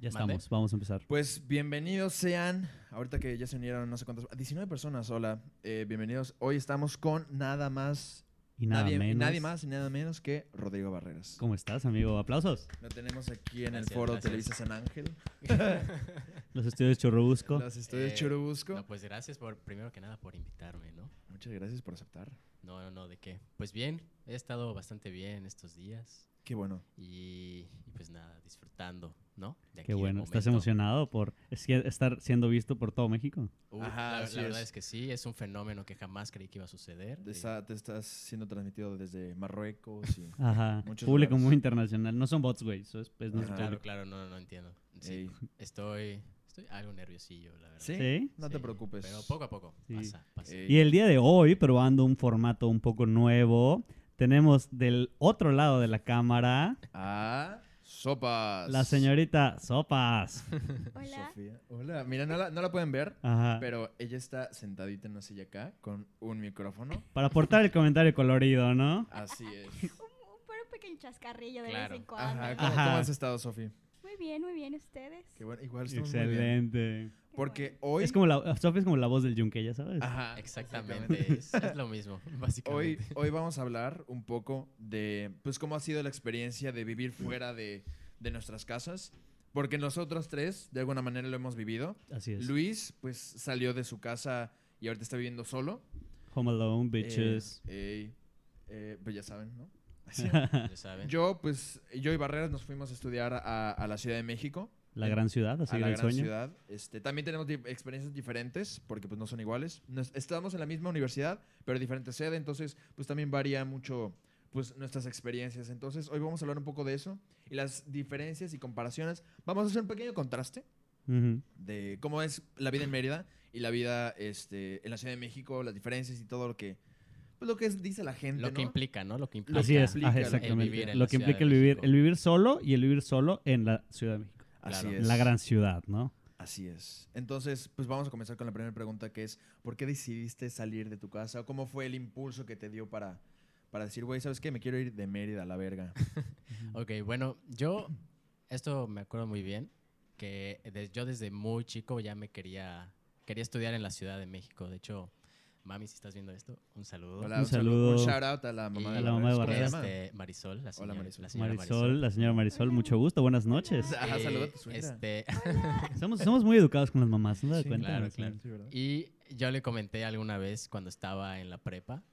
Ya estamos, vamos a empezar. Pues bienvenidos sean, ahorita que ya se unieron no sé cuántas, 19 personas, hola, bienvenidos. Hoy estamos con nada más y nada menos. Nadie más y nada menos que Rodrigo Barreras. ¿Cómo estás, amigo? Aplausos. Lo tenemos aquí en el foro Televisa San Ángel. Los estudios Churubusco. Los estudios Churubusco. No, pues gracias primero que nada por invitarme, ¿no? Muchas gracias por aceptar. No, ¿de qué? Pues bien, he estado bastante bien estos días. Qué bueno. Y pues nada, disfrutando, ¿no? De aquí. Qué bueno. ¿Estás emocionado por estar siendo visto por todo México? Ajá, la verdad es que sí, es un fenómeno que jamás creí que iba a suceder. Te estás siendo transmitido desde Marruecos y muchos público lugares. Muy internacional. No son bots, güey. Claro, no entiendo. Sí, estoy algo nerviosillo, la verdad. ¿Sí? No te preocupes. Pero poco a poco pasa. Y el día de hoy, probando un formato un poco nuevo, tenemos del otro lado de la cámara a Sopas. La señorita Sopas. Hola. Sofía. Hola. Mira, no la pueden ver, pero ella está sentadita en una silla acá con un micrófono. Para aportar el comentario colorido, ¿no? Así es. Un pequeño chascarrillo de vez en cuando. ¿Cómo has estado, Sofi? Muy bien, ¿ustedes? Qué bueno, igual estamos muy bien. Excelente. Porque hoy... Sofía es como la voz del yunque, ya sabes. Ajá, exactamente. Es lo mismo, básicamente. Hoy vamos a hablar un poco de, pues, cómo ha sido la experiencia de vivir fuera de nuestras casas. Porque nosotros tres, de alguna manera, lo hemos vivido. Así es. Luis, pues, salió de su casa y ahorita está viviendo solo. Home alone, bitches. Pues ya saben, ¿no? Sí. Yo y Barreras nos fuimos a estudiar a la Ciudad de México. La gran ciudad, así era el sueño. La gran ciudad. También tenemos experiencias diferentes porque pues no son iguales. Estamos en la misma universidad, pero diferente sede, entonces pues también varía mucho pues nuestras experiencias. Entonces hoy vamos a hablar un poco de eso y las diferencias y comparaciones. Vamos a hacer un pequeño contraste de cómo es la vida en Mérida y la vida en la Ciudad de México, las diferencias y todo lo que... Pues lo que dice la gente, lo que implica, ¿no? Lo que implica. Así es, exactamente. Lo que implica el vivir solo y el vivir solo en la Ciudad de México. Así es. En la gran ciudad, ¿no? Así es. Entonces, pues vamos a comenzar con la primera pregunta, que es, ¿por qué decidiste salir de tu casa? ¿Cómo fue el impulso que te dio para decir, güey, ¿sabes qué? Me quiero ir de Mérida a la verga. Ok, bueno, esto me acuerdo muy bien, que yo desde muy chico ya me quería estudiar en la Ciudad de México. De hecho... Mami, si estás viendo esto, un saludo. Hola, un saludo. Un shout out a la mamá de Barreras. Marisol, la señora. Hola, Marisol. La señora Marisol, mucho gusto, buenas noches. Ajá, saludos a tu suegra. Somos muy educados con las mamás, ¿no? Sí, claro. Y yo le comenté alguna vez cuando estaba en la prepa,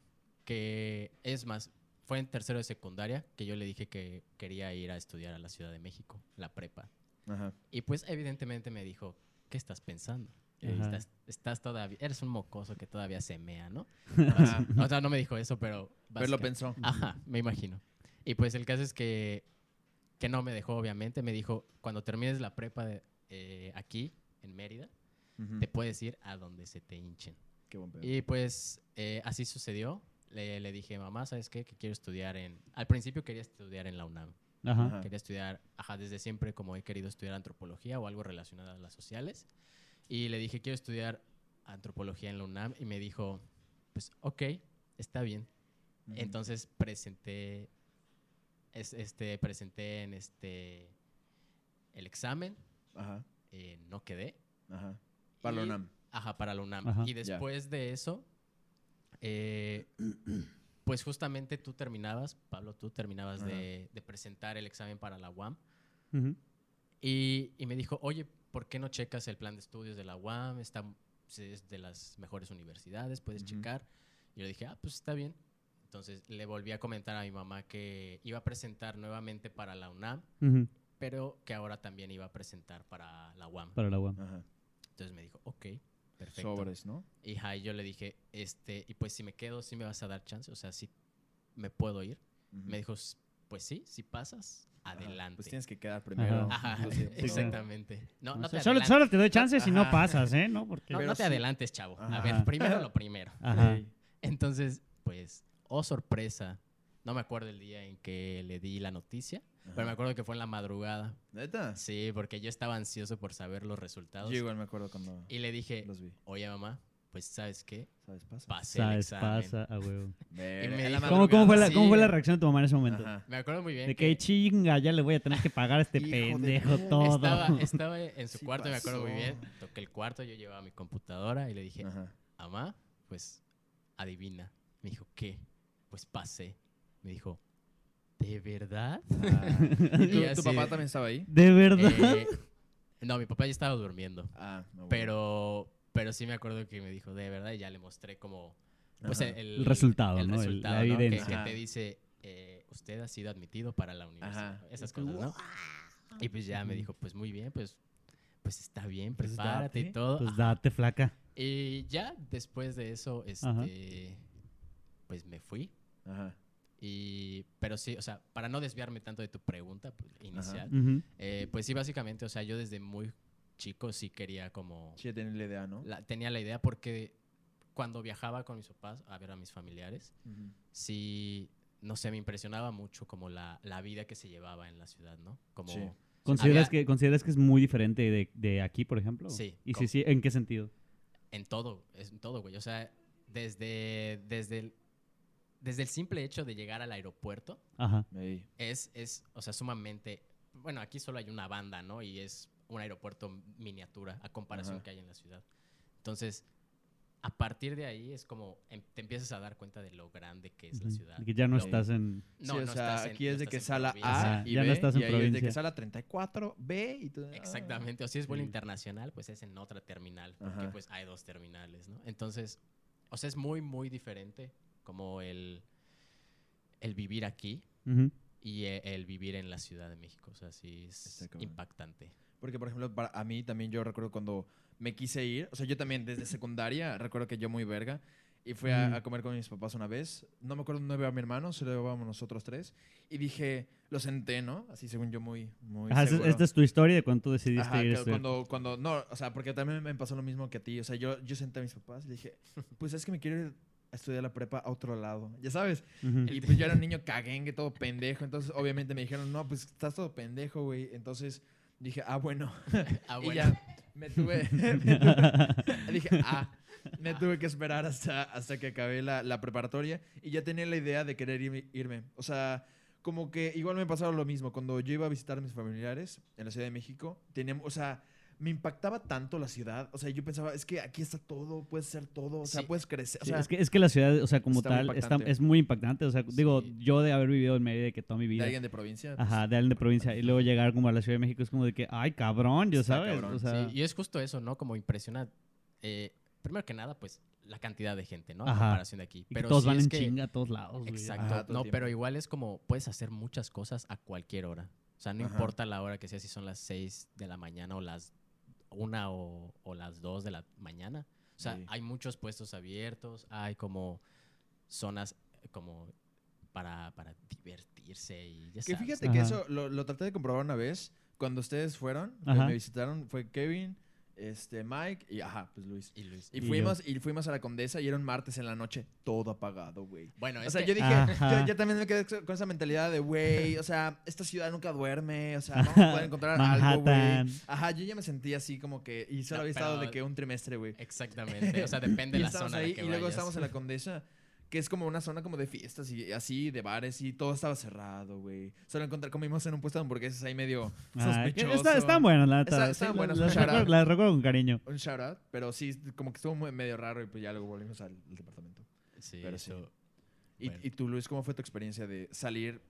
que es más, fue en tercero de secundaria que yo le dije que quería ir a estudiar a la Ciudad de México, la prepa. Ajá. Y pues evidentemente me dijo, ¿qué estás pensando? Estás todavía, eres un mocoso que todavía semea, ¿no? O sea, no me dijo eso, pero... Pero lo pensó. Ajá, me imagino. Y pues el caso es que no me dejó, obviamente. Me dijo, cuando termines la prepa aquí, en Mérida, te puedes ir a donde se te hinchen. Qué buen pedo. Y pues así sucedió. Le dije, mamá, ¿sabes qué? Que quiero estudiar en... Al principio quería estudiar en la UNAM. Ajá. Quería estudiar, desde siempre como he querido estudiar antropología o algo relacionado a las sociales. Y le dije, quiero estudiar antropología en la UNAM. Y me dijo, pues, ok, está bien. Entonces presenté en el examen. Ajá. No quedé. Ajá. Para la UNAM. Ajá, para la UNAM. Ajá. Y después de eso, pues justamente tú terminabas, Pablo, de presentar el examen para la UAM. Uh-huh. Y me dijo, oye, ¿por qué no checas el plan de estudios de la UAM? Es de las mejores universidades, puedes checar. Y yo dije, pues está bien. Entonces le volví a comentar a mi mamá que iba a presentar nuevamente para la UNAM, pero que ahora también iba a presentar para la UAM. Para la UAM. Ajá. Entonces me dijo, ok, perfecto. Sobres, ¿no? Y yo le dije, y pues si me quedo, ¿sí me vas a dar chance? O sea, ¿sí me puedo ir? Me dijo, pues sí, si pasas... Adelante. Pues tienes que quedar primero. Ajá, exactamente. No te adelantes. Solo te doy chances si no pasas, ¿eh? No, porque no te adelantes, chavo. Ajá. A ver, primero lo primero. Ajá. Entonces, pues, sorpresa. No me acuerdo el día en que le di la noticia, pero me acuerdo que fue en la madrugada. ¿Neta? Sí, porque yo estaba ansioso por saber los resultados. Yo igual me acuerdo cuando los vi. Y le dije, oye, mamá, pues, ¿sabes qué? ¿Sabes? Pasa. Pasé el examen. Pasa, a huevo. ¿Cómo fue la reacción de tu mamá en ese momento? Ajá. Me acuerdo muy bien. De que chinga, ya le voy a tener que pagar a este pendejo todo. Estaba en su cuarto, me acuerdo muy bien. Toqué el cuarto, yo llevaba mi computadora y le dije, mamá, pues, adivina. Me dijo, ¿qué? Pues pasé. Me dijo, ¿de verdad? ¿Tu papá también estaba ahí? ¿De verdad? No, mi papá ya estaba durmiendo. Ah, no, bueno. Pero sí me acuerdo que me dijo, de verdad, y ya le mostré como... Pues el resultado, el ¿no? Resultado, la evidencia. ¿No? Que te dice, usted ha sido admitido para la universidad. Ajá. Esas cosas, ¿no? Y pues ya me dijo, pues muy bien, pues está bien, prepárate pues y todo. Pues date, flaca. Y ya después de eso, pues me fui. Ajá. Y, pero sí, o sea, para no desviarme tanto de tu pregunta inicial, pues sí, básicamente, o sea, yo desde muy chico sí quería como... Sí, tenía la idea, ¿no? Tenía la idea porque cuando viajaba con mis papás a ver a mis familiares, sí, no sé, me impresionaba mucho como la vida que se llevaba en la ciudad, ¿no? Como, sí. ¿Consideras que es muy diferente de aquí, por ejemplo? Sí. ¿Y sí, sí? ¿En qué sentido? En todo, güey. O sea, desde el simple hecho de llegar al aeropuerto, es, o sea, sumamente... Bueno, aquí solo hay una banda, ¿no? Y es un aeropuerto miniatura a comparación que hay en la ciudad. Entonces, a partir de ahí es como... te empiezas a dar cuenta de lo grande que es la ciudad. Y que ya no estás en... No, sí, o sea, estás aquí es de que sala A y B, no estás en provincia. Y ahí es de que sala 34, B y todo. Exactamente. O si es vuelo internacional, pues es en otra terminal. Porque pues hay dos terminales, ¿no? Entonces, o sea, es muy, muy diferente... como el vivir aquí y el vivir en la Ciudad de México. O sea, sí es impactante. Porque, por ejemplo, a mí también yo recuerdo cuando me quise ir. O sea, yo también desde secundaria recuerdo que yo muy verga. Y fui a comer con mis papás una vez. No me acuerdo dónde iba mi hermano, solo íbamos nosotros tres. Y dije, lo senté, ¿no? Así según yo muy seguro. Esta es tu historia de cuando tú decidiste ir. Cuando, no, o sea, porque también me pasó lo mismo que a ti. O sea, yo senté a mis papás y dije, pues es que me quiero ir a estudiar la prepa a otro lado, ya sabes. Y pues yo era un niño caguengue, todo pendejo. Entonces, obviamente me dijeron, no, pues estás todo pendejo, güey. Entonces dije, bueno. Y ya me tuve que esperar hasta que acabé la preparatoria. Y ya tenía la idea de querer irme. O sea, como que igual me pasaba lo mismo. Cuando yo iba a visitar a mis familiares en la Ciudad de México, teníamos, o sea... Me impactaba tanto la ciudad. O sea, yo pensaba, es que aquí está todo, puedes hacer todo, o sea, puedes crecer. O sea, es que la ciudad, o sea, como tal, es muy impactante. O sea, digo, yo de haber vivido en Mérida, que toda mi vida... De alguien de provincia. De alguien de provincia. Y luego llegar como a la Ciudad de México es como de que, ay, cabrón, ya sabes. Cabrón. O sea, y es justo eso, ¿no? Como impresiona, primero que nada, pues, la cantidad de gente, ¿no? En comparación de aquí. Pero todos van en chinga a todos lados. Exacto. No, pero igual es como, puedes hacer muchas cosas a cualquier hora. O sea, no importa la hora que sea, si son las 6 de la mañana o las 1 o las 2 de la mañana. O sea, hay muchos puestos abiertos, hay como zonas como para divertirse y ya sabes. Que fíjate que eso lo traté de comprobar una vez. Cuando ustedes fueron, me visitaron, fue Kevin, Mike y pues Luis. Y fuimos a la Condesa y era un martes en la noche, todo apagado, güey. Bueno, o sea, yo dije, yo también me quedé con esa mentalidad de, güey, o sea, esta ciudad nunca duerme, o sea, vamos a poder encontrar algo, güey. Yo ya me sentí así como que, y solo había estado de que un trimestre, güey. Exactamente, o sea, depende de la zona ahí, de que y luego estamos en la Condesa, que es como una zona como de fiestas y así, de bares, y todo estaba cerrado, güey. Solo comimos en un puesto de hamburguesas ahí medio sospechoso. Están buenas, la neta. Están buenas. Las recuerdo con cariño. Un shout-out, pero sí, como que estuvo medio raro y pues ya luego volvimos al departamento. Sí, pero sí. Bueno. ¿Y tú, Luis, cómo fue tu experiencia de salir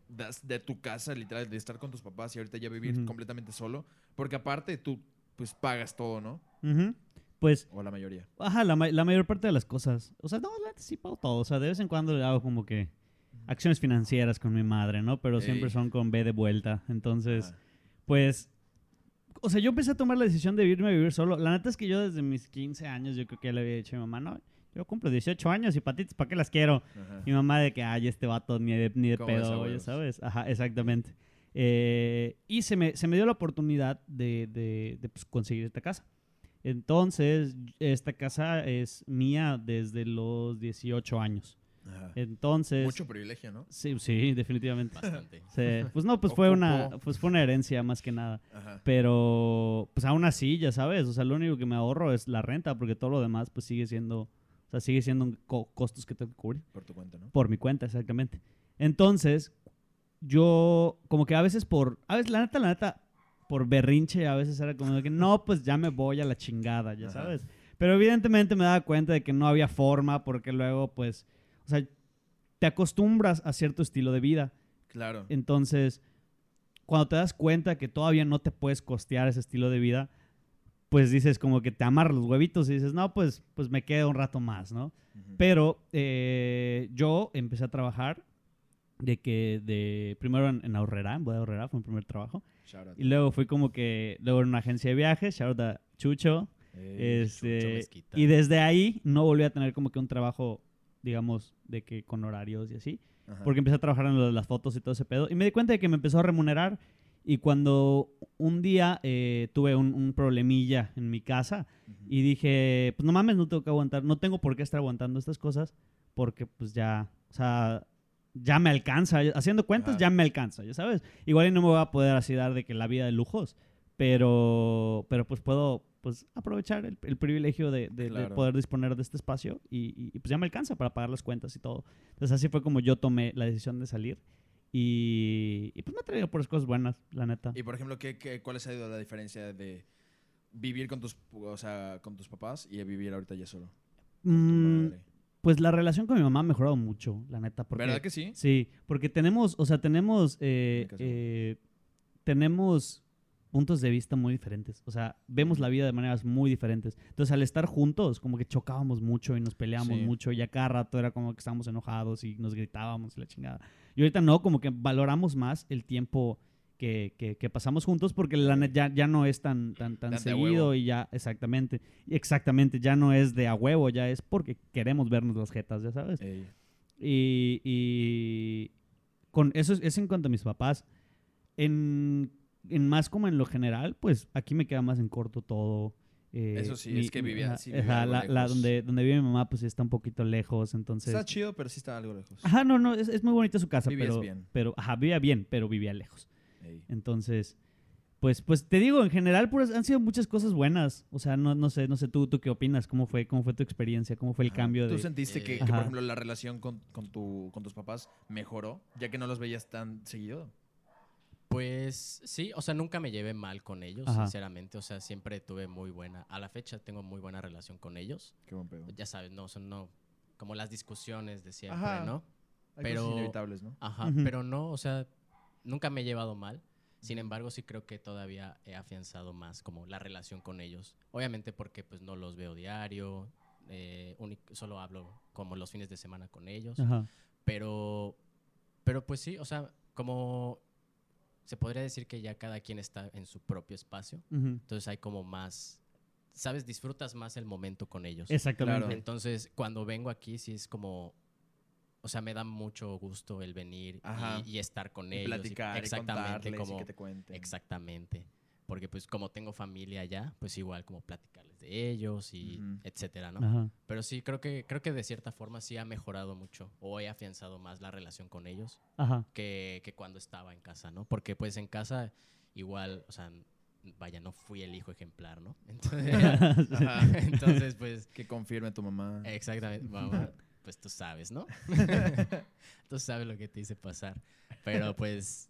de tu casa, literal, de estar con tus papás y ahorita ya vivir completamente solo? Porque aparte tú, pues, pagas todo, ¿no? Pues, o la mayoría. La mayor parte de las cosas. O sea, no, sí pago todo. O sea, de vez en cuando hago como que acciones financieras con mi madre, ¿no? Pero siempre son con B de vuelta. Entonces, pues... O sea, yo empecé a tomar la decisión de irme a vivir solo. La neta es que yo desde mis 15 años, yo creo que ya le había dicho a mi mamá, no, yo cumplo 18 años y patitas, ¿para qué las quiero? Ajá. Mi mamá de que, ay, este vato ni de pedo, ya sabes. Exactamente. Y se me dio la oportunidad de pues, conseguir esta casa. Entonces, esta casa es mía desde los 18 años. Ajá. Entonces... Mucho privilegio, ¿no? Sí, definitivamente. Bastante. Sí. Pues no, pues fue una herencia más que nada. Ajá. Pero, pues aún así, ya sabes, o sea, lo único que me ahorro es la renta, porque todo lo demás, pues sigue siendo sea, sigue siendo un costos que tengo que cubrir. Por tu cuenta, ¿no? Por mi cuenta, exactamente. Entonces, yo como que a veces por... A veces, la neta, por berrinche, a veces era como de que no, pues ya me voy a la chingada, ya sabes. Pero evidentemente me daba cuenta de que no había forma porque luego, pues... O sea, te acostumbras a cierto estilo de vida. Claro. Entonces, cuando te das cuenta que todavía no te puedes costear ese estilo de vida, pues dices como que te amarras los huevitos y dices, no, pues me quedo un rato más, ¿no? Uh-huh. Pero yo empecé a trabajar primero en Ahorrera, en Boda Ahorrera, fue mi primer trabajo. Y luego fui como que, luego en una agencia de viajes, shout out a Chucho. Chucho Mezquita. Y desde ahí no volví a tener como que un trabajo, digamos, de que con horarios y así. Ajá. Porque empecé a trabajar en las fotos y todo ese pedo. Y me di cuenta de que me empezó a remunerar. Y cuando un día tuve un problemilla en mi casa, uh-huh, y dije, pues no mames, no tengo que aguantar, no tengo por qué estar aguantando estas cosas porque pues ya, o sea, ya me alcanza. Haciendo cuentas, ya me alcanza, ya sabes. Igual y no me voy a poder así dar de que la vida de lujos, pero pues puedo pues aprovechar el privilegio de poder disponer de este espacio y pues ya me alcanza para pagar las cuentas y todo. Entonces así fue como yo tomé la decisión de salir y pues me ha traído por las cosas buenas, la neta. Y por ejemplo, ¿cuál ha sido la diferencia de vivir con tus papás y vivir ahorita ya solo? Pues la relación con mi mamá ha mejorado mucho, la neta. Porque, ¿verdad que sí? Sí, porque tenemos puntos de vista muy diferentes. O sea, vemos la vida de maneras muy diferentes. Entonces, al estar juntos, como que chocábamos mucho y nos peleábamos mucho y a cada rato era como que estábamos enojados y nos gritábamos y la chingada. Y ahorita no, como que valoramos más el tiempo que pasamos juntos porque ya no es tan seguido y ya, exactamente, ya no es de a huevo, ya es porque queremos vernos las jetas, ya sabes. Y con eso es en cuanto a mis papás. En más como en lo general, pues aquí me queda más en corto todo. Eso sí, es que vivía así. Donde vive mi mamá, pues está un poquito lejos, entonces... Está chido, pero sí está algo lejos. Ajá, no, es muy bonita su casa, vivía bien, pero vivía lejos. Ey. Entonces, pues te digo, en general pues, han sido muchas cosas buenas. O sea, no sé tú qué opinas, cómo fue tu experiencia, cómo fue el cambio de... ¿Tú sentiste que por ejemplo, la relación con tus papás mejoró, ya que no los veías tan seguido? Pues sí, o sea, nunca me llevé mal con ellos, sinceramente. O sea, siempre tuve muy buena... A la fecha tengo muy buena relación con ellos. Qué buen pedo. Ya sabes, no son como las discusiones de siempre, ¿no? Hay cosas inevitables, ¿no? Ajá, uh-huh, pero no, o sea, nunca me he llevado mal. Sin embargo, sí creo que todavía he afianzado más como la relación con ellos. Obviamente porque pues no los veo diario, solo hablo como los fines de semana con ellos. Uh-huh. Pero pues sí, o sea, como... Se podría decir que ya cada quien está en su propio espacio. Uh-huh. Entonces hay como más... ¿Sabes? Disfrutas más el momento con ellos. Exactamente. Claro. Entonces, cuando vengo aquí, sí es como... O sea, me da mucho gusto el venir y estar con ellos. Platicar, y contarles, que te cuenten. Exactamente. Porque pues como tengo familia allá, pues igual como platicarles de ellos y etcétera, ¿no? Ajá. Pero sí, creo que de cierta forma sí ha mejorado mucho o he afianzado más la relación con ellos que cuando estaba en casa, ¿no? Porque pues en casa igual, o sea, vaya, no fui el hijo ejemplar, ¿no? Entonces pues... Que confirme tu mamá. Exactamente, mamá. Pues tú sabes, ¿no? Tú sabes lo que te hice pasar. Pero pues,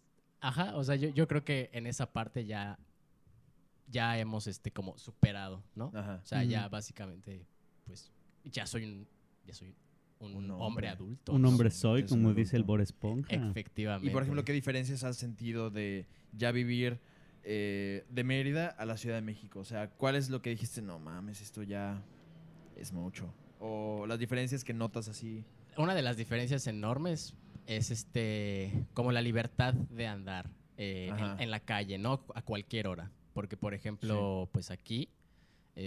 o sea, yo creo que en esa parte ya hemos como superado, ¿no? Ajá. O sea, ya básicamente pues ya soy un hombre adulto. Un hombre soy, como dice el Bob Esponja. Efectivamente. Y por ejemplo, ¿qué diferencias has sentido de ya vivir de Mérida a la Ciudad de México? O sea, ¿cuál es lo que dijiste? No mames, esto ya es mucho. O las diferencias que notas así. Una de las diferencias enormes es como la libertad de andar en la calle, ¿no? A cualquier hora. Porque, por ejemplo, pues aquí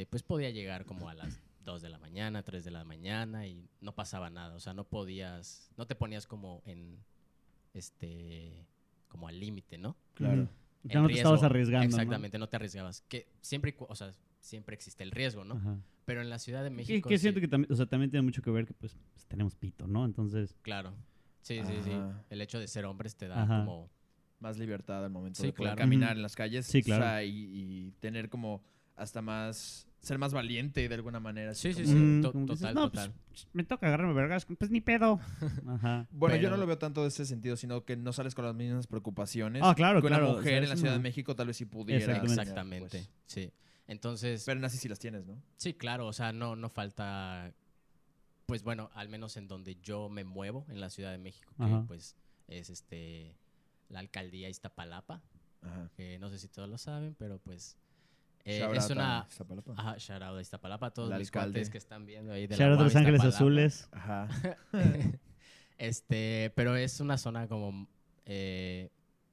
pues podía llegar como a las 2 de la mañana, 3 de la mañana y no pasaba nada. O sea, no te ponías como como al límite, ¿no? Claro. Ya no te estabas arriesgando. Exactamente, no te arriesgabas. Que siempre existe el riesgo, ¿no? Ajá. Pero en la Ciudad de México... Y que siento que también, o sea, también tiene mucho que ver que pues tenemos pito, ¿no? Entonces... Claro. Sí. El hecho de ser hombres te da como... Más libertad al momento de poder caminar en las calles, o sea, y tener como hasta más ser más valiente de alguna manera. Sí, sí, sí. Total. Pues, me toca agarrarme vergas, pues ni pedo. Ajá. Bueno, pero yo no lo veo tanto de ese sentido, sino que no sales con las mismas preocupaciones. Ah, claro, que una mujer en la Ciudad de México tal vez sí pudiera. Exactamente. Pues, sí. Entonces... Pero así sí las tienes, ¿no? Sí, claro. O sea, no falta... Pues bueno, al menos en donde yo me muevo, en la Ciudad de México, que pues es la alcaldía Iztapalapa. Ajá. Que no sé si todos lo saben, pero pues... es una... Ajá, shout out a Iztapalapa. Todos los cuates que están viendo ahí de la UAM. Shout out a Los Ángeles Azules. Ajá. Pero es una zona como...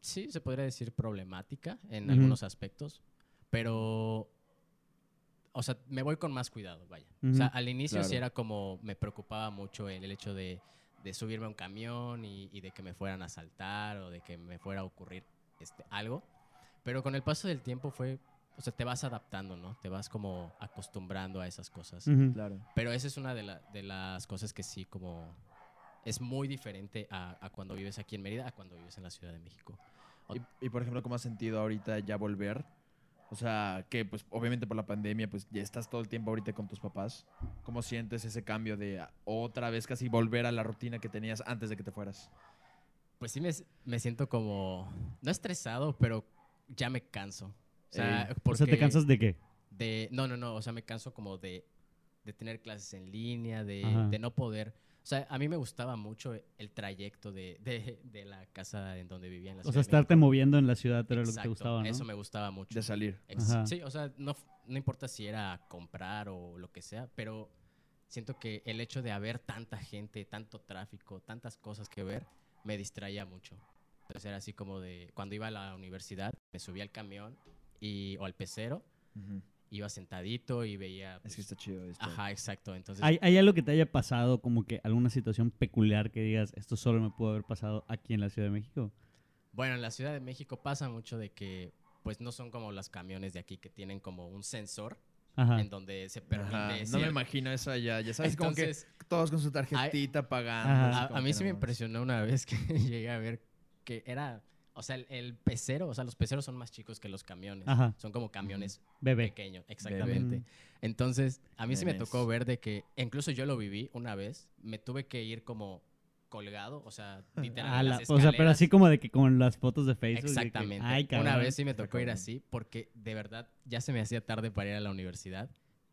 sí, se podría decir problemática en algunos aspectos, pero... O sea, me voy con más cuidado, vaya. O sea, al inicio sí era como... Me preocupaba mucho el hecho de subirme a un camión y de que me fueran a asaltar o de que me fuera a ocurrir algo. Pero con el paso del tiempo fue... O sea, te vas adaptando, ¿no? Te vas como acostumbrando a esas cosas. Claro. Pero esa es una de las cosas que sí como... Es muy diferente a cuando vives aquí en Mérida a cuando vives en la Ciudad de México. Y por ejemplo, ¿cómo has sentido ahorita ya volver...? O sea, que pues obviamente por la pandemia pues ya estás todo el tiempo ahorita con tus papás. ¿Cómo sientes ese cambio de otra vez casi volver a la rutina que tenías antes de que te fueras? Pues sí me siento como, no estresado, pero ya me canso. O sea, ¿te cansas de qué? No, o sea, me canso como de tener clases en línea, de no poder... O sea, a mí me gustaba mucho el trayecto de la casa en donde vivía en la ciudad. O sea, estarte moviendo en la ciudad era lo que te gustaba, ¿no? Eso me gustaba mucho. De salir. Sí, o sea, no importa si era comprar o lo que sea, pero siento que el hecho de haber tanta gente, tanto tráfico, tantas cosas que ver, me distraía mucho. Entonces era así como de... Cuando iba a la universidad, me subía al camión o al pecero. Iba sentadito y veía... Pues, es que está chido esto. Ajá, exacto. Entonces, ¿Hay algo que te haya pasado, como que alguna situación peculiar que digas, esto solo me pudo haber pasado aquí en la Ciudad de México? Bueno, en la Ciudad de México pasa mucho de que, pues, no son como los camiones de aquí que tienen como un sensor en donde se permite... No me imagino eso allá. Ya sabes, entonces, como que todos con su tarjetita pagando. A mí sí me impresionó una vez que llegué a ver que era... O sea, el pecero, o sea, los peceros son más chicos que los camiones. Son como camiones pequeños, exactamente. Entonces, a mí sí me tocó ver de que, incluso yo lo viví una vez, me tuve que ir como colgado, o sea, literalmente las escaleras. O sea, pero así como de que con las fotos de Facebook. Exactamente. De que, ay, cabrón, una vez sí me tocó ir así porque de verdad ya se me hacía tarde para ir a la universidad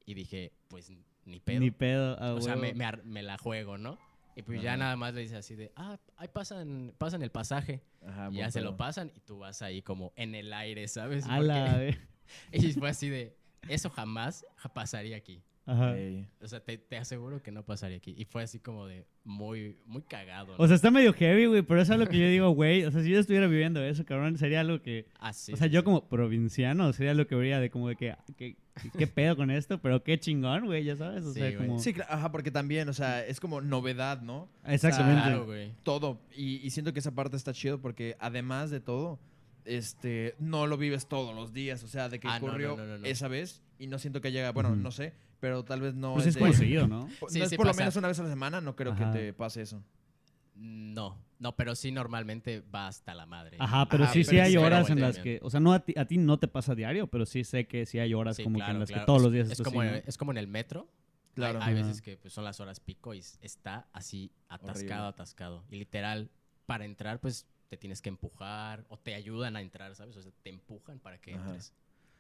y dije, pues, ni pedo. Ni pedo. O sea, me la juego, ¿no? Y pues ya nada más le dices así de, ahí pasan el pasaje. Y ya se lo pasan y tú vas ahí como en el aire, ¿sabes? Y fue así de, eso jamás pasaría aquí. O sea, te aseguro que no pasaría aquí. Y fue así como de muy, muy cagado, ¿no? O sea, está medio heavy, güey, pero eso es lo que yo digo, güey. O sea, si yo estuviera viviendo eso, cabrón, sería algo que... yo como provinciano sería lo que vería de como de que ¿qué pedo con esto? Pero qué chingón, güey, ya sabes. O sea, como... Sí, porque también, o sea, es como novedad, ¿no? Exactamente. O sea, claro, todo. Y siento que esa parte está chido porque además de todo, no lo vives todos los días. O sea, de que ocurrió esa vez y no siento que llega... Bueno, no sé, pero tal vez no... Pues es conseguido, ¿no? Por lo menos una vez a la semana no creo que te pase eso. No, pero sí normalmente va hasta la madre. Pero sí hay horas en las que... O sea, no a ti no te pasa diario, pero sí sé que sí hay horas en las que todos los días... Es como en el metro. Claro. Hay veces que pues, son las horas pico y está así atascado. Y literal, para entrar pues te tienes que empujar o te ayudan a entrar, ¿sabes? O sea, te empujan para que entres.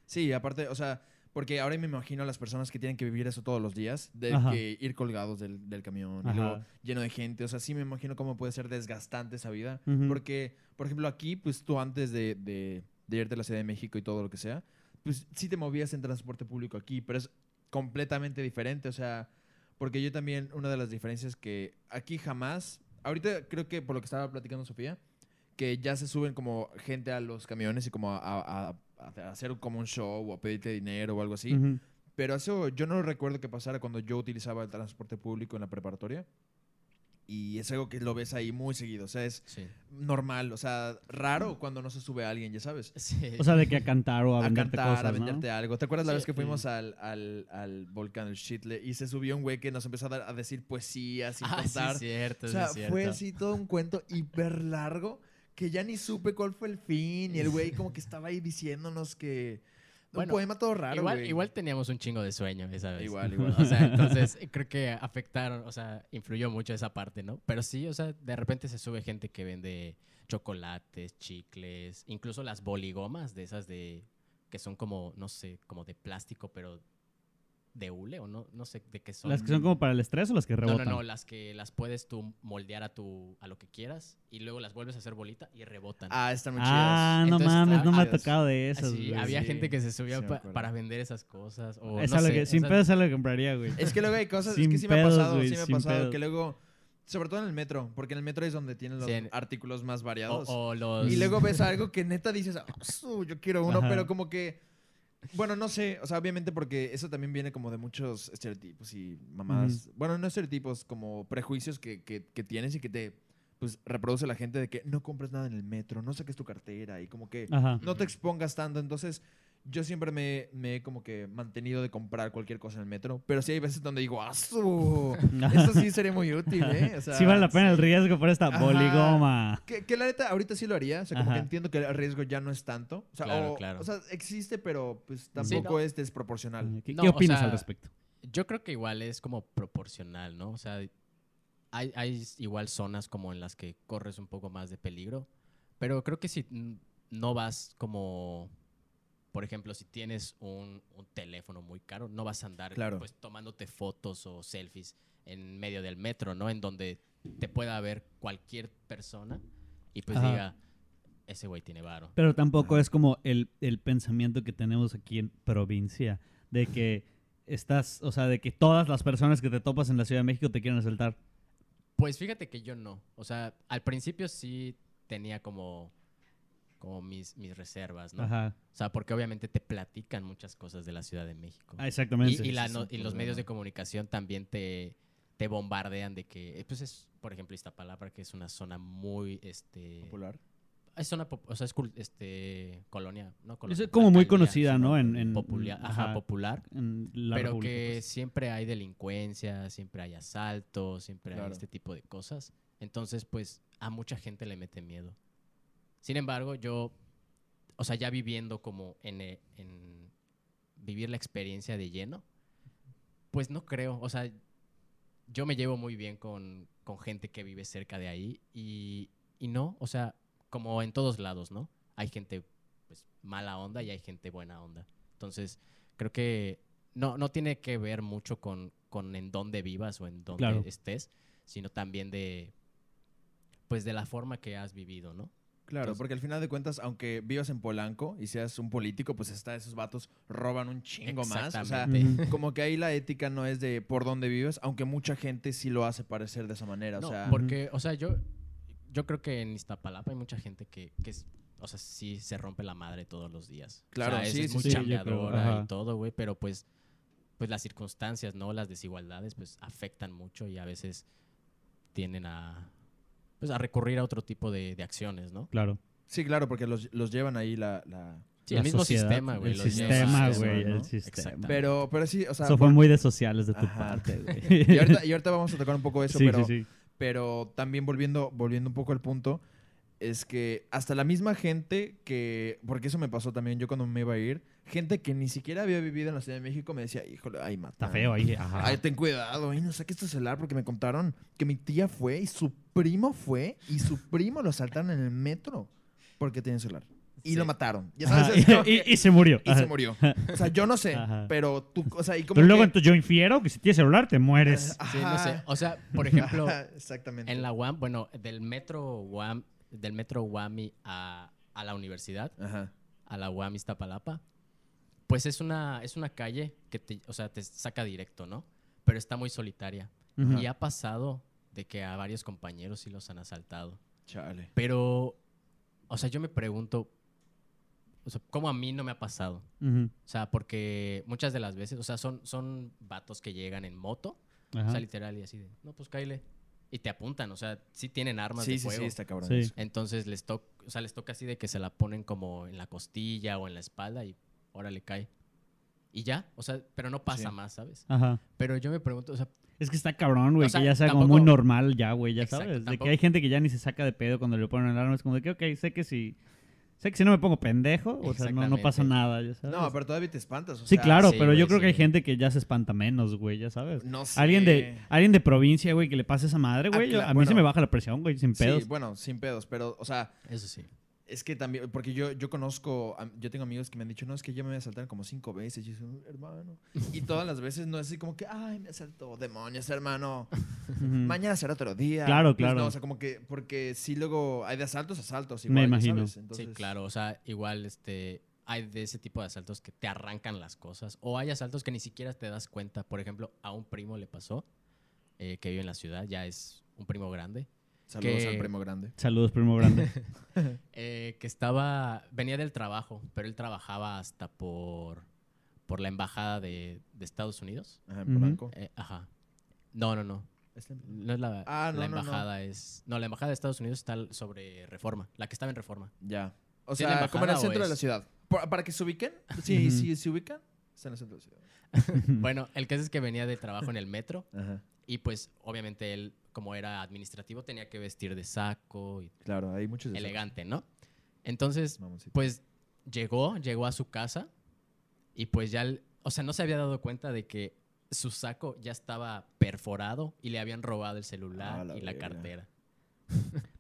Sí, aparte, o sea... Porque ahora me imagino a las personas que tienen que vivir eso todos los días, de que ir colgados del camión, y luego lleno de gente. O sea, sí me imagino cómo puede ser desgastante esa vida. Porque, por ejemplo, aquí, pues tú antes de irte a la Ciudad de México y todo lo que sea, pues sí te movías en transporte público aquí, pero es completamente diferente. O sea, porque yo también, una de las diferencias que aquí jamás... Ahorita creo que por lo que estaba platicando Sofía, que ya se suben como gente a los camiones y como a hacer como un show o a pedirte dinero o algo así. Pero eso yo no recuerdo que pasara cuando yo utilizaba el transporte público en la preparatoria. Y es algo que lo ves ahí muy seguido. O sea, es normal. O sea, raro cuando no se sube a alguien, ya sabes. O sea, de que a cantar o a venderte cosas, a venderte, ¿no?, algo. ¿Te acuerdas la vez que fuimos al volcán, el Chitle, y se subió un güey que nos empezó a decir poesía sin cantar? Sí, cierto. O sea, fue así todo un cuento hiper largo que ya ni supe cuál fue el fin. Y el güey como que estaba ahí diciéndonos que... Bueno, un poema todo raro, güey. Igual teníamos un chingo de sueño esa vez. Igual. O sea, entonces creo que afectaron, o sea, influyó mucho esa parte, ¿no? Pero sí, o sea, de repente se sube gente que vende chocolates, chicles, incluso las boligomas de esas de... que son como, no sé, como de plástico, pero de hule o no sé de qué son. ¿Las que son como para el estrés o las que rebotan? No, las que las puedes tú moldear a lo que quieras y luego las vuelves a hacer bolita y rebotan. Ah, están muy chidas. Ah, no mames, no me ha tocado de esas. Sí, había gente que se subía para vender esas cosas. O es no sé, que, sin pedo se lo compraría, güey. Es que luego hay cosas, es que sí me ha pasado, güey, sí me ha pasado pedos. Que luego... Sobre todo en el metro, porque en el metro es donde tienen los artículos más variados. Y luego ves algo que neta dices, yo quiero uno, pero como que... Bueno, no sé, o sea, obviamente porque eso también viene como de muchos estereotipos y mamadas. Mm. Bueno, no estereotipos, como prejuicios que tienes y que te pues reproduce la gente de que no compres nada en el metro, no saques tu cartera y como que no te expongas tanto. Entonces... Yo siempre me he como que mantenido de comprar cualquier cosa en el metro. Pero sí hay veces donde digo, ¡asu! Esto sí sería muy útil, ¿eh? O sea, sí vale la pena el riesgo por esta boligoma. Que la neta, ahorita sí lo haría. O sea, como que entiendo que el riesgo ya no es tanto. O sea, claro. O sea existe, pero pues tampoco es desproporcional. ¿Qué opinas al respecto? Yo creo que igual es como proporcional, ¿no? O sea, hay igual zonas como en las que corres un poco más de peligro. Pero creo que si no vas como... Por ejemplo, si tienes un teléfono muy caro, no vas a andar pues, tomándote fotos o selfies en medio del metro, ¿no? En donde te pueda ver cualquier persona y pues diga, ese güey tiene varo. Pero tampoco es como el pensamiento que tenemos aquí en provincia, de que estás, o sea, de que todas las personas que te topas en la Ciudad de México te quieren asaltar. Pues fíjate que yo no. O sea, al principio sí tenía como mis reservas, ¿no? Ajá. O sea, porque obviamente te platican muchas cosas de la Ciudad de México. Ah, exactamente. Y los medios de comunicación también te bombardean de que... Pues es, por ejemplo, Iztapalapa, que es una zona muy... ¿Popular? Es zona... o sea, es colonia, ¿no? Colonia, es como muy conocida, ¿no? En popular. En la pero República, que pues. Siempre hay delincuencia, siempre hay asaltos, siempre hay este tipo de cosas. Entonces, pues, a mucha gente le mete miedo. Sin embargo, yo, o sea, ya viviendo como en vivir la experiencia de lleno, pues no creo. O sea, yo me llevo muy bien con gente que vive cerca de ahí y no, o sea, como en todos lados, ¿no? Hay gente pues mala onda y hay gente buena onda. Entonces, creo que no tiene que ver mucho con en dónde vivas o en dónde estés, sino también de la forma que has vivido, ¿no? Claro, entonces, porque al final de cuentas, aunque vivas en Polanco y seas un político, pues esos vatos roban un chingo más. O sea, como que ahí la ética no es de por dónde vives, aunque mucha gente sí lo hace parecer de esa manera. No, o sea, porque, o sea, yo creo que en Iztapalapa hay mucha gente que o sea, sí se rompe la madre todos los días. Claro, o sea, es muy chambeadora y todo, güey, pero pues las circunstancias, ¿no? Las desigualdades, pues afectan mucho y a veces tienen a recurrir a otro tipo de acciones, ¿no? Claro. Sí, claro, porque los llevan ahí el mismo sociedad, sistema, güey. El sistema, güey. Pero sí, o sea... Eso fue muy de sociales de tu parte, güey. Y ahorita vamos a tocar un poco eso, sí. Pero también volviendo un poco al punto, es que hasta la misma gente que... Porque eso me pasó también yo cuando me iba a ir. Gente que ni siquiera había vivido en la Ciudad de México me decía, híjole, ay, mata. Está feo ahí. Ajá. Ay, ten cuidado. Ay, no saques tu celular porque me contaron que mi tía fue y su primo fue y su primo lo asaltaron en el metro porque tenía celular. Y lo mataron. ¿Ya sabes? Y se murió. Y se murió. O sea, yo no sé, pero tú... O sea, y como pero luego yo infiero que si tienes celular te mueres. Sí, no sé. O sea, por ejemplo, exactamente. En la UAM, bueno, del metro UAMI a la universidad, a la UAM Iztapalapa, pues es una calle que te saca directo, ¿no? Pero está muy solitaria. Y ha pasado de que a varios compañeros sí los han asaltado. Chale. Pero, o sea, yo me pregunto, o sea, ¿cómo a mí no me ha pasado? O sea, porque muchas de las veces, o sea, son vatos que llegan en moto, o sea, literal, y así de, no, pues cáile. Y te apuntan, o sea, sí tienen armas de fuego. Sí, está cabrón. Sí. Entonces les toca así de que se la ponen como en la costilla o en la espalda y órale, cae. Y ya, o sea, pero no pasa más, ¿sabes? Ajá. Pero yo me pregunto, o sea... Es que está cabrón, güey, o sea, que ya sea tampoco, como muy normal ya, güey, ya exacto, sabes. Tampoco. De que hay gente que ya ni se saca de pedo cuando le ponen el arma. Es como de que, ok, sé que si... Sé que si no me pongo pendejo, o sea, no pasa nada, ya sabes. No, pero todavía te espantas, o sea. Sí, claro, sí, pero yo creo que hay gente que ya se espanta menos, güey, ya sabes. No sé. Alguien de provincia, güey, que le pase esa madre, güey. A mí se me baja la presión, güey, sin pedos. Sí, bueno, sin pedos, pero, o sea... Eso sí. Es que también, porque yo tengo amigos que me han dicho, no, es que yo me voy a asaltar como 5 veces. Y yo digo, hermano. Y todas las veces no es así como que, ay, me asaltó, demonios, hermano. Mañana será otro día. Claro, claro. Pues no, o sea, como que, porque sí luego hay de asaltos. Igual, me imagino. Entonces, sí, claro, o sea, igual hay de ese tipo de asaltos que te arrancan las cosas. O hay asaltos que ni siquiera te das cuenta. Por ejemplo, a un primo le pasó, que vive en la ciudad, ya es un primo grande. Saludos al primo grande. Saludos, primo grande. Que venía del trabajo, pero él trabajaba hasta por la embajada de Estados Unidos. Ajá, en Polanco. Ajá. No. No es la, ah, no, la embajada no. Es... No, la embajada de Estados Unidos está sobre Reforma, la que estaba en Reforma. Ya. O sea, como en el centro de la ciudad. ¿Para que se ubiquen? Sí, sí, se ubican. Está en el centro de la ciudad. Bueno, el caso es que venía de trabajo en el metro. Ajá. Y pues, obviamente, él... como era administrativo, tenía que vestir de saco. Y claro, hay muchos de elegante, saco, ¿no? Entonces, mamoncito, pues, llegó a su casa y pues ya, o sea, no se había dado cuenta de que su saco ya estaba perforado y le habían robado el celular y la cartera.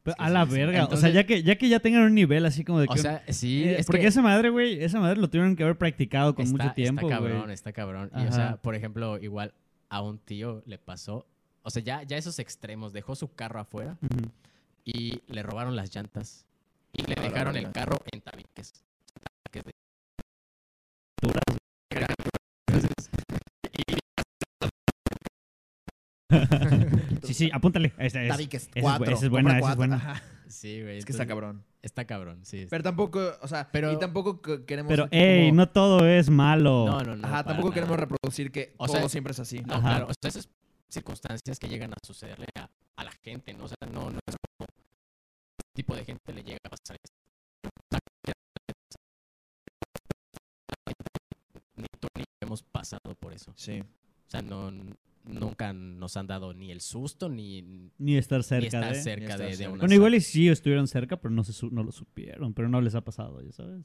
Pero a la verga. Entonces, o sea, ya que ya tengan un nivel así como de que... O sea, sí. Es porque esa madre lo tuvieron que haber practicado con mucho tiempo, güey. Está cabrón. Y, o sea, por ejemplo, igual a un tío le pasó... O sea, ya esos extremos. Dejó su carro afuera y le robaron las llantas. Y le dejaron el carro en tabiques. Sí, apúntale. Tabiques 4. Esa es buena. Sí, güey. Es que está cabrón. Está cabrón, sí. Pero tampoco, o sea, y tampoco queremos... Pero, no todo es malo. No. Ajá, tampoco queremos reproducir que todo siempre es así. No, claro. O sea, eso es... circunstancias que llegan a sucederle a la gente, ¿no? O sea, no es como este tipo de gente le llega a pasar esto. Ni tú ni hemos pasado por eso. Sí. O sea, nunca nos han dado ni el susto, ni estar cerca, de una... Bueno, igual y sí estuvieron cerca, pero no lo supieron, pero no les ha pasado, ya sabes.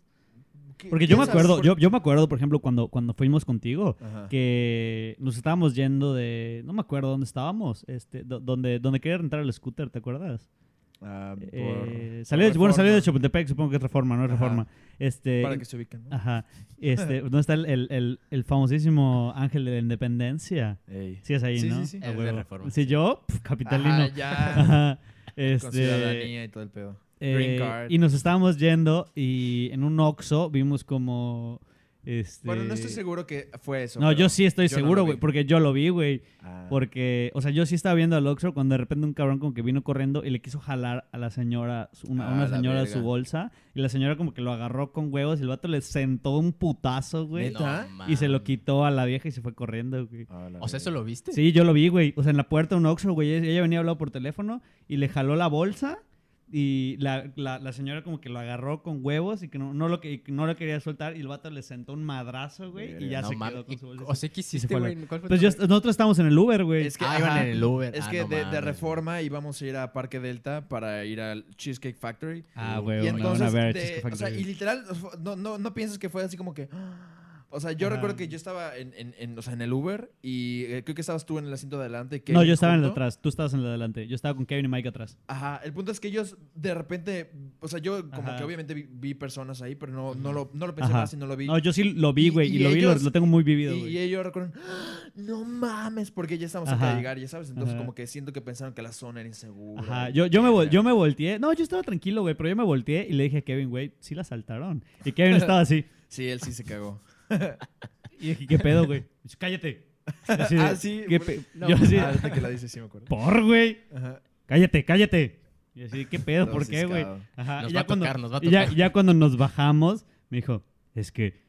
Porque yo me acuerdo, por ejemplo, cuando fuimos contigo, ajá, que nos estábamos yendo de... No me acuerdo dónde estábamos, donde quería rentar el scooter, ¿te acuerdas? Salió de Chapultepec, supongo que es Reforma, ¿no? Es Reforma. Para que se ubiquen, ¿no? Ajá. ¿Dónde está el famosísimo Ángel de la Independencia? Ey. Sí, es ahí, sí, ¿no? Sí, sí, sí. De Reforma. Sí, yo, capitalino. Ajá, ya. Ajá. Con ciudadanía y todo el pedo. Green card. Y nos estábamos yendo y en un Oxxo vimos como... Bueno, no estoy seguro que fue eso. No, yo sí estoy seguro, güey, porque yo lo vi, güey. Ah. Porque, o sea, yo sí estaba viendo al Oxxo cuando de repente un cabrón como que vino corriendo y le quiso jalar a la señora, una señora, su bolsa. Y la señora como que lo agarró con huevos y el vato le sentó un putazo, güey. No, y se lo quitó a la vieja y se fue corriendo, güey. O sea, ¿eso lo viste? Sí, yo lo vi, güey. O sea, en la puerta de un Oxxo, güey. Ella venía hablando por teléfono y le jaló la bolsa. Y la señora como que lo agarró con huevos y que no lo quería soltar. Y el vato le sentó un madrazo, güey. Y ya se quedó con su bolsa. O sea, ¿qué hiciste, güey? Nosotros estábamos en el Uber, güey. Es que iban en el Uber. Es que de Reforma íbamos a ir a Parque Delta para ir al Cheesecake Factory. Ah, güey. Y entonces, o sea, y literal, no piensas que fue así como que... O sea, yo recuerdo que yo estaba en el Uber y creo que estabas tú en el asiento de adelante. Kevin, no, yo estaba en el de atrás. Tú estabas en el de adelante. Yo estaba con Kevin y Mike atrás. Ajá. El punto es que ellos de repente... O sea, yo como que obviamente vi personas ahí, pero no lo pensé más y no lo vi. No, yo sí lo vi, güey. Y lo tengo muy vivido, güey. Y ellos recuerdan... No mames, porque ya estamos acá a llegar, ya sabes. Entonces como que siento que pensaron que la zona era insegura. Ajá. Yo me volteé. No, yo estaba tranquilo, güey. Pero yo me volteé y le dije a Kevin, güey, sí la asaltaron. Y Kevin estaba así. Sí, él sí se cagó. Y dije, ¿qué pedo, güey? ¡Cállate! Así de, hasta que la dice, sí me acuerdo. ¡Por, güey! ¡Cállate! Y así, ¿qué pedo? ¿Por qué, güey? Ajá. Nos va a tocar. Ya cuando nos bajamos, me dijo, es que,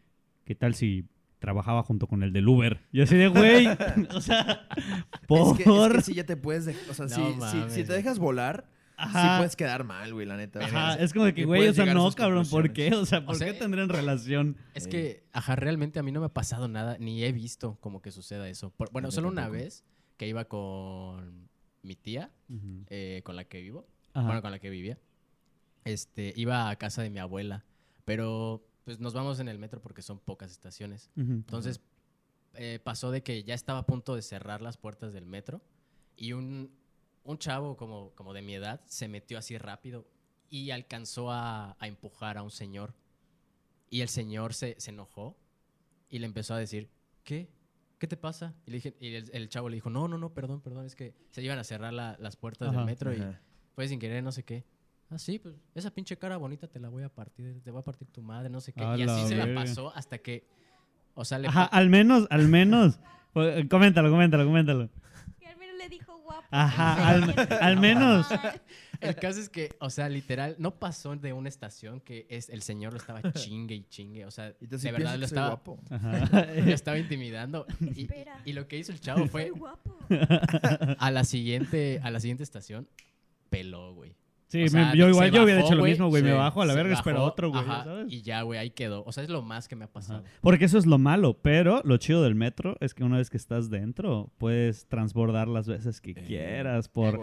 ¿qué tal si trabajaba junto con el del Uber? Y así de, güey, o sea, por... Es que si ya te puedes... O sea, si te dejas volar... Ajá. Sí puedes quedar mal, güey, la neta. Ajá, es como que, güey, o sea, no, cabrón, ¿por qué? O sea, ¿por qué tendrían relación? Es que, realmente a mí no me ha pasado nada, ni he visto como que suceda eso. Bueno, solo una vez que iba con mi tía, con la que vivía, iba a casa de mi abuela pero pues nos vamos en el metro porque son pocas estaciones. Uh-huh. Entonces pasó de que ya estaba a punto de cerrar las puertas del metro y un chavo como de mi edad se metió así rápido y alcanzó a empujar a un señor. Y el señor se enojó y le empezó a decir, ¿qué? ¿Qué te pasa? Y, el chavo le dijo, no, perdón, es que se iban a cerrar las puertas ajá, del metro ajá. Y fue sin querer, no sé qué. Ah, sí, pues esa pinche cara bonita te la voy a partir, te voy a partir tu madre, no sé qué. Ah, y así se la pasó hasta que, o sea, le... Ajá, al menos. Pues, coméntalo. Y al menos le dijo guapo. Ajá, al menos... El caso es que, o sea, literal, no pasó de una estación que el señor lo estaba chingue. O sea, de verdad lo estaba guapo. Lo estaba intimidando. Y lo que hizo el chavo fue... Guapo. A la siguiente estación, peló, güey. Sí, o sea, yo hubiera hecho lo mismo, güey. Sí, me bajo a la verga, espero otro, güey. ¿Sabes? Y ya, güey, ahí quedó. O sea, es lo más que me ha pasado. Ajá. Porque eso es lo malo, pero lo chido del metro es que una vez que estás dentro, puedes transbordar las veces que quieras por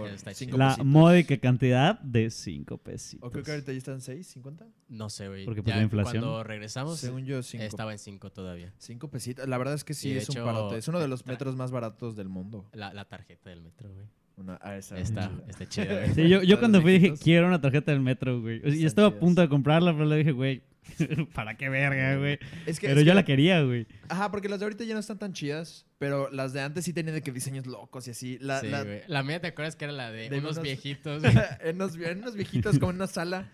la módica cantidad de 5 pesitos. O creo que ahorita ya están 6, 50. No sé, güey. Porque por la inflación. Cuando regresamos, según yo, 5. Estaba en 5 todavía. 5 pesitos. La verdad es que sí, es hecho, un parote. Es uno de los metros más baratos del mundo. La tarjeta del metro, güey. Está chida. Sí, yo cuando fui dije, quiero una tarjeta del metro, güey. Y estaba a punto de comprarla, pero le dije, güey, ¿para qué verga, güey? Pero yo la quería, güey. Ajá, porque las de ahorita ya no están tan chidas, pero las de antes sí tenían de que diseños locos y así. La mía, ¿te acuerdas que era la de unos viejitos? unos viejitos como en una sala.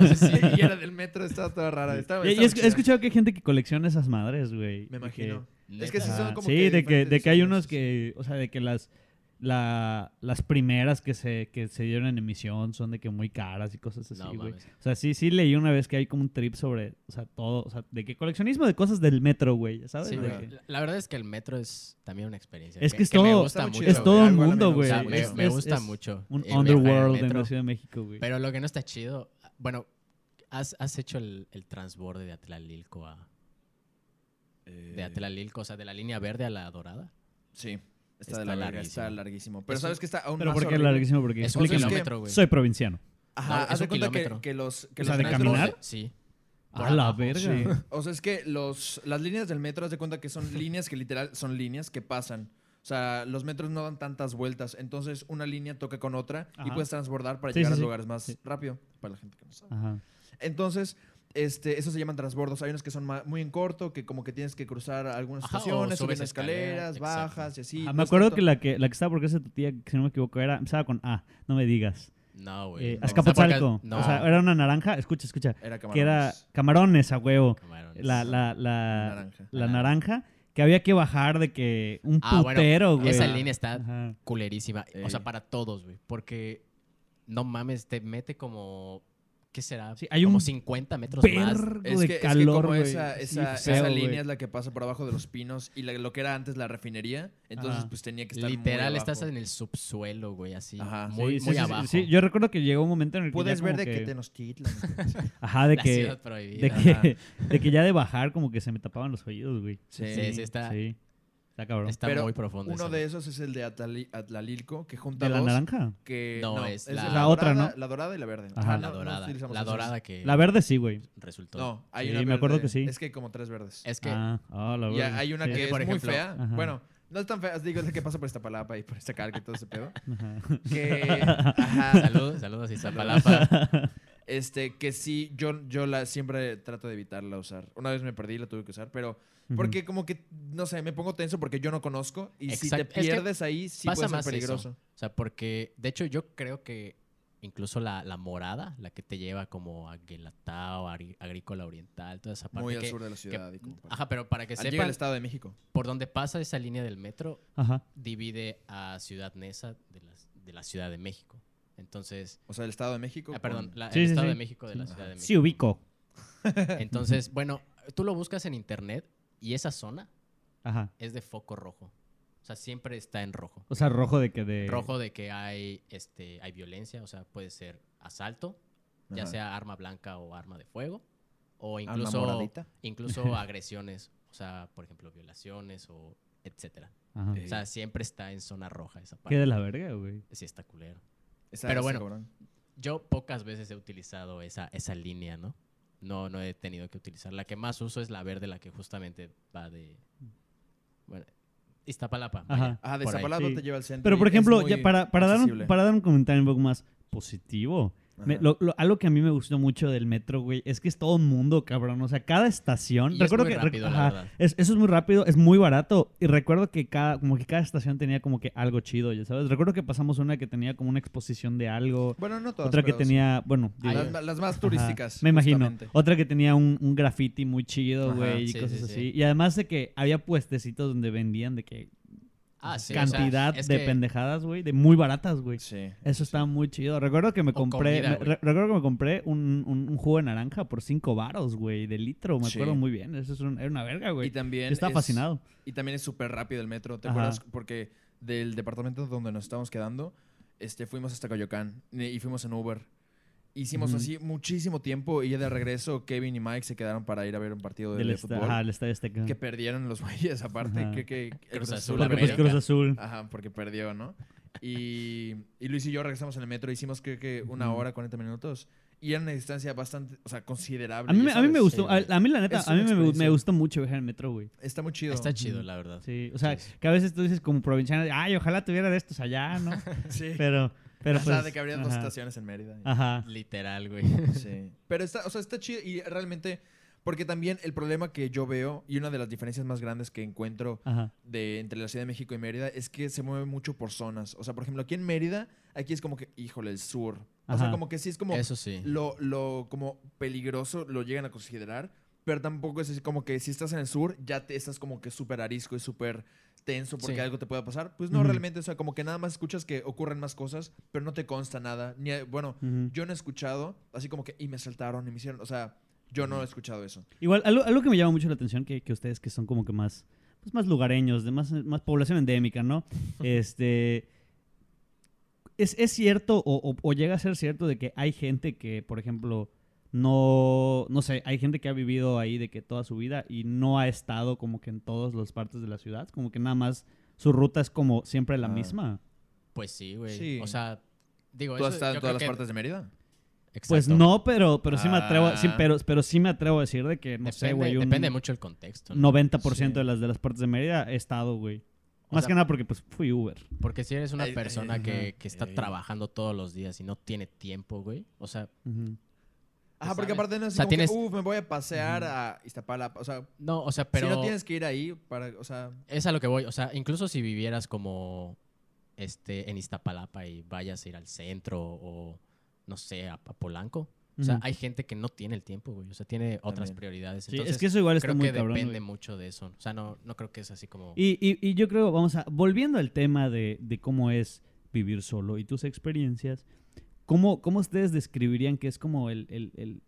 O sea, sí, y era del metro, estaba toda rara. Estaba he escuchado que hay gente que colecciona esas madres, güey. Me imagino. Es que sí son como... Sí, de que hay unos que... O sea, de que las primeras que se dieron en emisión son de que muy caras y cosas así, güey. No, o sea, sí leí una vez que hay como un trip sobre, o sea, todo, o sea, de que coleccionismo de cosas del metro, güey, ¿sabes? Sí, la verdad es que el metro es también una experiencia. Es que es todo, me gusta mucho, es todo un mundo, güey. Me gusta mucho. Un underworld en la Ciudad de México, güey. Pero lo que no está chido, bueno, ¿has hecho el transborde de Atlalilco o sea, de la línea verde a la dorada? Sí. Está larguísimo. Pero ¿sabes que está aún más horrible? ¿Pero por qué larguísimo? Porque es un kilómetro, güey. Soy provinciano. Ajá, haz de cuenta que los... O sea, ¿de caminar? Sí. A la verga. Sí. O sea, es que las líneas del metro, haz de cuenta que son líneas que literal son líneas que pasan. O sea, los metros no dan tantas vueltas. Entonces, una línea toca con otra y puedes transbordar para llegar a lugares más rápido. Para la gente que no sabe. Ajá. Entonces... esos se llaman transbordos. Hay unos que son muy en corto, que como que tienes que cruzar algunas estaciones, subes escaleras, bajas y así. Me acuerdo que la que estaba por casa de tu tía, que si no me equivoco, empezaba con A, no me digas. No, güey. Azcapotzalco. No. O sea, era una naranja. Escucha. Era Camarones. Que era Camarones, a huevo. Camarones. La naranja. Que había que bajar de que un putero, güey. Bueno, esa línea está culerísima. O sea, para todos, güey. Porque, no mames, te mete como... ¿Qué será? Sí, hay como 50 metros más. Es que como esa línea es la que pasa por abajo de los pinos y lo que era antes la refinería, entonces pues tenía que estar literal, muy abajo. Estás en el subsuelo, güey, así, muy abajo. Sí, yo recuerdo que llegó un momento en el que puedes ver de que Tenochtitlan. Ajá, de que la ciudad prohibida. De que ya de bajar como que se me tapaban los oídos, güey. Sí, está. Sí. Está cabrón. Está pero muy profundo. Uno de esos es el de Atlalilco, que junta ¿de la naranja? Que no, es la otra, dorada, ¿no? La dorada y la verde. Ajá. La dorada. No la dorada que... La verde sí, güey. Resultó. No, hay una verde, me acuerdo que sí. Es que hay como 3 verdes. Es que... la verde. Y hay una que es por ejemplo, muy fea. Ajá. Bueno, no es tan fea. Digo, es la que pasa por Iztapalapa y por Iztacalca y todo ese pedo. Ajá. Que... Ajá. Saludos, Iztapalapa. Que sí, yo la siempre trato de evitarla usar. Una vez me perdí y la tuve que usar, pero... Porque como que, no sé, me pongo tenso porque yo no conozco. Y si te pierdes es que ahí, sí puede ser peligroso. Eso. O sea, porque, de hecho, yo creo que incluso la morada, la que te lleva como a Guelatao, Agrícola Oriental, toda esa parte. Muy al sur de la ciudad. Ajá, pero para que sepan, el Estado de México. Por donde pasa esa línea del metro, divide a Ciudad Neza de la Ciudad de México. Entonces... O sea, el Estado de México. Perdón, el Estado de México de la Ciudad de México. Sí, ubico. Entonces, bueno, tú lo buscas en internet. Y esa zona es de foco rojo. O sea, siempre está en rojo. O sea, rojo de que rojo de que hay violencia. O sea, puede ser asalto, ya sea arma blanca o arma de fuego. O incluso agresiones. O sea, por ejemplo, violaciones o etcétera. Ajá. O sea, siempre está en zona roja esa parte. ¿Qué de la verga, güey? Sí, está culero. Pero bueno, cabrón. Yo pocas veces he utilizado esa línea, ¿no? no, no he tenido que utilizar. La que más uso es la verde, la que justamente va de... Bueno, Iztapalapa. Ajá. Ah, de Iztapalapa te lleva al centro. Pero, por ejemplo, ya para dar un comentario un poco más positivo... algo que a mí me gustó mucho del metro, güey, es que es todo el mundo, cabrón. O sea, cada estación... Y recuerdo es muy que, rápido, la verdad. Eso es muy rápido, es muy barato. Y recuerdo que cada estación tenía como que algo chido, ya sabes. Recuerdo que pasamos una que tenía como una exposición de algo. Bueno, no todas. Otra que tenía... Bueno, las más turísticas. Ajá, me imagino. Justamente. Otra que tenía un graffiti muy chido, güey, y cosas así. Y además de que había puestecitos donde vendían de que... cantidad, o sea, de pendejadas, güey, de muy baratas, güey. Sí. Eso estaba muy chido. Recuerdo que me compré un jugo de naranja por $5, güey, de litro, me acuerdo muy bien. Eso era una verga, güey. Y también estaba fascinado. Y también es súper rápido el metro, ¿te acuerdas? Porque del departamento donde nos estábamos quedando, fuimos hasta Coyoacán y fuimos en Uber. Hicimos así muchísimo tiempo y ya de regreso Kevin y Mike se quedaron para ir a ver un partido de fútbol. Ajá, el Estadio Azteca. Que perdieron los güeyes, aparte. Cruz Azul. Ajá, porque perdió, ¿no? Y Luis y yo regresamos en el metro. Hicimos creo que 1 hora, 40 minutos. Y era una distancia bastante, o sea, considerable. A mí me gustó. A mí, la neta, me gusta mucho viajar en metro, güey. Está muy chido. Está chido, la verdad. Sí, o sea, que a veces tú dices como provinciano, ay, ojalá tuviera de estos allá, ¿no? Sí. Pero pues, de que habría 2 estaciones en Mérida. Ajá. Literal, güey. Sí. Pero está chido y realmente... Porque también el problema que yo veo y una de las diferencias más grandes que encuentro entre la Ciudad de México y Mérida es que se mueve mucho por zonas. O sea, por ejemplo, aquí en Mérida, aquí es como que, híjole, el sur. Ajá. O sea, como que sí es como... Eso sí. Lo como peligroso lo llegan a considerar, pero tampoco es así como que si estás en el sur ya te estás como que súper arisco y súper... tenso porque algo te pueda pasar. Pues no, realmente, o sea, como que nada más escuchas que ocurren más cosas, pero no te consta nada. Yo no he escuchado, así como que, y me saltaron, y me hicieron, o sea, yo no he escuchado eso. Igual, algo que me llama mucho la atención, que ustedes que son como que más lugareños, de más población endémica, ¿no? ¿Es cierto o llega a ser cierto de que hay gente que, por ejemplo... No sé, hay gente que ha vivido ahí de que toda su vida y no ha estado como que en todas las partes de la ciudad, como que nada más su ruta es como siempre la misma? Pues sí, güey. Sí. O sea, digo, ¿tú has estado en todas las partes de Mérida? Exacto. Pues no, pero sí me atrevo, pero sí me atrevo a decir de que no sé, güey, depende mucho el contexto, ¿no? 90% de las partes de Mérida he estado, güey. Más que nada porque pues fui Uber. Porque si eres una persona que está trabajando todos los días y no tiene tiempo, güey. O sea, ajá, porque aparte no es como que, me voy a pasear a Iztapalapa, o sea... No, o sea, pero... Si no tienes que ir ahí para, o sea... Es a lo que voy, o sea, incluso si vivieras como, en Iztapalapa y vayas a ir al centro o, no sé, a Polanco. O sea, hay gente que no tiene el tiempo, güey. O sea, tiene otras prioridades. Entonces, sí, es que eso igual está muy cabrón. Creo que depende mucho de eso. O sea, no creo que es así como... Y yo creo, volviendo al tema de cómo es vivir solo y tus experiencias... ¿Cómo ustedes describirían que es como el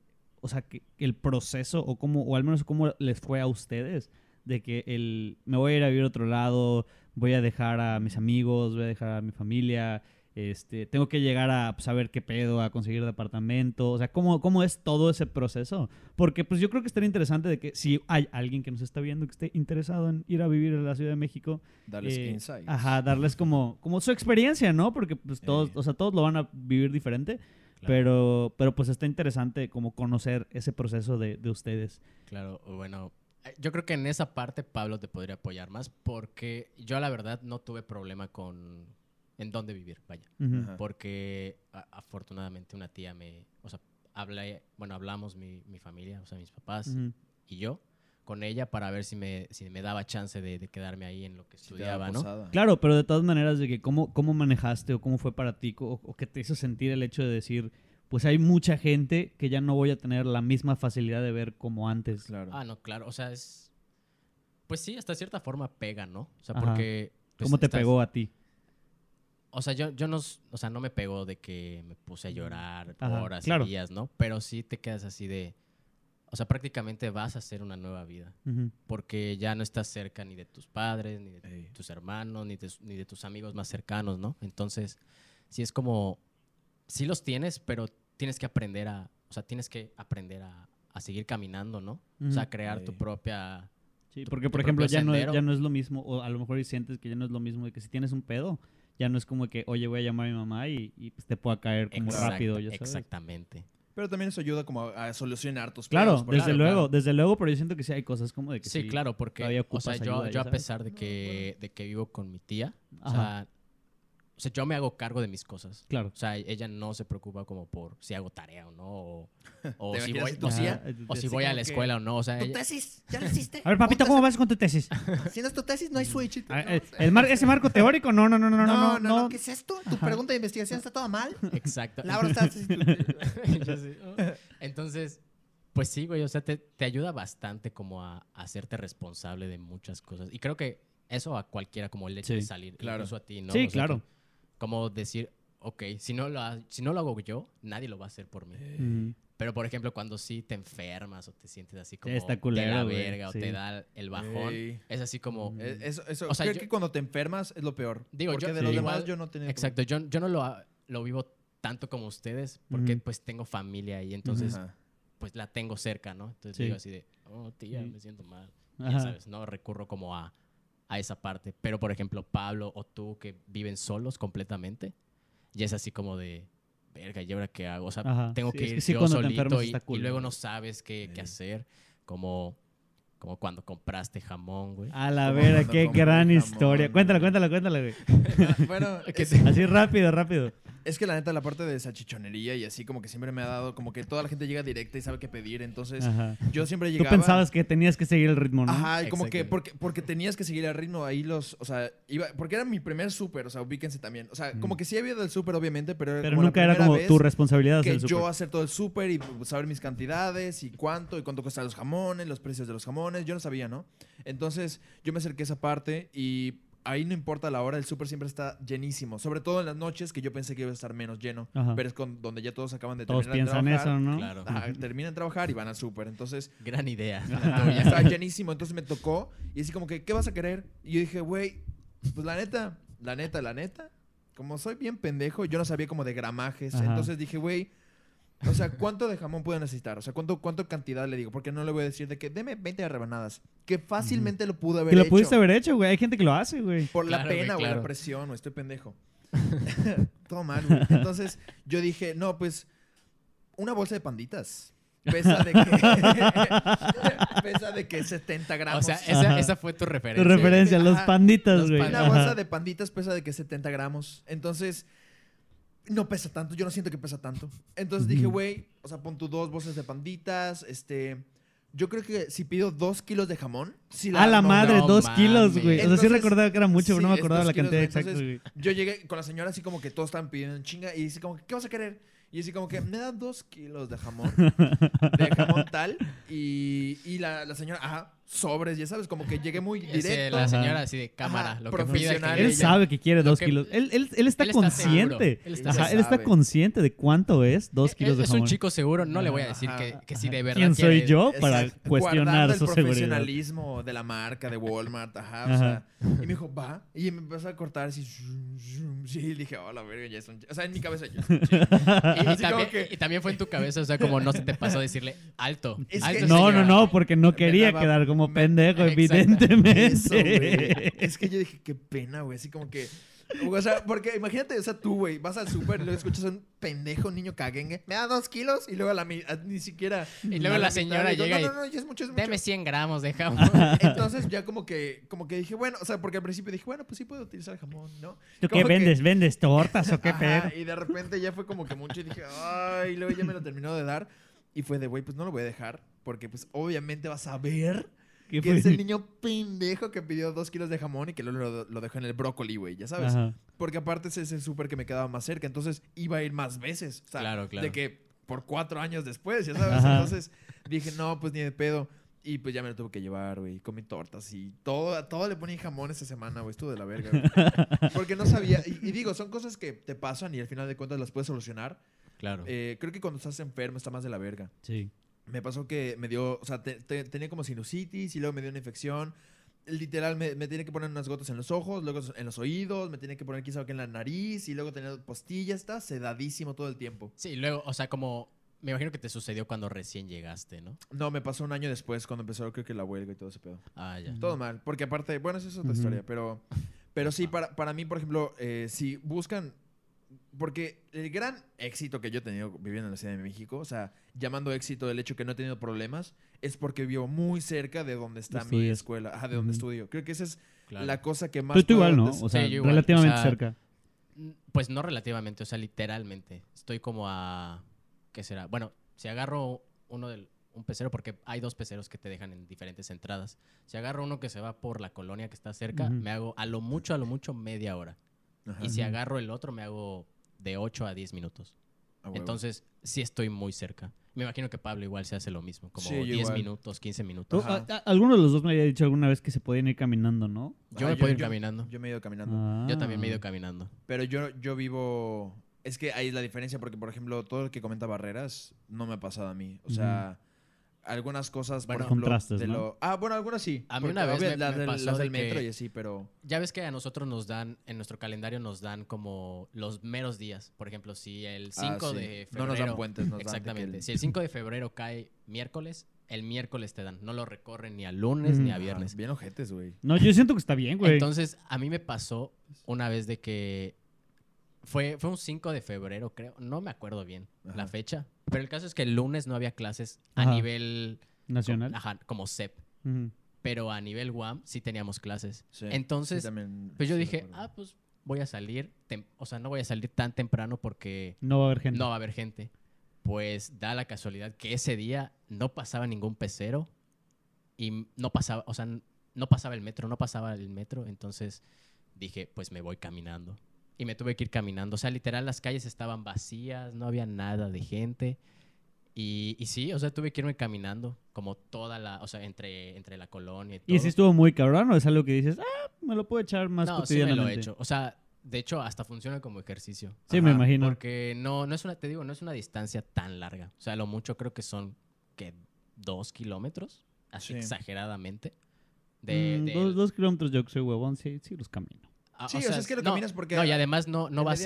proceso o al menos cómo les fue a ustedes de que me voy a ir a vivir a otro lado, voy a dejar a mis amigos, voy a dejar a mi familia, tengo que llegar a saber qué pedo, a conseguir departamento, o sea, cómo es todo ese proceso? Porque pues yo creo que estaría interesante de que si hay alguien que nos está viendo que esté interesado en ir a vivir a la Ciudad de México, darles insights. Ajá, darles como su experiencia, ¿no? Porque pues todos, o sea, todos lo van a vivir diferente, claro. pero pues está interesante como conocer ese proceso de ustedes. Claro, bueno, yo creo que en esa parte Pablo te podría apoyar más porque yo la verdad no tuve problema con... en dónde vivir, vaya. Uh-huh. Porque afortunadamente una tía o sea, hablamos mi familia, o sea, mis papás y yo, con ella para ver si me daba chance de quedarme ahí en lo que estudiaba, ¿no? Claro, pero de todas maneras, de que ¿cómo manejaste o cómo fue para ti o qué te hizo sentir el hecho de decir, pues hay mucha gente que ya no voy a tener la misma facilidad de ver como antes? Claro. Ah, no, claro, o sea, es... Pues sí, hasta cierta forma pega, ¿no? O sea, porque... Pues, ¿cómo te pegó a ti? O sea, yo no, o sea, no me pegó de que me puse a llorar horas y días, ¿no? Pero sí te quedas así de... O sea, prácticamente vas a hacer una nueva vida. Uh-huh. Porque ya no estás cerca ni de tus padres, ni de tus hermanos, ni de tus amigos más cercanos, ¿no? Entonces, sí es como... Sí los tienes, pero tienes que aprender a... O sea, tienes que aprender a seguir caminando, ¿no? Uh-huh. O sea, crear tu propia... Sí, porque, por ejemplo, ya no es lo mismo... O a lo mejor sientes que ya no es lo mismo de que si tienes un pedo... Ya no es como que, oye, voy a llamar a mi mamá y pues te pueda caer como rápido, ya sabes. Exactamente. Pero también eso ayuda como a solucionar tus problemas. Claro, desde luego, pero yo siento que sí hay cosas como de que sí, claro, porque o sea, yo a pesar de que vivo con mi tía, o sea, yo me hago cargo de mis cosas. Claro. O sea, ella no se preocupa como por si hago tarea o no, o si voy, voy a la escuela o no. O sea, ¿tu tesis? ¿Ya lo hiciste? A ver, papito, ¿cómo vas con tu tesis? Si no es tu tesis, no hay switch. ¿Ese marco teórico? No. ¿Qué es esto? ¿Tu pregunta de investigación está toda mal? Exacto. Laura está... Entonces, pues sí, güey. O sea, te ayuda bastante como a hacerte responsable de muchas cosas. Y creo que eso a cualquiera, como el hecho de salir. Claro. Incluso a ti, ¿no? Sí, claro. Como decir, ok, si no lo hago yo, nadie lo va a hacer por mí. Mm. Pero, por ejemplo, cuando sí te enfermas o te sientes así como te da verga o te da el bajón, es así como... Eso, o sea, creo que cuando te enfermas es lo peor. Digo, porque de los demás yo no tenía... Exacto, yo no lo vivo tanto como ustedes porque pues tengo familia ahí, entonces pues la tengo cerca, ¿no? Entonces digo así de, oh, tía, me siento mal. Ya sabes, ¿no? Recurro como a esa parte. Pero, por ejemplo, Pablo o tú que viven solos completamente, ya es así como de, verga, ¿y ahora qué hago? O sea, tengo que ir yo solito y luego no sabes qué hacer. Como cuando compraste jamón, güey. A la verga, qué gran historia. Cuéntala, güey. Bueno, así rápido. Es que la neta, la parte de salchichonería y así como que siempre me ha dado, como que toda la gente llega directa y sabe qué pedir, entonces yo siempre llegaba... Tú pensabas que tenías que seguir el ritmo, ¿no? Ajá, como que porque tenías que seguir el ritmo, ahí o sea, iba... Porque era mi primer súper, o sea, ubíquense también. O sea, como que sí había del súper, obviamente, pero como nunca era como tu responsabilidad hacer el súper. Que yo hacer todo el súper y saber mis cantidades y cuánto costaban los jamones, los precios de los jamones, yo no sabía, ¿no? Entonces yo me acerqué a esa parte y... Ahí no importa la hora, el súper siempre está llenísimo. Sobre todo en las noches, que yo pensé que iba a estar menos lleno. Ajá. Pero es donde ya todos acaban de terminar de trabajar. Todos piensan eso, ¿no? Claro. Terminan de trabajar y van al súper. Entonces... Gran idea. Ya estaba llenísimo. Entonces me tocó. Y así como que, ¿qué vas a querer? Y yo dije, güey, pues la neta. Como soy bien pendejo, yo no sabía como de gramajes. Ajá. Entonces dije, güey... O sea, ¿cuánto de jamón puedo necesitar? O sea, ¿cuánto cantidad le digo? Porque no le voy a decir de que deme 20 rebanadas. Que fácilmente lo pude haber hecho. Que lo pudiste haber hecho, güey. Hay gente que lo hace, güey. Por la pena, güey, la presión, güey. Estoy pendejo. Todo mal, güey. Entonces, yo dije, no, pues, una bolsa de panditas. Pesa de que 70 gramos. O sea, esa fue tu referencia. Los panditas, güey. Una bolsa de panditas pesa de que 70 gramos. Entonces... No pesa tanto, yo no siento que pesa tanto. Entonces dije, güey, o sea, pon tú 2 bolsas de panditas, Yo creo que si pido 2 kilos de jamón... Si la ¡a la madre! No, 2 kilos, güey. O sea, sí recordaba que era mucho, pero no me acordaba la cantidad exacta. Yo llegué con la señora así como que todos estaban pidiendo en chinga y dice como, ¿qué vas a querer? Y así como que, me da 2 kilos de jamón. De jamón tal. Y la señora, sobres, ya sabes, como que llegué muy directo. Sí, la señora así de cámara, lo profesional. Que él sabe que quiere 2 kilos. Él está consciente. Él está consciente de cuánto es 2 kilos de jamón. Es un chico seguro, no le voy a decir que sí de verdad. ¿Quién soy yo para cuestionar su seguridad? El profesionalismo de la marca, de Walmart, o sea. Y me dijo, va. Y me empezó a cortar así. Y dije, hola, verga, ya es un chico. O sea, en mi cabeza yo. Y también fue en tu cabeza, o sea, como no se te pasó decirle alto. No, porque no quería quedar como pendejo, evidentemente. Eso, güey. Es que yo dije, qué pena, güey. Así como que... O sea, porque imagínate, o sea, tú, güey, vas al súper y luego escuchas a un pendejo niño caguengue. Me da 2 kilos y luego ni siquiera... Y luego la señora llega y... No, ya es mucho. Deme 100 gramos de jamón. Entonces ya como que dije, bueno, o sea, porque al principio dije, bueno, pues sí puedo utilizar jamón, ¿no? ¿Tú qué vendes? ¿Vendes tortas o qué pedo? Y de repente ya fue como que mucho y dije, ay, y luego ya me lo terminó de dar. Y fue de, güey, pues no lo voy a dejar porque pues obviamente vas a ver... Que es el niño pendejo que pidió 2 kilos de jamón y que lo dejó en el brócoli, güey, ya sabes. Ajá. Porque aparte ese es el súper que me quedaba más cerca, entonces iba a ir más veces. O sea, claro. De que por 4 años después, ya sabes. Ajá. Entonces dije, no, pues ni de pedo. Y pues ya me lo tuve que llevar, güey. Comí tortas y todo le ponía jamón esa semana, güey. Estuvo de la verga, güey. Porque no sabía. Y digo, son cosas que te pasan y al final de cuentas las puedes solucionar. Claro. Creo que cuando estás enfermo está más de la verga. Sí. Me pasó que me dio... O sea, tenía como sinusitis y luego me dio una infección. Literal, me tenía que poner unas gotas en los ojos, luego en los oídos, me tenía que poner quizá en la nariz y luego tenía postillas. Está sedadísimo todo el tiempo. Sí, luego, o sea, como... Me imagino que te sucedió cuando recién llegaste, ¿no? No, me pasó un año después, cuando empezó creo que la huelga y todo ese pedo. Ah, ya. Todo mal. Porque aparte... Bueno, esa es otra historia, pero sí, para mí, por ejemplo, si buscan... Porque el gran éxito que yo he tenido viviendo en la Ciudad de México, o sea, llamando éxito el hecho que no he tenido problemas, es porque vivo muy cerca de donde está mi escuela, de donde estudio. Creo que esa es la cosa que más... Pero tú igual, ¿no? O sea, sí, relativamente cerca. Pues no relativamente, o sea, literalmente. Estoy como a... ¿Qué será? Bueno, si agarro uno del... un pecero, porque hay dos peceros que te dejan en diferentes entradas. Si agarro uno que se va por la colonia que está cerca, me hago a lo mucho media hora. Ajá. Y si agarro el otro, me hago de 8 a 10 minutos. Entonces, sí estoy muy cerca. Me imagino que Pablo igual se hace lo mismo, como 10 minutos, 15 minutos. Alguno de los dos me había dicho alguna vez que se podían ir caminando, ¿no? Yo me puedo ir caminando. Yo me he ido caminando. Yo también me he ido caminando. Pero yo vivo... Es que ahí es la diferencia, porque, por ejemplo, todo lo que comenta Barreras no me ha pasado a mí. O sea... Algunas cosas, bueno, por ejemplo, de ¿no? lo... Ah, bueno, algunas sí. A mí una vez me pasó las del metro y así, pero... Ya ves que a nosotros nos dan, en nuestro calendario nos dan como los meros días. Por ejemplo, si el 5 de febrero... No nos dan puentes, nos exactamente. Dan si el 5 de febrero cae miércoles, el miércoles te dan. No lo recorren ni a lunes ni a viernes. Bien ojetes, güey. No, yo siento que está bien, güey. Entonces, a mí me pasó una vez de que... Fue un 5 de febrero, creo. No me acuerdo bien la fecha. Pero el caso es que el lunes no había clases a nivel... ¿Nacional? Como CEP. Pero a nivel UAM sí teníamos clases. Sí, entonces, pues yo dije, pues voy a salir. O sea, no voy a salir tan temprano porque... No va a haber gente. Pues da la casualidad que ese día no pasaba ningún pecero. Y no pasaba... O sea, no pasaba el metro. Entonces dije, pues me voy caminando. Y me tuve que ir caminando. O sea, literal, las calles estaban vacías, no había nada de gente. Y sí, o sea, tuve que irme caminando como toda la... O sea, entre la colonia y todo. ¿Y si estuvo muy cabrón o es algo que dices, me lo puedo echar más cotidianamente? No, sí me lo he hecho. O sea, de hecho, hasta funciona como ejercicio. Sí, me imagino. Porque no es una distancia tan larga. O sea, lo mucho creo que son, 2 kilómetros, así exageradamente. 2 kilómetros yo que soy huevón, sí los camino. Sí, o sea, es que lo caminas porque... No, y además no vas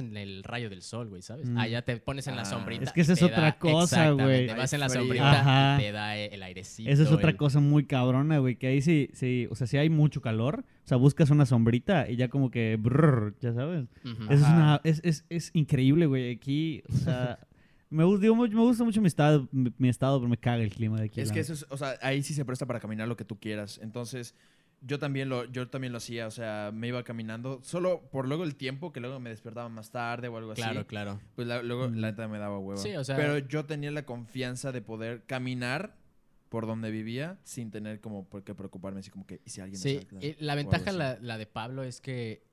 en el rayo del sol, güey, ¿sabes? Allá te pones en la sombrita. Es que esa es otra cosa, güey. Te vas en la sombrita y te da el airecito. Esa es otra cosa muy cabrona, güey, que ahí sí, o sea, si hay mucho calor, o sea, buscas una sombrita y ya como que... Brrr, ya sabes. Es increíble, güey, aquí, o sea... Me gusta mucho mi estado, pero me caga el clima de aquí. Es que eso es, o sea, ahí sí se presta para caminar lo que tú quieras, entonces... Yo también lo hacía, o sea, me iba caminando solo por luego el tiempo, que luego me despertaba más tarde o algo así. Claro. Pues luego la neta me daba hueva. Sí, o sea... Pero yo tenía la confianza de poder caminar por donde vivía sin tener como por qué preocuparme, así como que si alguien... Sí, y la ventaja, la de Pablo, es que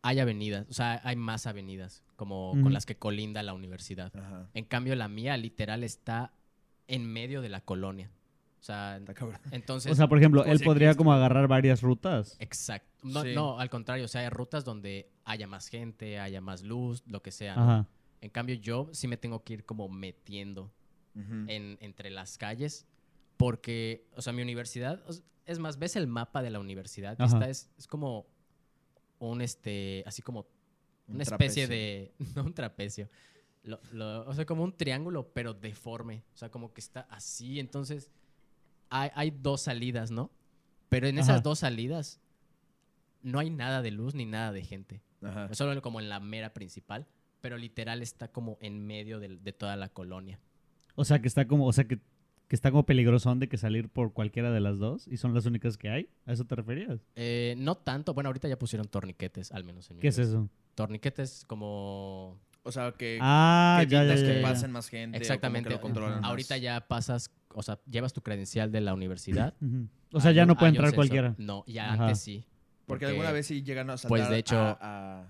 hay avenidas, o sea, hay más avenidas, como con las que colinda la universidad. Ajá. En cambio, la mía literal está en medio de la colonia. O sea, entonces, o sea, por ejemplo, él podría como agarrar varias rutas. Exacto. No, al contrario. O sea, hay rutas donde haya más gente, haya más luz, lo que sea. ¿No? En cambio, yo sí me tengo que ir como metiendo entre las calles porque, o sea, mi universidad... Es más, ves el mapa de la universidad. Esta es como un, así como una especie de... No un trapecio. O sea, como un triángulo, pero deforme. O sea, como que está así. Entonces... Hay 2 salidas, ¿no? Pero en esas 2 salidas no hay nada de luz ni nada de gente. Ajá. Solo como en la mera principal, pero literal está como en medio de toda la colonia. O sea, que está como, peligrosón de que salir por cualquiera de las 2 y son las únicas que hay. ¿A eso te referías? No tanto. Bueno, ahorita ya pusieron torniquetes, al menos en mi casa. ¿Qué es eso? Torniquetes como... O sea, que pasen más gente. Exactamente. Que lo controlan ahorita más. Ya pasas... O sea, llevas tu credencial de la universidad. O sea, ya no puede entrar cualquiera. No, ya antes sí. Porque alguna vez sí llegan a asaltar de hecho, a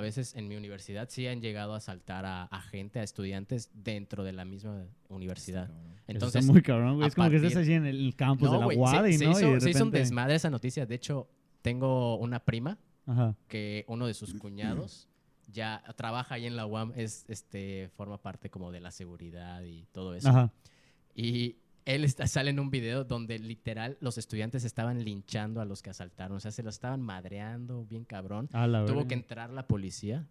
veces en mi universidad sí han llegado a asaltar a gente, a estudiantes dentro de la misma universidad. Entonces, está muy cabrón, güey. Es como que estás allí en el campus de la UADI, ¿no? Se hizo un desmadre esa noticia. De hecho, tengo una prima que uno de sus cuñados... ya trabaja ahí en la UAM, forma parte como de la seguridad y todo eso. Y él sale en un video donde literal los estudiantes estaban linchando a los que asaltaron. O sea, se los estaban madreando bien cabrón. Tuvo que entrar la policía,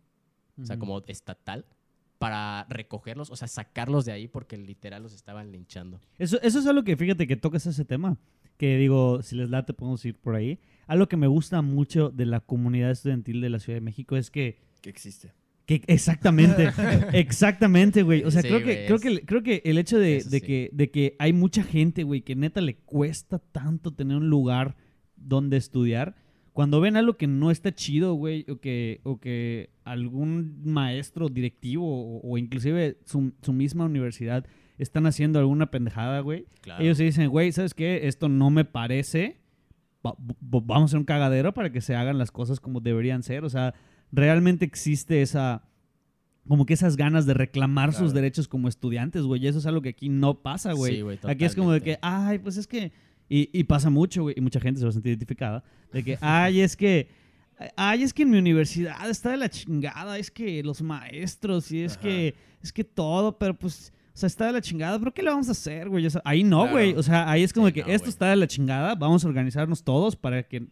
o sea, como estatal, para recogerlos, o sea, sacarlos de ahí porque literal los estaban linchando. Eso es algo que, fíjate, que tocas ese tema. Que digo, si les late podemos ir por ahí. Algo que me gusta mucho de la comunidad estudiantil de la Ciudad de México es que Que existe. Exactamente, exactamente, güey. O sea, sí, creo que el hecho de que hay mucha gente, güey, que neta le cuesta tanto tener un lugar donde estudiar. Cuando ven algo que no está chido, güey, o que algún maestro directivo o inclusive su misma universidad están haciendo alguna pendejada, güey. Claro. Ellos se dicen, güey, ¿sabes qué? Esto no me parece. Vamos a hacer un cagadero para que se hagan las cosas como deberían ser. O sea, realmente existe esa, como que esas ganas de reclamar, claro, sus derechos como estudiantes, güey. Eso es algo que aquí no pasa, güey. Sí, güey, aquí es como de que, ay, pues es que... Y pasa mucho, güey, y mucha gente se va a sentir identificada, de que, ay, es que en mi universidad está de la chingada, es que los maestros, y es, ajá, que, es que todo, pero pues, o sea, está de la chingada, pero ¿qué le vamos a hacer, güey? O sea, ahí no, claro, güey, o sea, ahí es como sí, que no, esto güey, está de la chingada, vamos a organizarnos todos para que no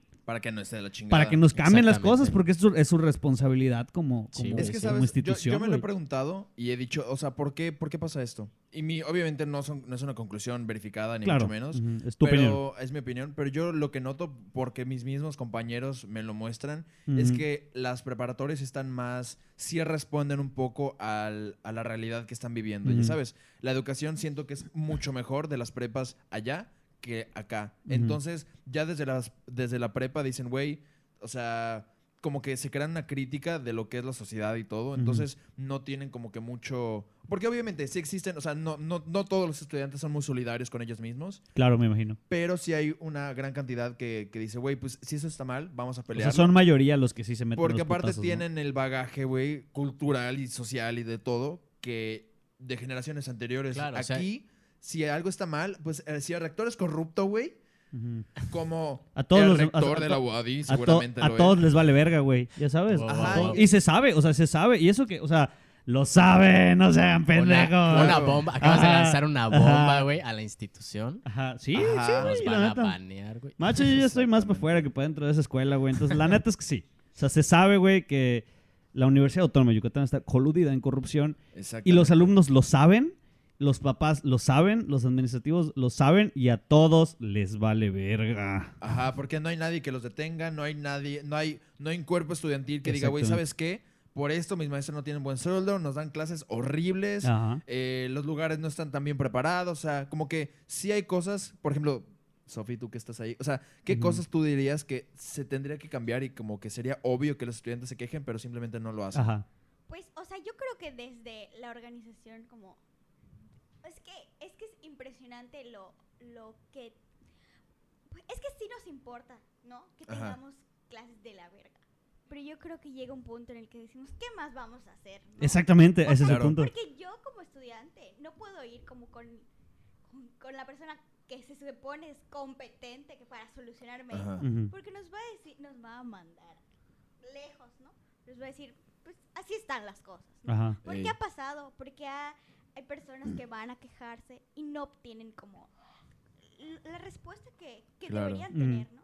esté de la chingada. Para que nos cambien las cosas, porque es su responsabilidad como es que, ¿sabes?, como institución. Yo me lo he preguntado y he dicho, o sea, ¿por qué pasa esto? Y obviamente no es una conclusión verificada, ni, claro, mucho menos. Uh-huh. Es tu opinión. Es mi opinión, pero yo lo que noto, porque mis mismos compañeros me lo muestran, uh-huh, es que las preparatorias están más... sí responden un poco a la realidad que están viviendo. Uh-huh. Ya sabes, la educación siento que es mucho mejor de las prepas allá que acá. Uh-huh. Entonces, ya desde la prepa dicen, güey, o sea, como que se crean una crítica de lo que es la sociedad y todo. Entonces, uh-huh, no tienen como que mucho... Porque obviamente sí existen, o sea, no todos los estudiantes son muy solidarios con ellos mismos. Claro, me imagino. Pero sí hay una gran cantidad que dice, güey, pues si eso está mal, vamos a pelear. O sea, son mayoría los que sí se meten en los putazos. Porque aparte tienen, ¿no?, el bagaje, güey, cultural y social y de todo, que de generaciones anteriores. Claro, aquí... O sea, si algo está mal, pues si el rector es corrupto, güey, uh-huh, como a todos el rector de la UADI seguramente a todos les vale verga, güey, ya sabes. Wow. Y se sabe. Y eso que, o sea, lo saben, no sean pendejos. Una bomba. Acabas, ajá, de lanzar una bomba, güey, a la institución. Ajá, sí, ajá, sí, güey. Nos van a banear, güey. Macho, yo ya estoy más para afuera que para dentro de esa escuela, güey. Entonces, la neta es que sí. O sea, se sabe, güey, que la Universidad Autónoma de Yucatán está coludida en corrupción. Y los alumnos lo saben. Los papás lo saben, los administrativos lo saben y a todos les vale verga. Ajá, porque no hay nadie que los detenga, no hay un cuerpo estudiantil que diga, güey, ¿sabes qué? Por esto mis maestros no tienen buen sueldo, nos dan clases horribles, los lugares no están tan bien preparados, o sea, como que sí hay cosas, por ejemplo, Sofi, tú que estás ahí, o sea, ¿qué, uh-huh, cosas tú dirías que se tendría que cambiar y como que sería obvio que los estudiantes se quejen, pero simplemente no lo hacen? Ajá. Pues, o sea, yo creo que desde la organización como... Es que es impresionante lo que... Pues es que sí nos importa, ¿no? Que tengamos, ajá, clases de la verga. Pero yo creo que llega un punto en el que decimos, ¿qué más vamos a hacer? ¿No? Exactamente, ese, claro, es el punto. Porque yo como estudiante no puedo ir como con la persona que se supone es competente que para solucionarme, ajá, eso. Uh-huh. Porque nos va a mandar lejos, ¿no? Nos va a decir, pues así están las cosas, ¿no? Ajá. ¿Por qué ha pasado? Porque hay personas que van a quejarse y no obtienen como la respuesta que claro, deberían tener, ¿no?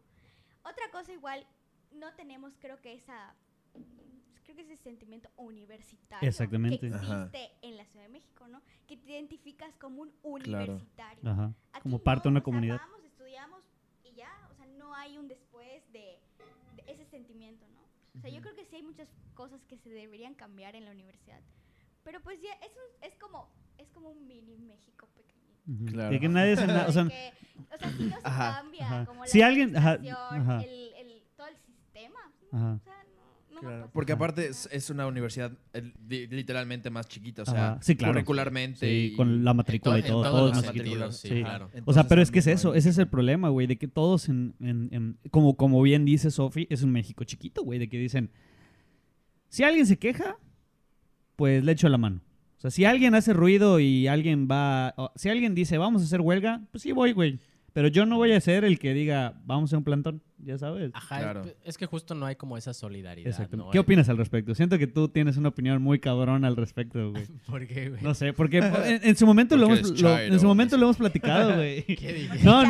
Otra cosa igual, no tenemos creo que ese sentimiento universitario que existe, ajá, en la Ciudad de México, ¿no? Que te identificas como un universitario. Claro. Ajá. Aquí como parte de una comunidad. Vamos, estudiamos y ya, o sea, no hay un después de ese sentimiento, ¿no? O sea, yo creo que sí hay muchas cosas que se deberían cambiar en la universidad. Pero pues ya es como un mini México pequeñito. Claro. De que nadie se... o sea, si no se, ajá, cambia, ajá, como la, si alguien, ajá, ajá, todo el sistema, ¿no? Ajá. O sea, no, claro, no, porque aparte es una universidad literalmente más chiquita, o sea, sí, claro, curricularmente. Sí, y con la matrícula y todo. Todos más chiquitos, sí, claro. Entonces, o sea, pero es que es eso, ese es el problema, güey, de que todos como bien dice Sofi, es un México chiquito, güey, de que dicen, si alguien se queja, pues le echo la mano. O sea, si alguien hace ruido y alguien va... Si alguien dice, vamos a hacer huelga, pues sí voy, güey. Pero yo no voy a ser el que diga, vamos a hacer un plantón, ya sabes. Ajá, claro, es que justo no hay como esa solidaridad. Exacto. ¿No? ¿Qué opinas al respecto? Siento que tú tienes una opinión muy cabrón al respecto, güey. ¿Por qué, güey? No sé, porque en su momento lo hemos platicado, güey. ¿Qué dije? No,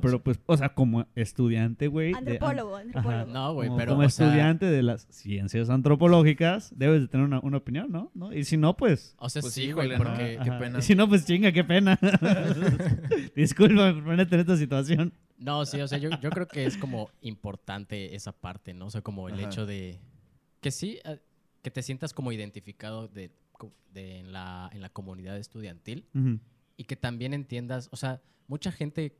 pero pues, o sea, como estudiante, güey. Antropólogo. Ajá, no, güey, pero como estudiante de las ciencias antropológicas, debes de tener una opinión, ¿no? Y si no, pues... O sea, pues sí, güey, porque... Qué pena. Y si no, pues chinga, qué pena. Disculpa por ponerte en esta situación. No, sí, o sea, yo creo que es como importante esa parte, ¿no? O sea, como el hecho de que sí, que te sientas como identificado en la comunidad estudiantil y que también entiendas, o sea, mucha gente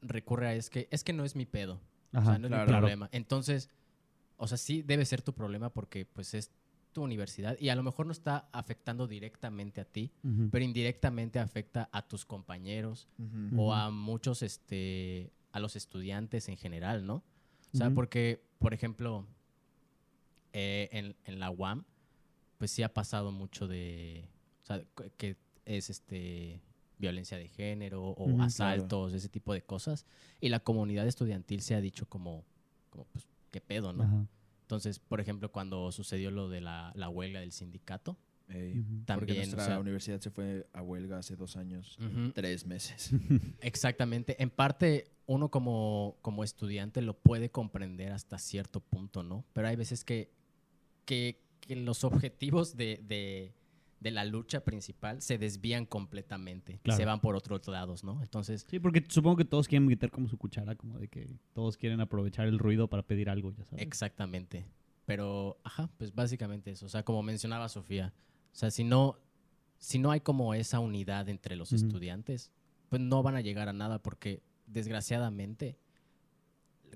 recurre a es que no es mi pedo, o sea, no es mi problema. Entonces, o sea, sí debe ser tu problema porque pues es tu universidad y a lo mejor no está afectando directamente a ti, pero indirectamente afecta a tus compañeros o a muchos, a los estudiantes en general, ¿no? O sea, porque, por ejemplo, en la UAM, pues sí ha pasado mucho de, o sea, que es violencia de género o asaltos, ese tipo de cosas, y la comunidad estudiantil se ha dicho como pues, ¿qué pedo, no? Entonces, por ejemplo, cuando sucedió lo de la huelga del sindicato, también, porque nuestra universidad se fue a huelga hace 2 años, 3 meses. Exactamente. En parte, uno como estudiante lo puede comprender hasta cierto punto, ¿no? Pero hay veces que los objetivos de la lucha principal se desvían completamente. Claro. Se van por otros lados, ¿no? Entonces... Sí, porque supongo que todos quieren meter como su cuchara, como de que todos quieren aprovechar el ruido para pedir algo, ya sabes. Exactamente. Pero, pues básicamente eso. O sea, como mencionaba Sofía, o sea, si no hay como esa unidad entre los estudiantes, pues no van a llegar a nada porque, desgraciadamente,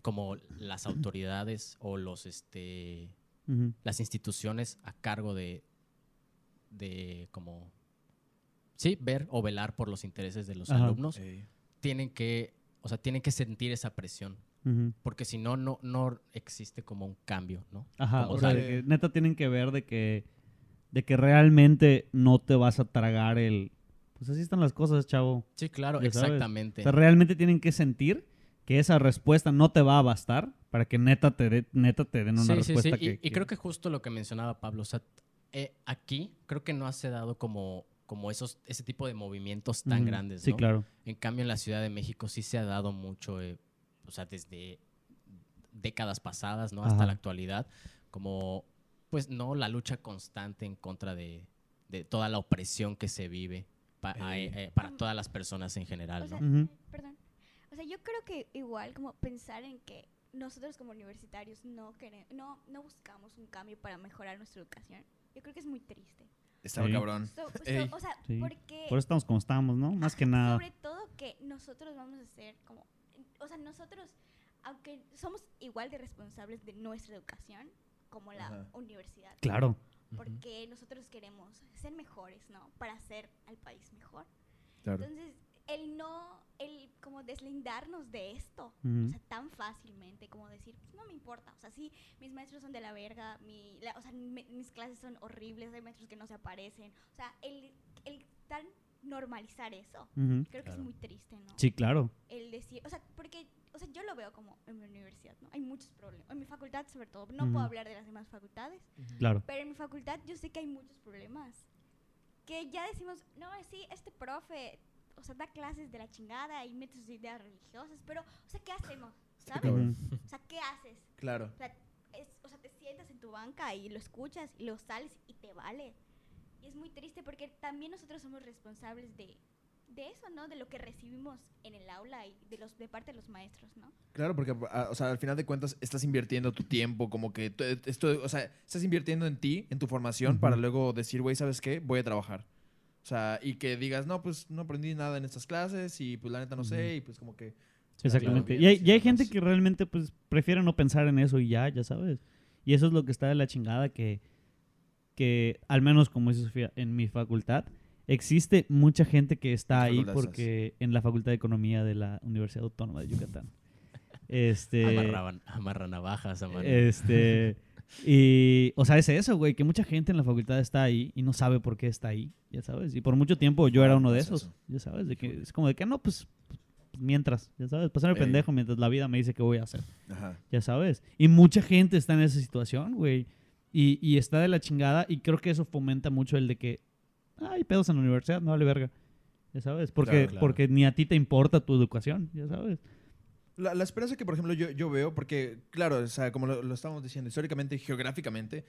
como las autoridades o los, las instituciones a cargo de como sí ver o velar por los intereses de los alumnos tienen que sentir esa presión porque si no existe como un cambio, ¿no? Que neta tienen que ver de que realmente no te vas a tragar el pues así están las cosas, chavo. Sí, claro, exactamente. O sea, realmente tienen que sentir que esa respuesta no te va a bastar para que neta te den una respuesta sí. Y creo que justo lo que mencionaba Pablo, o sea, aquí creo que no se ha dado como ese tipo de movimientos tan grandes, ¿no? Sí, claro. En cambio, en la Ciudad de México sí se ha dado mucho, o sea, desde décadas pasadas, ¿no? Hasta la actualidad, como, pues, no la lucha constante en contra de toda la opresión que se vive para todas las personas en general, ¿no? O sea, perdón. O sea, yo creo que igual como pensar en que nosotros como universitarios no buscamos un cambio para mejorar nuestra educación. Yo creo que es muy triste. Está muy cabrón. O sea, sí. Porque... Por eso estamos como estamos, ¿no? Más que nada. Sobre todo que nosotros vamos a ser como... O sea, nosotros, aunque somos igual de responsables de nuestra educación como la universidad. Claro. Porque nosotros queremos ser mejores, ¿no? Para hacer al país mejor. Claro. Entonces, el como deslindarnos de esto, o sea, tan fácilmente, como decir, pues no me importa, o sea, sí, mis maestros son de la verga, mis clases son horribles, hay maestros que no se aparecen, o sea, el tan normalizar eso, creo que es muy triste, ¿no? Sí, claro. El decir, o sea, porque, o sea, yo lo veo como en mi universidad, ¿no? Hay muchos problemas, en mi facultad sobre todo, no puedo hablar de las demás facultades, claro, pero en mi facultad yo sé que hay muchos problemas, que ya decimos, no, sí, este profe... O sea, da clases de la chingada y mete sus ideas religiosas, pero, o sea, ¿qué hacemos? ¿Sabes? O sea, ¿qué haces? Claro. O sea, te sientas en tu banca y lo escuchas, y lo sales y te vale. Y es muy triste porque también nosotros somos responsables de eso, ¿no? De lo que recibimos en el aula y de parte de los maestros, ¿no? Claro, porque, o sea, al final de cuentas estás invirtiendo tu tiempo, como que esto, o sea, estás invirtiendo en ti, en tu formación, para luego decir, güey, ¿sabes qué? Voy a trabajar. O sea, y que digas, no, pues no aprendí nada en estas clases y pues la neta no sé y pues como que... Exactamente. Claro, y hay gente que realmente pues prefiere no pensar en eso y ya sabes. Y eso es lo que está de la chingada que al menos como dice Sofía, en mi facultad existe mucha gente que está ahí porque en la Facultad de Economía de la Universidad Autónoma de Yucatán. Amarran navajas, Y, o sea, es eso, güey, que mucha gente en la facultad está ahí y no sabe por qué está ahí, ya sabes. Y por mucho tiempo yo era uno de esos, ya sabes, de que es como de que no, pues mientras, ya sabes, pasarme pendejo mientras la vida me dice qué voy a hacer, ya sabes. Y mucha gente está en esa situación, güey, y está de la chingada y creo que eso fomenta mucho el de que, hay pedos en la universidad, no vale verga, ya sabes, porque ni a ti te importa tu educación, ya sabes. La esperanza que, por ejemplo, yo veo, porque, claro, o sea, como lo estábamos diciendo, históricamente, geográficamente,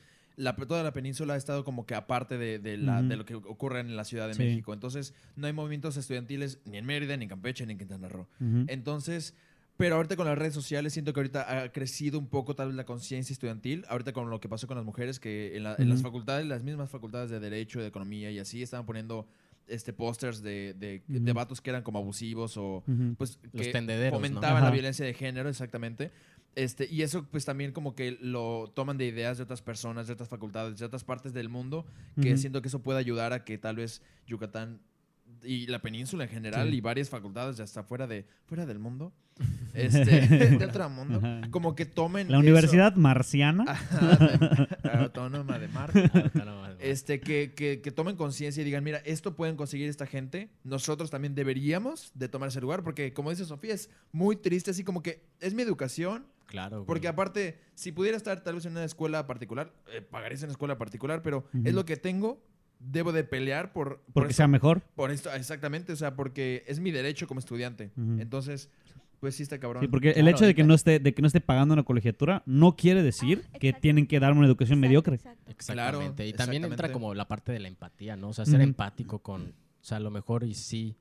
toda la península ha estado como que aparte de lo que ocurre en la Ciudad de México. Entonces, no hay movimientos estudiantiles ni en Mérida, ni en Campeche, ni en Quintana Roo. Entonces, Pero ahorita con las redes sociales siento que ahorita ha crecido un poco tal vez la conciencia estudiantil. Ahorita con lo que pasó con las mujeres, que en las facultades, las mismas facultades de Derecho, de Economía y así, estaban poniendo pósters de vatos que eran como abusivos o pues los que tendederos, fomentaban, ¿no?, la violencia de género, exactamente. Y eso pues también como que lo toman de ideas de otras personas, de otras facultades, de otras partes del mundo, que siento que eso puede ayudar a que tal vez Yucatán y la península en general y varias facultades de hasta fuera del mundo, de otro mundo, como que tomen la universidad marciana, autónoma de Marte, que tomen conciencia y digan, mira, esto pueden conseguir esta gente, nosotros también deberíamos de tomar ese lugar, porque como dice Sofía, es muy triste, así como que es mi educación. Claro, porque aparte, si pudiera estar tal vez en una escuela particular, pagarías en una escuela particular, pero es lo que tengo. Debo de pelear por que sea mejor. Por esto, exactamente, o sea, porque es mi derecho como estudiante. Entonces, pues sí está cabrón. Sí, porque el hecho de que no esté pagando una colegiatura no quiere decir que tienen que darme una educación mediocre. Exacto. Exactamente. Claro, y también entra como la parte de la empatía, ¿no? O sea, ser empático con, o sea, a lo mejor y sí,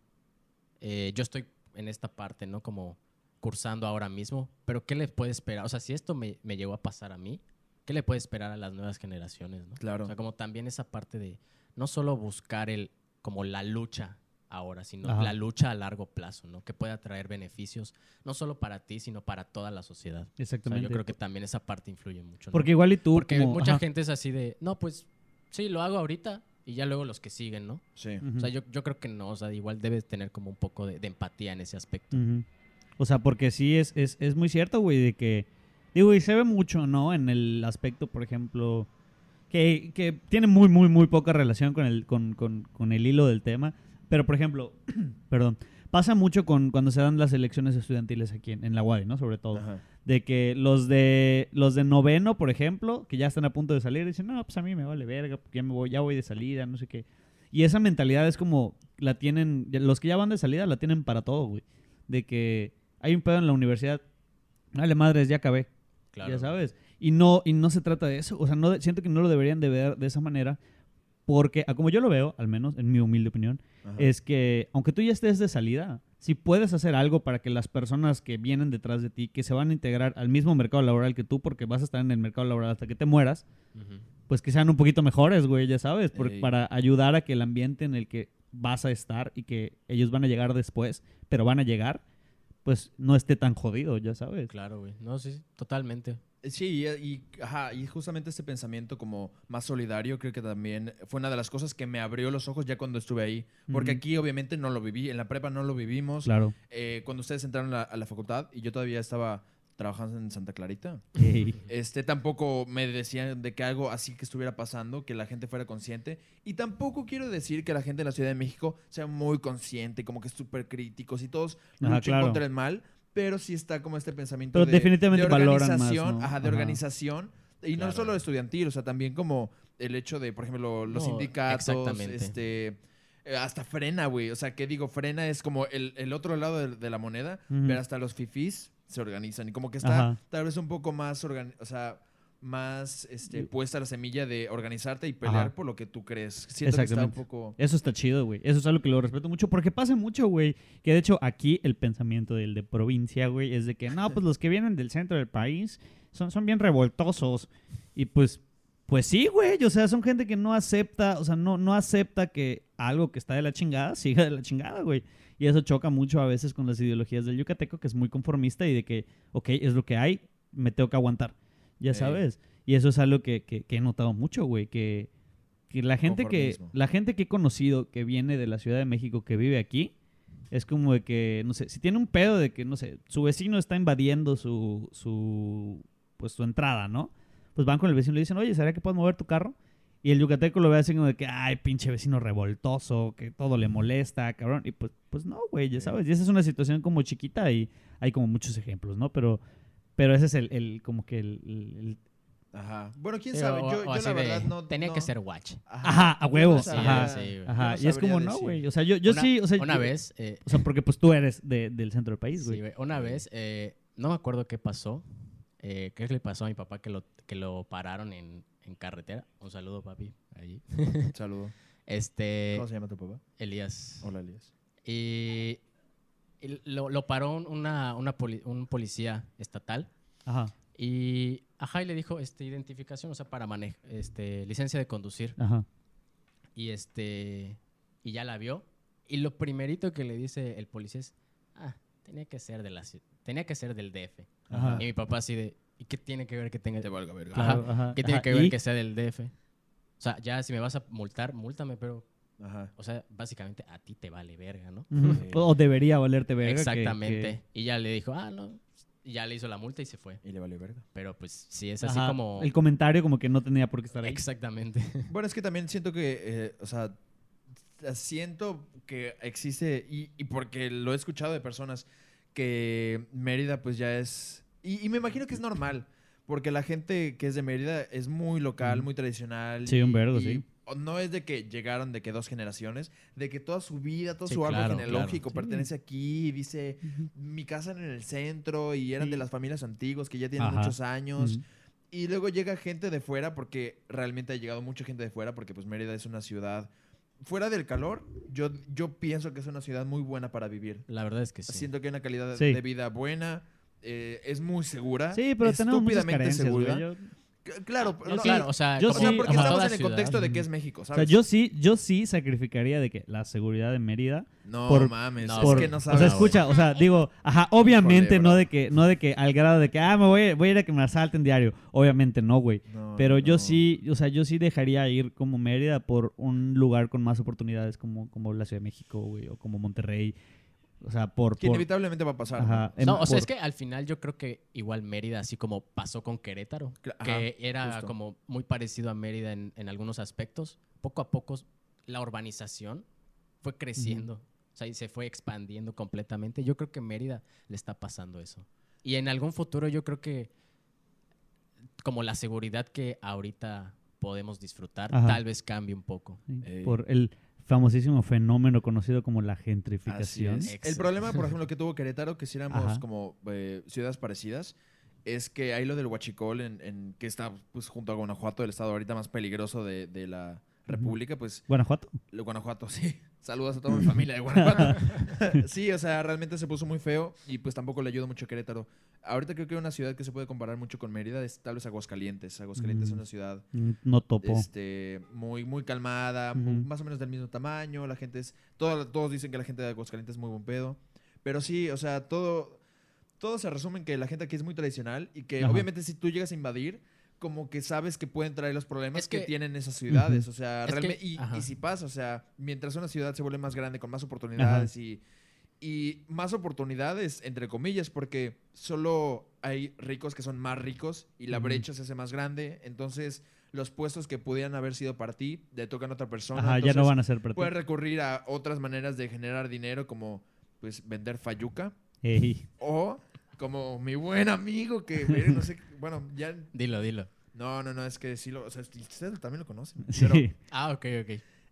yo estoy en esta parte, ¿no? Como cursando ahora mismo, pero ¿qué le puede esperar? O sea, si esto me llegó a pasar a mí, ¿qué le puede esperar a las nuevas generaciones, ¿no? Claro. O sea, como también esa parte de no solo buscar como la lucha ahora, sino la lucha a largo plazo, ¿no? Que pueda traer beneficios, no solo para ti, sino para toda la sociedad. Exactamente. O sea, yo creo que también esa parte influye mucho, ¿no? Porque igual y tú... Porque como, mucha gente es así de, no, pues, sí, lo hago ahorita y ya luego los que siguen, ¿no? Sí. O sea, yo creo que no, o sea, igual debes tener como un poco de empatía en ese aspecto. O sea, porque sí es muy cierto, güey, de que... Digo, y se ve mucho, ¿no? En el aspecto, por ejemplo... Que tiene muy, muy, muy poca relación con el hilo del tema. Pero, por ejemplo, pasa mucho cuando se dan las elecciones estudiantiles aquí en la UADI, ¿no? Sobre todo. Ajá. De que los de noveno, por ejemplo, que ya están a punto de salir, dicen, no, pues a mí me vale verga, porque ya voy de salida, no sé qué. Y esa mentalidad es como, la tienen, los que ya van de salida la tienen para todo, güey. De que hay un pedo en la universidad, dale madres, ya acabé. Claro. Ya sabes. Y no se trata de eso. O sea, no, siento que no lo deberían de ver de esa manera porque, como yo lo veo, al menos en mi humilde opinión, es que aunque tú ya estés de salida, si puedes hacer algo para que las personas que vienen detrás de ti, que se van a integrar al mismo mercado laboral que tú, porque vas a estar en el mercado laboral hasta que te mueras, pues que sean un poquito mejores, güey, ya sabes, para ayudar a que el ambiente en el que vas a estar y que ellos van a llegar después, pero van a llegar, pues no esté tan jodido, ya sabes. Claro, güey. No, sí, totalmente. Sí, y justamente este pensamiento como más solidario creo que también fue una de las cosas que me abrió los ojos ya cuando estuve ahí. Porque aquí obviamente no lo viví, en la prepa no lo vivimos. Claro. Cuando ustedes entraron a la facultad y yo todavía estaba trabajando en Santa Clarita, tampoco me decían de que algo así que estuviera pasando, que la gente fuera consciente. Y tampoco quiero decir que la gente en la Ciudad de México sea muy consciente, como que súper críticos y todos luchan contra el mal. Pero sí está como este pensamiento pero definitivamente de organización, valoran más, ¿no? De organización. Y no solo estudiantil, o sea, también como el hecho de, por ejemplo, los sindicatos, hasta frena, güey. O sea, ¿qué digo? Frena es como el otro lado de la moneda, pero hasta los fifís se organizan. Y como que está tal vez un poco más puesta la semilla de organizarte y pelear por lo que tú crees. Siento que está un poco... Eso está chido, güey. Eso es algo que lo respeto mucho porque pasa mucho, güey. Que de hecho aquí el pensamiento del de provincia, güey, es de que no, pues los que vienen del centro del país son bien revoltosos. Y pues sí, güey. O sea, son gente que no acepta, o sea, no acepta que algo que está de la chingada siga de la chingada, güey. Y eso choca mucho a veces con las ideologías del yucateco, que es muy conformista y de que, es lo que hay, me tengo que aguantar. Ya sabes. Y eso es algo que he notado mucho, güey. Que la gente que he conocido que viene de la Ciudad de México, que vive aquí, es como de que, no sé, si tiene un pedo de que, no sé, su vecino está invadiendo su entrada, ¿no? Pues van con el vecino y le dicen, oye, ¿será que puedes mover tu carro? Y el yucateco lo ve así como de que, ay, pinche vecino revoltoso, que todo le molesta, cabrón. Y pues no, güey, ya sabes. Y esa es una situación como chiquita y hay como muchos ejemplos, ¿no? Pero ese es el Ajá. Bueno, quién sabe. Yo la verdad no... Tenía que ser watch. Ajá, a huevos. Ajá. Y es como, no, güey. O sea, yo sí... Una vez... O sea, porque pues tú eres del centro del país, güey. Sí, güey. Una vez, no me acuerdo qué pasó. ¿Qué le pasó a mi papá? Que lo pararon en carretera. Un saludo, papi. Allí. Un saludo. ¿Cómo se llama tu papá? Elías. Hola, Elías. Y... Lo paró un policía estatal. Ajá. Y ajá, y le dijo identificación, o sea, para manejar, licencia de conducir. Ajá. Y y ya la vio, y lo primerito que le dice el policía es: "Ah, tenía que ser del DF." Ajá. Y mi papá así de: "¿Y qué tiene que ver que tenga?" Te valga verga. Claro, ajá. ¿Qué tiene que ver que sea del DF? O sea, ya si me vas a multar, múltame, pero ajá. O sea, básicamente a ti te vale verga, ¿no? Uh-huh. O debería valerte verga. Exactamente. Que... Y ya le dijo: "Ah, no." Y ya le hizo la multa y se fue. Y le valió verga. Pero pues sí, es así como... El comentario como que no tenía por qué estar ahí. Exactamente. Bueno, es que también siento que... o sea, siento que existe... Y porque lo he escuchado de personas que Mérida pues ya es... Y me imagino que es normal. Porque la gente que es de Mérida es muy local, muy tradicional. Sí, un vergo, sí. No es de que llegaron, de que dos generaciones, de que toda su vida, todo su árbol genealógico pertenece aquí, y dice mi casa en el centro, y eran de las familias antiguas que ya tienen muchos años. Uh-huh. Y luego llega gente de fuera, porque realmente ha llegado mucha gente de fuera, porque pues Mérida es una ciudad... Fuera del calor, yo pienso que es una ciudad muy buena para vivir. La verdad es que sí. Siento que hay una calidad de vida buena, es muy segura. Sí, pero tenemos muchas carencias, segura. Claro, no, claro, o sea, yo porque estamos en el contexto de que es México, ¿sabes? O sea, yo sí sacrificaría de que la seguridad de Mérida. No mames, es que no sabes. O sea, escucha, o sea, digo, ajá, obviamente joder, no de que al grado de que voy a ir a que me asalten diario, obviamente no, güey. No, pero yo sí, o sea, yo sí dejaría ir como Mérida por un lugar con más oportunidades como la Ciudad de México, güey, o como Monterrey. O sea, que inevitablemente va a pasar. Ajá, o sea, es que al final yo creo que igual Mérida, así como pasó con Querétaro, que era justo como muy parecido a Mérida en algunos aspectos, poco a poco la urbanización fue creciendo, o sea, y se fue expandiendo completamente. Yo creo que Mérida le está pasando eso. Y en algún futuro yo creo que como la seguridad que ahorita podemos disfrutar, tal vez cambie un poco. Por el... famosísimo fenómeno conocido como la gentrificación. El problema, por ejemplo, que tuvo Querétaro, que si éramos como ciudades parecidas, es que hay lo del huachicol, que está pues junto a Guanajuato, el estado ahorita más peligroso de la república. Pues, ¿Guanajuato? Guanajuato, sí. Saludos a toda mi familia de Guanajuato. Sí, o sea, realmente se puso muy feo y pues tampoco le ayudó mucho a Querétaro. Ahorita creo que una ciudad que se puede comparar mucho con Mérida es tal vez Aguascalientes. Aguascalientes es una ciudad... No topo. Muy, muy calmada, más o menos del mismo tamaño. La gente es... Todos dicen que la gente de Aguascalientes es muy buen pedo. Pero sí, o sea, todo se resume en que la gente aquí es muy tradicional y que obviamente si tú llegas a invadir, como que sabes que pueden traer los problemas que tienen esas ciudades. O sea, realmente... Y si pasa, o sea, mientras una ciudad se vuelve más grande, con más oportunidades y más oportunidades, entre comillas, porque solo hay ricos que son más ricos y la brecha se hace más grande. Entonces, los puestos que pudieran haber sido para ti, le tocan a otra persona. Ajá, entonces, ya no van a ser para ti. Puedes recurrir a otras maneras de generar dinero, como pues vender fayuca. O como mi buen amigo que, no sé, bueno, ya... Dilo. No, es que sí o sea, ustedes también lo conocen. Sí. Pero, ok.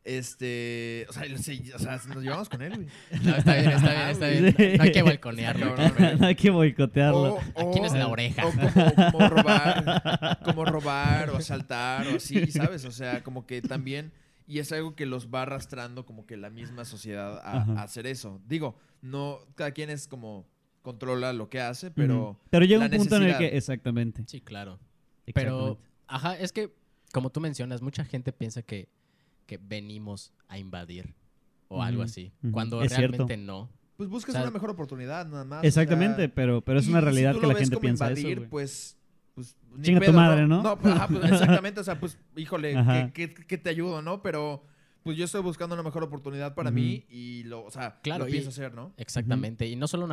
O sea, nos llevamos con él, güey. No, está bien. No hay que boicotearlo. No hay que boicotearlo. Aquí no es la oreja. O como robar o asaltar o así, ¿sabes? O sea, como que también... Y es algo que los va arrastrando como que la misma sociedad a hacer eso. Digo, no... Cada quien es como... Controla lo que hace, pero... Pero llega un punto en el que... Exactamente. Sí, claro. Exactamente. Pero, es que, como tú mencionas, mucha gente piensa que venimos a invadir o algo así, cuando realmente no. Pues buscas una mejor oportunidad, nada más. Exactamente, o sea, pero es una realidad si que la gente como piensa invadir, eso, güey. Pues ni chinga pedo, tu madre, ¿no? No, pues, exactamente, o sea, pues, híjole, que te ayudo, ¿no? Pero pues yo estoy buscando una mejor oportunidad para mí y o sea, claro, lo pienso hacer, ¿no? Exactamente, y no solo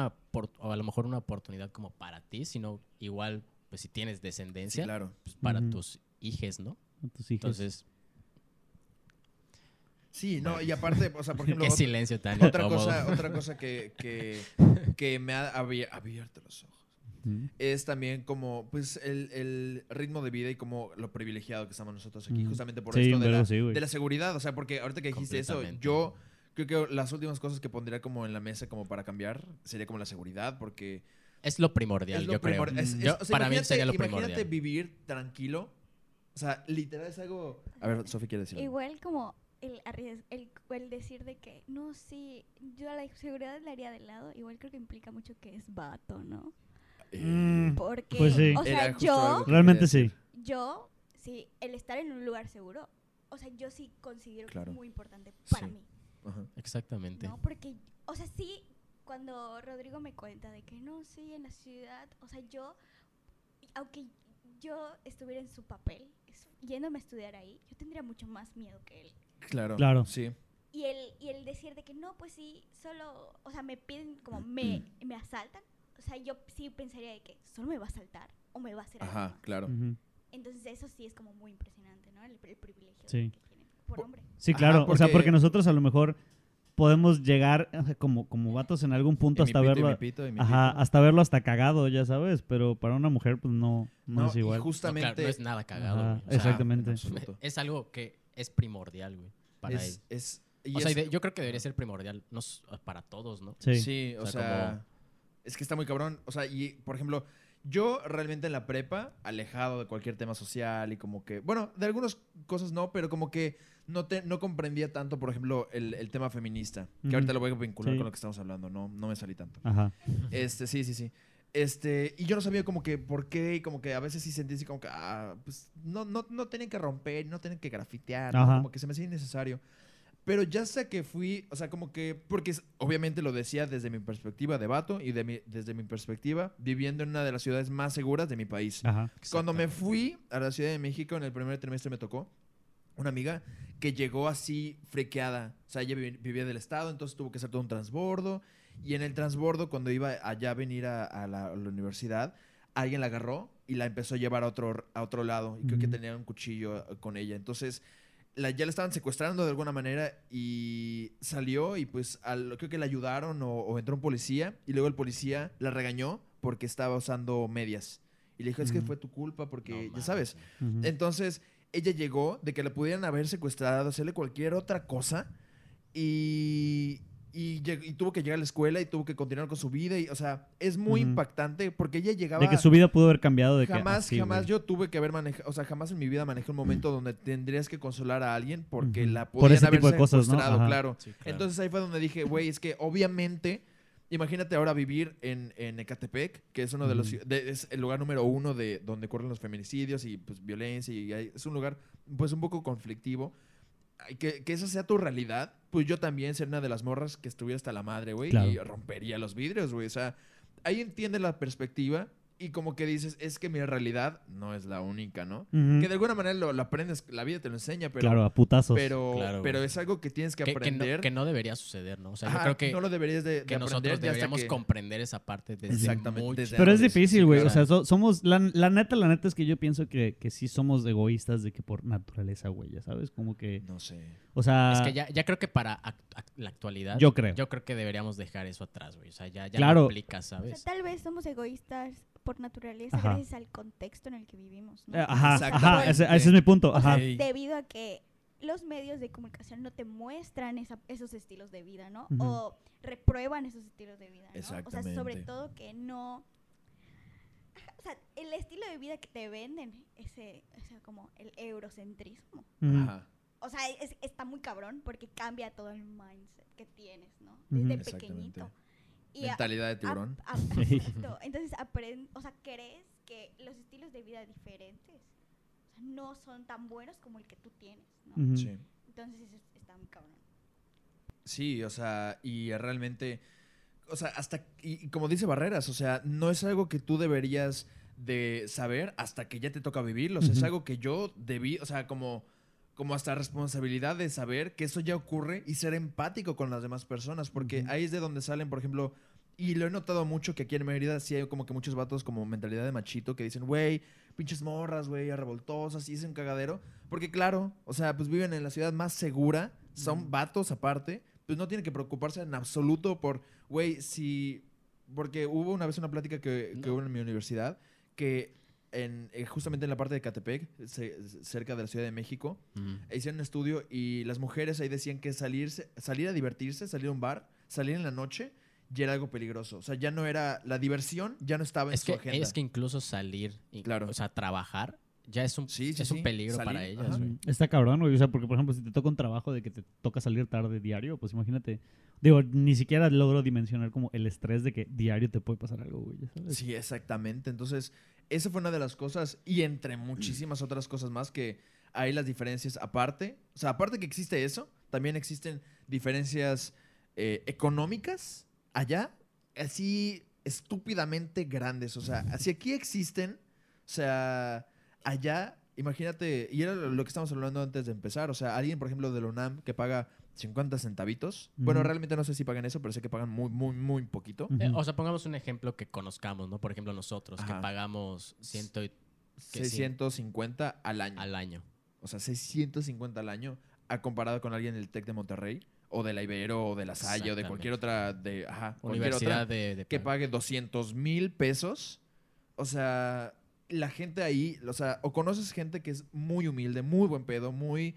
o a lo mejor una oportunidad como para ti, sino igual, pues si tienes descendencia, sí, claro, pues para tus hijes, ¿no? Tus hijes. Entonces... Sí, no, y aparte, o sea, por ejemplo... Qué silencio tan incómodo. Otra cosa que me ha abierto los ojos es también como, pues, el ritmo de vida y como lo privilegiado que estamos nosotros aquí, justamente por esto de la seguridad. O sea, porque ahorita que dijiste eso, yo creo que las últimas cosas que pondría como en la mesa como para cambiar sería como la seguridad, porque... Es lo primordial, yo creo. O sea, para mí sería lo primordial. Imagínate vivir tranquilo. O sea, literal es algo... A ver, Sofi quiere decir algo. Igual como... el decir de que, no, sí, yo a la seguridad la haría de lado, igual creo que implica mucho que es vato, ¿no? Porque, pues sí. O sea, yo... Realmente sí. Yo, sí, el estar en un lugar seguro, o sea, yo sí considero que es muy importante para mí. Ajá. Exactamente. No, porque, o sea, sí, cuando Rodrigo me cuenta de que, no, sí, en la ciudad, o sea, yo, aunque yo estuviera en su papel, yéndome a estudiar ahí, yo tendría mucho más miedo que él. Claro, claro, sí. Y el decir de que no, pues sí, solo, o sea, me piden, como me asaltan, o sea, yo sí pensaría de que solo me va a asaltar o me va a hacer algo. Ajá, claro. Uh-huh. Entonces eso sí es como muy impresionante, ¿no? El privilegio sí. que tienen por hombre. Sí, claro, ajá, porque, o sea, porque nosotros a lo mejor podemos llegar como vatos en algún punto hasta verlo, hasta verlo hasta cagado, ya sabes, pero para una mujer pues no es igual. Justamente, no es nada cagado. Ajá, o sea, exactamente. Es algo que es primordial, güey, para él. Yo creo que debería ser primordial para todos, ¿no? Sí, sí, o sea como... es que está muy cabrón. O sea, y por ejemplo, yo realmente en la prepa, alejado de cualquier tema social y como que... Bueno, de algunas cosas no, pero como que no comprendía tanto, por ejemplo, el tema feminista. Mm-hmm. Que ahorita lo voy a vincular con lo que estamos hablando. No me salí tanto. Ajá. Sí. Y yo no sabía como que por qué, y como que a veces sí sentí así como que... Ah, pues no tienen que romper, no tienen que grafitear. ¿No? Como que se me hacía innecesario. Pero ya sé que fui... O sea, como que... Porque obviamente lo decía desde mi perspectiva de vato y desde mi perspectiva viviendo en una de las ciudades más seguras de mi país. Ajá. Cuando me fui a la Ciudad de México, en el primer trimestre me tocó una amiga que llegó así frequeada. O sea, ella vivía del estado, entonces tuvo que hacer todo un transbordo. Y en el transbordo, cuando iba allá a venir a la universidad, alguien la agarró y la empezó a llevar a otro lado. Y creo que tenía un cuchillo con ella. Entonces... ya la estaban secuestrando de alguna manera y salió y pues creo que la ayudaron o entró un policía y luego el policía la regañó porque estaba usando medias. Y le dijo, es que fue tu culpa porque, ya sabes. Uh-huh. Entonces, ella llegó de que la pudieran haber secuestrado, hacerle cualquier otra cosa y tuvo que llegar a la escuela y tuvo que continuar con su vida. Y, o sea, es muy impactante porque ella llegaba... De que su vida pudo haber cambiado. De jamás yo tuve que haber manejado... O sea, jamás en mi vida manejé un momento donde tendrías que consolar a alguien porque la podían haber secuestrado. Por ese tipo de cosas, ¿no? Ajá. Claro. Sí, claro. Entonces ahí fue donde dije, güey, es que obviamente... Imagínate ahora vivir en Ecatepec, que es uno de los es el lugar número 1 de donde ocurren los feminicidios y pues violencia. Es un lugar pues un poco conflictivo. Que esa sea tu realidad, pues yo también sería una de las morras que estuviera hasta la madre, güey, claro. Y rompería los vidrios, güey. O sea, ahí entiendes la perspectiva y como que dices, es que mi realidad no es la única, ¿no? Uh-huh. Que de alguna manera lo aprendes, la vida te lo enseña, pero... Claro, a putazos. Pero es algo que tienes que aprender. Que no debería suceder, ¿no? O sea, yo creo que... No lo deberías de que aprender. Nosotros deberíamos comprender esa parte desde mucho. Pero es difícil, güey. O sea, somos... La neta es que yo pienso que sí somos egoístas de que por naturaleza, güey, ya sabes, como que... No sé. O sea... Es que ya creo que para la actualidad... Yo creo que deberíamos dejar eso atrás, güey. O sea, ya claro. No aplica, ¿sabes? O sea, tal vez somos egoístas... por naturaleza, ajá. Gracias al contexto en el que vivimos, ¿no? Ajá, ese es mi punto. Ajá. Okay. Debido a que los medios de comunicación no te muestran esos estilos de vida, ¿no? Uh-huh. O reprueban esos estilos de vida, ¿no? Exactamente. O sea, sobre todo que no... O sea, el estilo de vida que te venden, ese como el eurocentrismo. Uh-huh. Ajá. O sea, está muy cabrón porque cambia todo el mindset que tienes, ¿no? Desde pequeñito. Mentalidad de tiburón. Exacto. Entonces, o sea, crees que los estilos de vida diferentes, o sea, no son tan buenos como el que tú tienes, ¿no? Uh-huh. Sí. Entonces, eso está muy cabrón. Sí, o sea, y realmente, o sea, hasta, y como dice Barreras, o sea, no es algo que tú deberías de saber hasta que ya te toca vivirlo. O sea, es algo que yo debí, o sea, como hasta responsabilidad de saber que eso ya ocurre y ser empático con las demás personas, porque ahí es de donde salen, por ejemplo, y lo he notado mucho que aquí en Mérida sí hay como que muchos vatos como mentalidad de machito que dicen, güey, pinches morras, güey, revoltosas, y es un cagadero, porque claro, o sea, pues viven en la ciudad más segura, son vatos aparte, pues no tienen que preocuparse en absoluto por, güey, si... Porque hubo una vez una plática que hubo en mi universidad que... justamente en la parte de Ecatepec, cerca de la Ciudad de México, hicieron un estudio y las mujeres ahí decían que salir a divertirse, salir a un bar, salir en la noche, ya era algo peligroso. O sea, ya no era... La diversión ya no estaba en su agenda. Es que incluso salir, claro. O sea, trabajar, ya es un, sí, sí, es un peligro salir, para ellas. Está cabrón, güey. O sea, porque, por ejemplo, si te toca un trabajo de que te toca salir tarde diario, pues imagínate. Digo, ni siquiera logro dimensionar como el estrés de que diario te puede pasar algo, güey. ¿Sabes? Sí, exactamente. Entonces, esa fue una de las cosas, y entre muchísimas otras cosas más, que hay las diferencias aparte. O sea, aparte que existe eso, también existen diferencias económicas allá, así estúpidamente grandes. O sea, así aquí existen, o sea... Allá, imagínate, y era lo que estábamos hablando antes de empezar, o sea, alguien, por ejemplo, de la UNAM que paga 50 centavitos. Mm. Bueno, realmente no sé si pagan eso, pero sé que pagan muy, muy, muy poquito. O sea, pongamos un ejemplo que conozcamos, ¿no? Por ejemplo, nosotros, que pagamos 650 al año. Al año. O sea, 650 al año, a comparado con alguien del TEC de Monterrey, o de la Ibero, o de la Salle, o de cualquier otra, de, universidad otra, de que pague 200,000 pesos. O sea... La gente ahí, o sea, o conoces gente que es muy humilde, muy buen pedo, muy,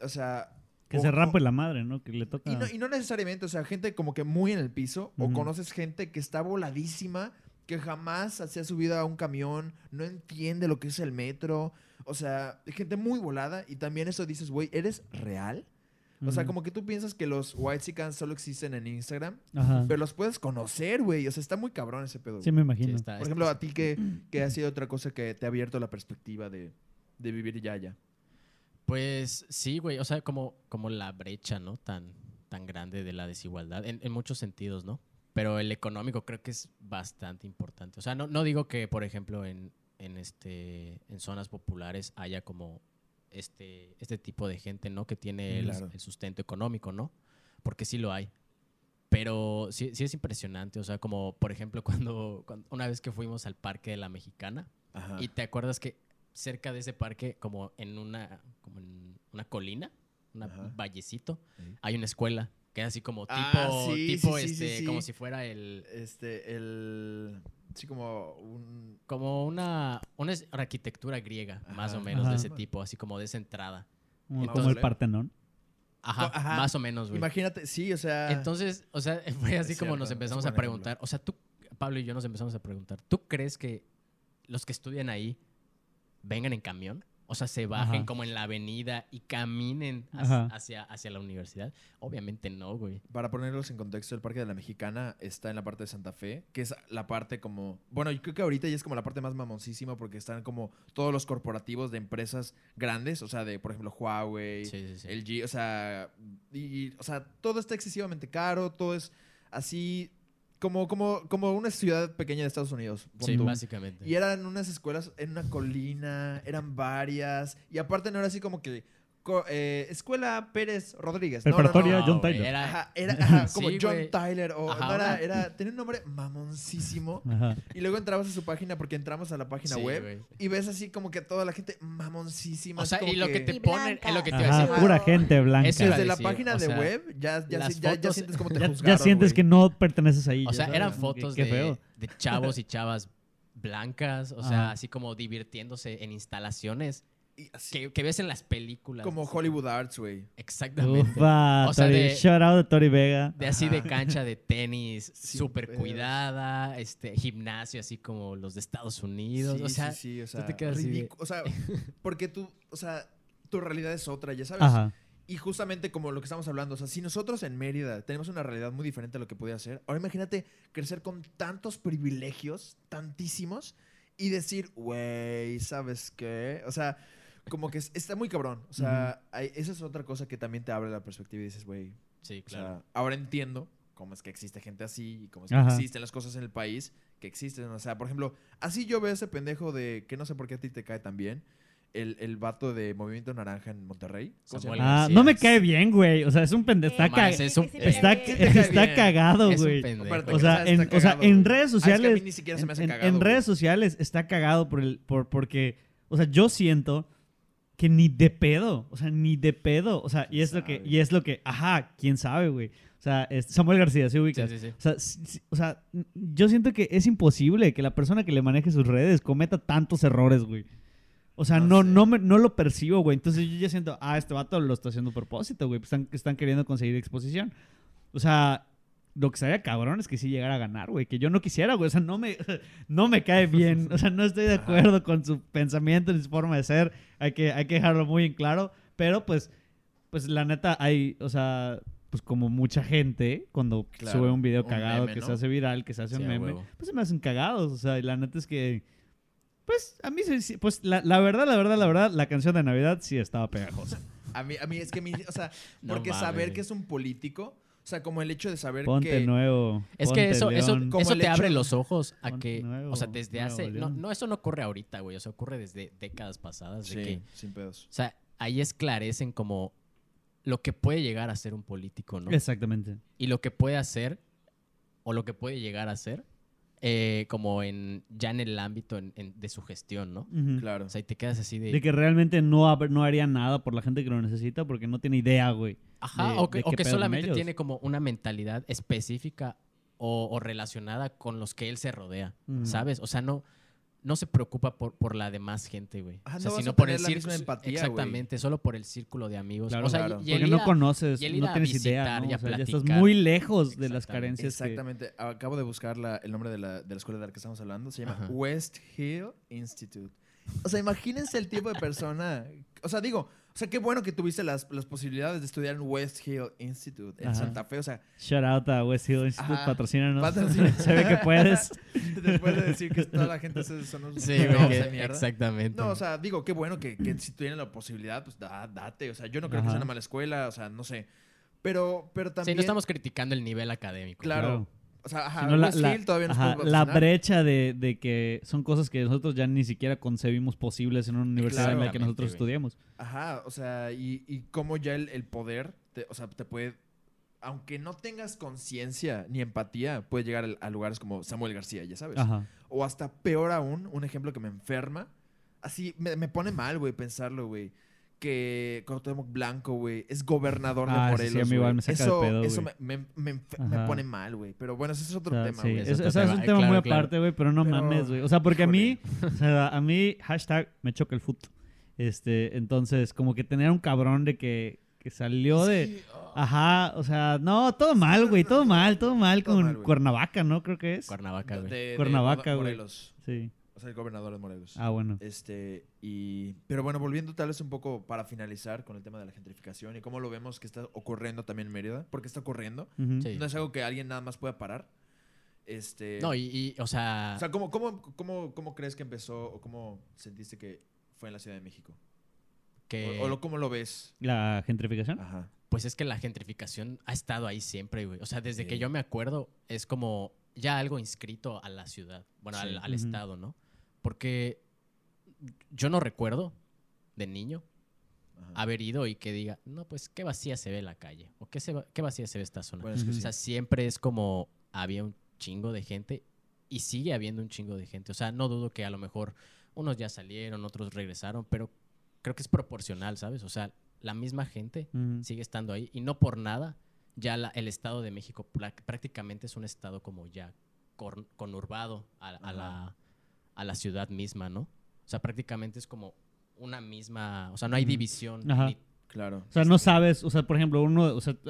o sea... Que se rampe la madre, ¿no? Que le toca... Y no necesariamente, o sea, gente como que muy en el piso, o conoces gente que está voladísima, que jamás se ha subido a un camión, no entiende lo que es el metro, o sea, gente muy volada, y también eso dices, güey, ¿eres real? O sea, como que tú piensas que los whitexicans solo existen en Instagram, pero los puedes conocer, güey. O sea, está muy cabrón ese pedo. Sí, me imagino. Sí, por ejemplo, a ti, que ha sido otra cosa que te ha abierto la perspectiva de vivir ya allá. Pues sí, güey. O sea, como la brecha, ¿no? Tan grande de la desigualdad en muchos sentidos, ¿no? Pero el económico creo que es bastante importante. O sea, no digo que, por ejemplo, en zonas populares haya como... este tipo de gente, ¿no? Que tiene el sustento económico, ¿no? Porque sí lo hay. Pero sí es impresionante. O sea, como, por ejemplo, cuando una vez que fuimos al Parque de la Mexicana, y te acuerdas que cerca de ese parque, como en una colina, un vallecito, hay una escuela que es así como tipo, como si fuera el sí, como una arquitectura griega, más o menos, de ese tipo, así como de esa entrada. Como el Partenón. Ajá, más o menos, güey. Imagínate, sí, o sea... Entonces, o sea, fue así como nos empezamos a preguntar. O sea, tú, Pablo y yo nos empezamos a preguntar, ¿tú crees que los que estudian ahí vengan en camión? O sea, se bajen como en la avenida y caminen hacia la universidad. Obviamente no, güey. Para ponerlos en contexto, el Parque de la Mexicana está en la parte de Santa Fe, que es la parte como... Bueno, yo creo que ahorita ya es como la parte más mamoncísima, porque están como todos los corporativos de empresas grandes. O sea, de, por ejemplo, Huawei, LG. O sea, todo está excesivamente caro. Todo es así... Como una ciudad pequeña de Estados Unidos. Sí, básicamente. Y eran unas escuelas en una colina, eran varias. Y aparte no era así como que... Escuela Pérez Rodríguez. Preparatoria John Tyler. Era como sí, John Tyler. Tenía un nombre mamoncísimo. Y luego entrabas a su página, porque entramos a la página web. Güey. Y ves así como que toda la gente mamoncísima. O sea, y lo que te ponen... Es lo que te iba a decir. Pura gente blanca. Eso desde la página de web ya sientes como te juzgaron. Ya sientes que no perteneces ahí. O sea, eran fotos de chavos y chavas blancas. O sea, así como divirtiéndose en instalaciones. Que ves en las películas. Como Hollywood Arts, güey. Exactamente. Ufa, o sea, shout out a Tori Vega. De así de cancha de tenis, súper cuidada, gimnasio así como los de Estados Unidos. O sea, te quedas ridículo. O sea, porque tú, o sea, tu realidad es otra, ya sabes. Y justamente como lo que estamos hablando, o sea, si nosotros en Mérida tenemos una realidad muy diferente a lo que podía ser, ahora imagínate crecer con tantos privilegios, tantísimos, y decir, güey, ¿sabes qué? O sea... Como que está muy cabrón. O sea, esa es otra cosa que también te abre la perspectiva y dices, güey... Sí, claro. O sea, ahora entiendo cómo es que existe gente así y cómo es que existen las cosas en el país que existen. O sea, por ejemplo, así yo veo ese pendejo de... Que no sé por qué a ti te cae tan bien. El vato de Movimiento Naranja en Monterrey. No me cae bien, güey. O sea, es un pendejo. Está cagado, güey. O sea, en redes sociales... Es que a mí ni siquiera se me hace cagado. En redes sociales está cagado porque... O sea, yo siento... Que ni de pedo. O sea, y es lo que... Ajá, quién sabe, güey. O sea, Samuel García, ¿sí ubicas? Sí. O sea, yo siento que es imposible que la persona que le maneje sus redes cometa tantos errores, güey. O sea, no lo percibo, güey. Entonces yo ya siento, este vato lo está haciendo a propósito, güey. Están queriendo conseguir exposición. O sea, lo que estaría cabrón es que sí llegara a ganar, güey. Que yo no quisiera, güey. O sea, no me cae bien. O sea, no estoy de acuerdo con su pensamiento ni su forma de ser. Hay que dejarlo muy en claro. Pero, pues la neta, hay... O sea, pues como mucha gente, cuando claro, sube un video cagado, un meme, que ¿no? se hace viral, que se hace un meme, huevo. Pues se me hacen cagados. O sea, y la neta es que... Pues a mí... Pues la verdad, la canción de Navidad sí estaba pegajosa. A mí, o sea, porque no, saber que es un político... O sea, como el hecho de saber ponte que... nuevo. Es que eso te abre los ojos a que... Nuevo, o sea, desde hace... No, eso no ocurre ahorita, güey. O sea, ocurre desde décadas pasadas. Sí, de que, sin pedos. O sea, ahí esclarecen como lo que puede llegar a ser un político, ¿no? Exactamente. Y lo que puede hacer, o lo que puede llegar a ser, como ya en el ámbito de su gestión, ¿no? Uh-huh. Claro. O sea, y te quedas así de... De que realmente no haría nada por la gente que lo necesita porque no tiene idea, güey. Ajá, o que solamente tiene como una mentalidad específica o relacionada con los que él se rodea, uh-huh. ¿sabes? O sea, no se preocupa por la demás gente, güey. Ah, o sea, sino por el círculo. Exactamente, güey. Solo por el círculo de amigos. Claro, o sea, claro. Porque no conoces, no tienes idea, ¿no? O sea, ya estás muy lejos de las carencias. Exactamente. Acabo de buscar el nombre de la escuela de la que estamos hablando. Se llama ajá. West Hill Institute. O sea, imagínense el tipo de persona... O sea, digo... O sea, qué bueno que tuviste las posibilidades de estudiar en West Hill Institute, en ajá. Santa Fe, o sea... Shout out a West Hill Institute, patrocínanos. Se ve que puedes. Después de decir que toda la gente son unos... Sí, mierda. Exactamente. No, o sea, digo, qué bueno que si tuvieran la posibilidad, pues date. O sea, yo no creo ajá. que sea una mala escuela, o sea, no sé. Pero también... Sí, no estamos criticando el nivel académico. Claro. O sea, ajá, sino West Hill todavía nos ajá, la brecha de que son cosas que nosotros ya ni siquiera concebimos posibles en una universidad claro, en la que nosotros estudiamos. Ajá, o sea, y cómo ya el poder, o sea, te puede... Aunque no tengas conciencia ni empatía, puede llegar a lugares como Samuel García, ya sabes. Ajá. O hasta peor aún, un ejemplo que me enferma. Así, me pone mal, güey, pensarlo, güey. Que Cuauhtémoc Blanco, güey, es gobernador de Morelos. Sí, a mí igual me saca de pedo, eso me pone mal, güey. Pero bueno, ese es otro tema, güey. Sí. Eso es un tema claro, muy aparte, güey, pero no mames, güey. O sea, porque a mí, hashtag, me choca el foot. Entonces, como que tener un cabrón de que salió de... Ajá, o sea, no, todo mal, güey, todo mal con mal, Cuernavaca, ¿no? Creo que es. Cuernavaca, güey. Cuernavaca, güey. Sí. O sea, el gobernador de Morelos. Ah, bueno. Pero bueno, volviendo tal vez un poco para finalizar con el tema de la gentrificación y cómo lo vemos que está ocurriendo también en Mérida. Porque está ocurriendo. Uh-huh. Sí. No es algo que alguien nada más pueda parar. No, o sea... O sea, ¿cómo crees que empezó o cómo sentiste que fue en la Ciudad de México? ¿Cómo lo ves? ¿La gentrificación? Ajá. Pues es que la gentrificación ha estado ahí siempre, güey. O sea, desde que yo me acuerdo es como ya algo inscrito a la ciudad. Bueno, sí. al uh-huh. estado, ¿no? Porque yo no recuerdo de niño ajá. haber ido y que diga, no, pues qué vacía se ve la calle o qué vacía se ve esta zona. Bueno, es que o sea, sí. siempre es como había un chingo de gente y sigue habiendo un chingo de gente. O sea, no dudo que a lo mejor unos ya salieron, otros regresaron, pero creo que es proporcional, ¿sabes? O sea, la misma gente uh-huh. sigue estando ahí y no por nada ya el Estado de México prácticamente es un estado como ya conurbado a la ciudad misma, ¿no? O sea, prácticamente es como una misma... O sea, no hay división. Ajá. Claro. O sea, no sabes... O sea, por ejemplo,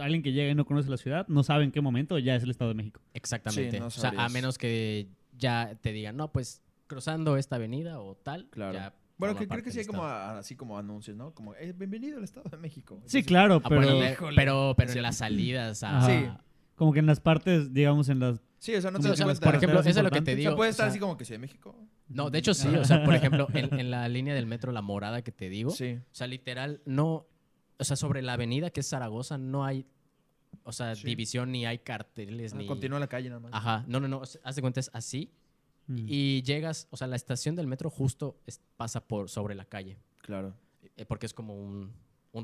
alguien que llega y no conoce la ciudad, no sabe en qué momento ya es el Estado de México. Exactamente. Sí, no sabrías. O sea, a menos que ya te digan, no, pues, cruzando esta avenida o tal, claro. ya... Bueno, que creo que sí hay como así como anuncios, ¿no? Como, bienvenido al Estado de México. Sí, entonces, claro, pero en las salidas a... Sí. Como que en las partes, digamos, en las... Sí, o sea, no te das cuenta. Por ejemplo, eso es lo que te digo. O sea, puede estar así como que Ciudad de México. No, de hecho sí. O sea, por ejemplo, en la línea del metro La Morada que te digo, sí. o sea, literal, no... O sea, sobre la avenida que es Zaragoza no hay, o sea, sí. división, ni hay carteles, ni... Continúa la calle nada más. Ajá. No. O sea, haz de cuenta, es así. Mm. Y llegas... O sea, la estación del metro justo pasa sobre la calle. Claro. Porque es como un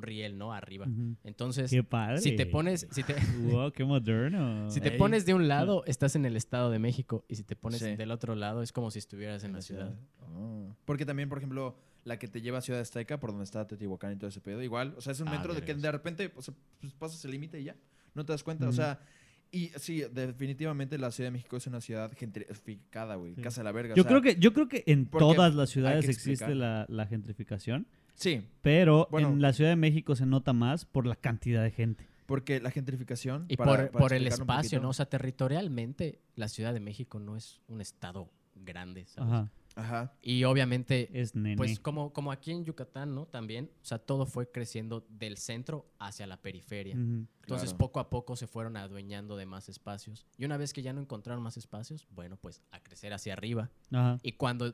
riel, ¿no? Arriba. Uh-huh. Entonces... ¡Qué padre! Si te pones... ¡Wow! ¡Qué moderno! Si te pones de un lado, estás en el Estado de México. Y si te pones sí. del otro lado, es como si estuvieras en la ciudad. Oh. Porque también, por ejemplo, la que te lleva a Ciudad Azteca, por donde está Teotihuacán y todo ese pedo, igual. O sea, es un metro de que de repente o sea, pues, pasas el límite y ya. No te das cuenta. Uh-huh. O sea... Y sí, definitivamente la Ciudad de México es una ciudad gentrificada, güey. Sí. Casa de la verga. Yo creo que en todas las ciudades existe la gentrificación. Sí. Pero en la Ciudad de México se nota más por la cantidad de gente. Porque la gentrificación... Y para el espacio, ¿no? O sea, territorialmente, la Ciudad de México no es un estado grande, ¿sabes? Ajá. Ajá. Y obviamente, es pues como aquí en Yucatán, ¿no? También, o sea, todo fue creciendo del centro hacia la periferia. Uh-huh. Entonces, claro, poco a poco se fueron adueñando de más espacios. Y una vez que ya no encontraron más espacios, bueno, pues a crecer hacia arriba. Ajá. Y cuando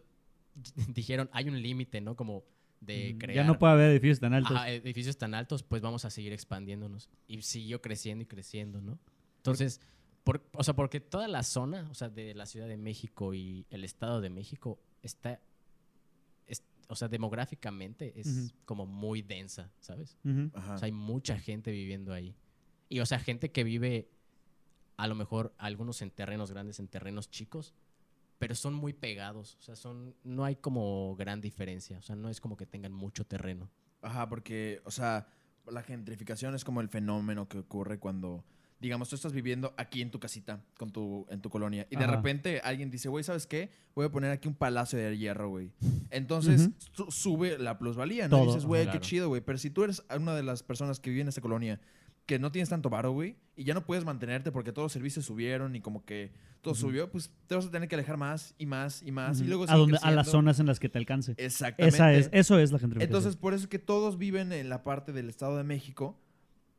dijeron, hay un límite, ¿no? Como... de crear. Ya no puede haber edificios tan altos. Ajá, edificios tan altos, pues vamos a seguir expandiéndonos. Y siguió creciendo y creciendo, ¿no? Entonces, o sea, porque toda la zona, o sea, de la Ciudad de México y el Estado de México o sea, demográficamente es uh-huh. como muy densa, ¿sabes? Uh-huh. O sea, hay mucha gente viviendo ahí. Y, o sea, gente que vive, a lo mejor, algunos en terrenos grandes, en terrenos chicos, pero son muy pegados, o sea, no hay como gran diferencia, o sea, no es como que tengan mucho terreno. Ajá, porque, o sea, la gentrificación es como el fenómeno que ocurre cuando, digamos, tú estás viviendo aquí en tu casita, en tu colonia, y ajá. de repente alguien dice, güey, ¿sabes qué? Voy a poner aquí un palacio de hierro, güey. Entonces, uh-huh. sube la plusvalía, ¿no? Todo. Y dices, güey, claro. Qué chido, güey, pero si tú eres una de las personas que vive en esta colonia, que no tienes tanto varo, güey, y ya no puedes mantenerte porque todos los servicios subieron y como que todo uh-huh. subió, pues te vas a tener que alejar más y más y más. Uh-huh. Y luego a las zonas en las que te alcance. Exactamente. Eso es la gentrificación. Entonces, por eso es que todos viven en la parte del Estado de México,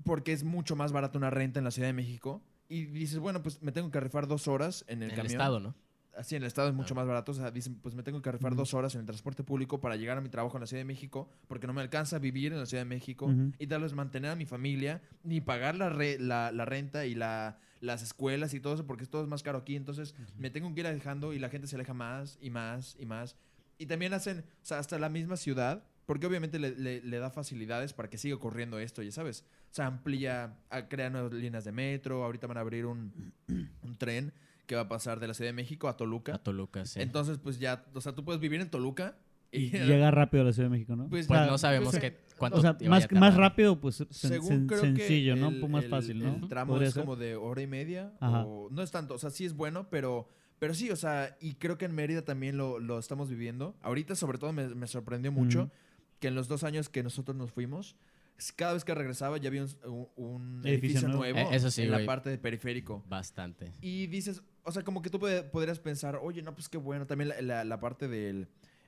porque es mucho más barato una renta en la Ciudad de México. Y dices, bueno, pues me tengo que rifar 2 horas en el camión. En el Estado, ¿no? Así, en el Estado es mucho más barato. O sea, dicen, pues me tengo que rifar 2 horas en el transporte público para llegar a mi trabajo en la Ciudad de México, porque no me alcanza a vivir en la Ciudad de México y tal vez mantener a mi familia, ni pagar la renta y las escuelas y todo eso, porque todo es más caro aquí. Entonces, me tengo que ir alejando y la gente se aleja más y más y más. Y también hacen, o sea, hasta la misma ciudad, porque obviamente le da facilidades para que siga ocurriendo esto, ya sabes. O sea, amplía, crea nuevas líneas de metro, ahorita van a abrir un tren que va a pasar de la Ciudad de México a Toluca. A Toluca, sí. Entonces, pues ya, o sea, tú puedes vivir en Toluca y llega rápido a la Ciudad de México, ¿no? Pues no sabemos cuánto. O sea, más rápido, pues sencillo, ¿no? Un poco más fácil, ¿no? El tramo es como de hora y media. O, no es tanto, o sea, sí es bueno, pero sí, o sea, y creo que en Mérida también lo estamos viviendo. Ahorita, sobre todo, me sorprendió mucho que en los 2 años que nosotros nos fuimos, cada vez que regresaba ya había un edificio nuevo eso sí, en la parte de periférico. Bastante. Y dices, o sea, como que tú podrías pensar, oye, no, pues qué bueno. También la parte del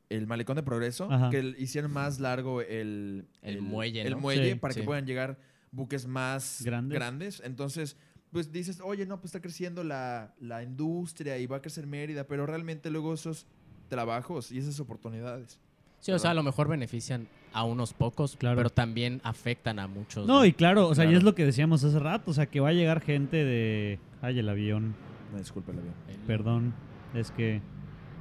el malecón de Progreso, ajá. que hicieron más largo el muelle, ¿no? El muelle sí, para que puedan llegar buques más grandes. Entonces, pues dices, oye, no, pues está creciendo la industria y va a crecer Mérida, pero realmente luego esos trabajos y esas oportunidades. Sí, o sea, a lo mejor benefician a unos pocos, claro. pero también afectan a muchos. No, y claro, o sea, y es lo que decíamos hace rato, o sea, que va a llegar gente de... Ay, el avión. Disculpa el avión. Perdón, es que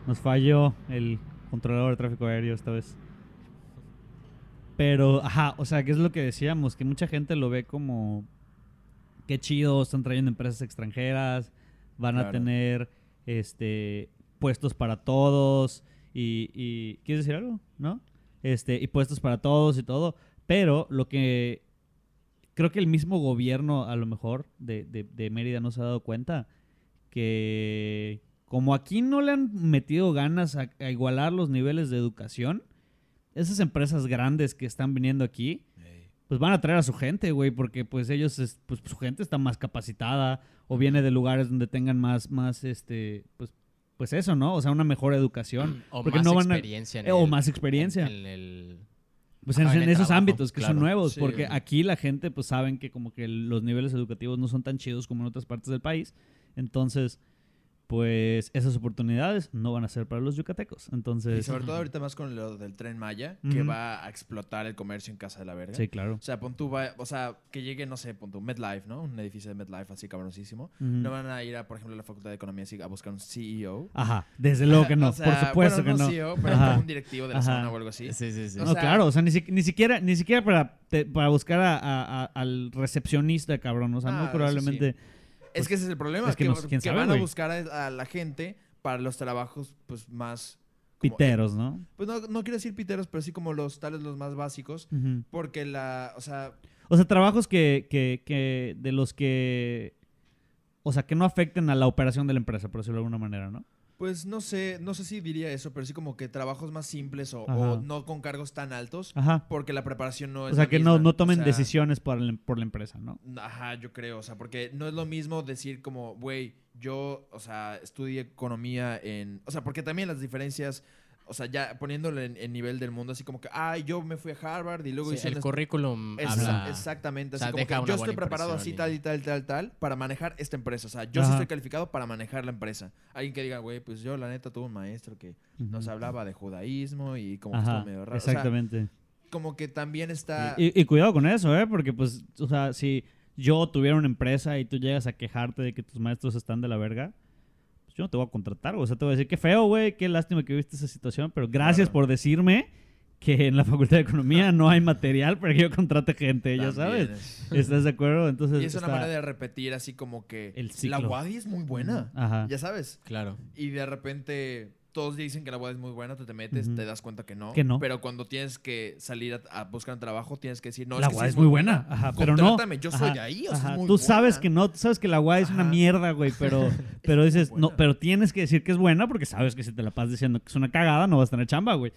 nos falló el controlador de tráfico aéreo esta vez. Pero, ajá, o sea, que es lo que decíamos, que mucha gente lo ve como... Qué chido, están trayendo empresas extranjeras, van a tener puestos para todos... Y ¿quieres decir algo? ¿No? Y puestos para todos y todo. Pero lo que creo que el mismo gobierno, a lo mejor, de Mérida no se ha dado cuenta que como aquí no le han metido ganas a igualar los niveles de educación, esas empresas grandes que están viniendo aquí, pues van a traer a su gente, güey, porque pues ellos, pues su gente está más capacitada o viene de lugares donde tengan pues eso, ¿no? O sea, una mejor educación. O porque más no van experiencia. O más experiencia. Pues en esos trabajo, ámbitos que son nuevos. Sí, porque aquí la gente, pues, saben que como que los niveles educativos no son tan chidos como en otras partes del país. Entonces, pues, esas oportunidades no van a ser para los yucatecos. Entonces... Y sobre todo ahorita más con lo del Tren Maya, que va a explotar el comercio en Casa de la Verga. Sí, claro. O sea, pon tú, o sea, que llegue, no sé, pon tú, MedLife, ¿no? Un edificio de MedLife así cabroncísimo. No van a ir, por ejemplo, a la Facultad de Economía a buscar un CEO. Ajá, desde luego que no, o sea, por supuesto bueno, que no. No CEO, pero un directivo de la zona o algo así. Sí. No, claro, o sea, ni siquiera para buscar al recepcionista, cabrón. O sea, muy probablemente... Sí. Pues es que ese es el problema, que van a buscar a la gente para los trabajos pues más... Como, piteros, ¿no? Pues no quiero decir piteros, pero sí como los más básicos, porque O sea, trabajos que de los que... O sea, que no afecten a la operación de la empresa, por decirlo de alguna manera, ¿no? Pues no sé si diría eso, pero sí como que trabajos más simples o no con cargos tan altos, porque la preparación no es la misma. O sea, que no tomen decisiones por la empresa, ¿no? Ajá, yo creo, o sea, porque no es lo mismo decir como, güey, yo, o sea, estudié economía en... O sea, porque también las diferencias... O sea, ya poniéndole en nivel del mundo, así como que, yo me fui a Harvard y luego... Sí, hice el currículum habla... Exactamente. Así, o sea, como que yo estoy preparado así, tal, para manejar esta empresa. O sea, yo sí estoy calificado para manejar la empresa. Alguien que diga, güey, pues yo, la neta, tuve un maestro que nos hablaba de judaísmo y como que estuvo medio raro. Exactamente. O sea, como que también está... Y cuidado con eso, porque pues, o sea, si yo tuviera una empresa y tú llegas a quejarte de que tus maestros están de la verga... Yo no te voy a contratar, o sea, te voy a decir, qué feo, güey, qué lástima que viste esa situación, pero gracias por decirme que en la Facultad de Economía no hay material para que yo contrate gente, también, ya sabes. ¿Estás de acuerdo? Entonces, y es una manera de repetir así como que el ciclo. La UADI es muy buena, ya sabes. Claro. Y de repente todos dicen que la UADI es muy buena, tú te metes, te das cuenta que no. Pero cuando tienes que salir a buscar un trabajo, tienes que decir, no, la UADI es muy buena. Pero no. Contrátame, yo soy ahí, o sea, es muy buena. Tú sabes que no, tú sabes que la UADI es una mierda, güey, pero... Pero dices, no, pero tienes que decir que es buena porque sabes que si te la pasas diciendo que es una cagada, no vas a tener chamba, güey.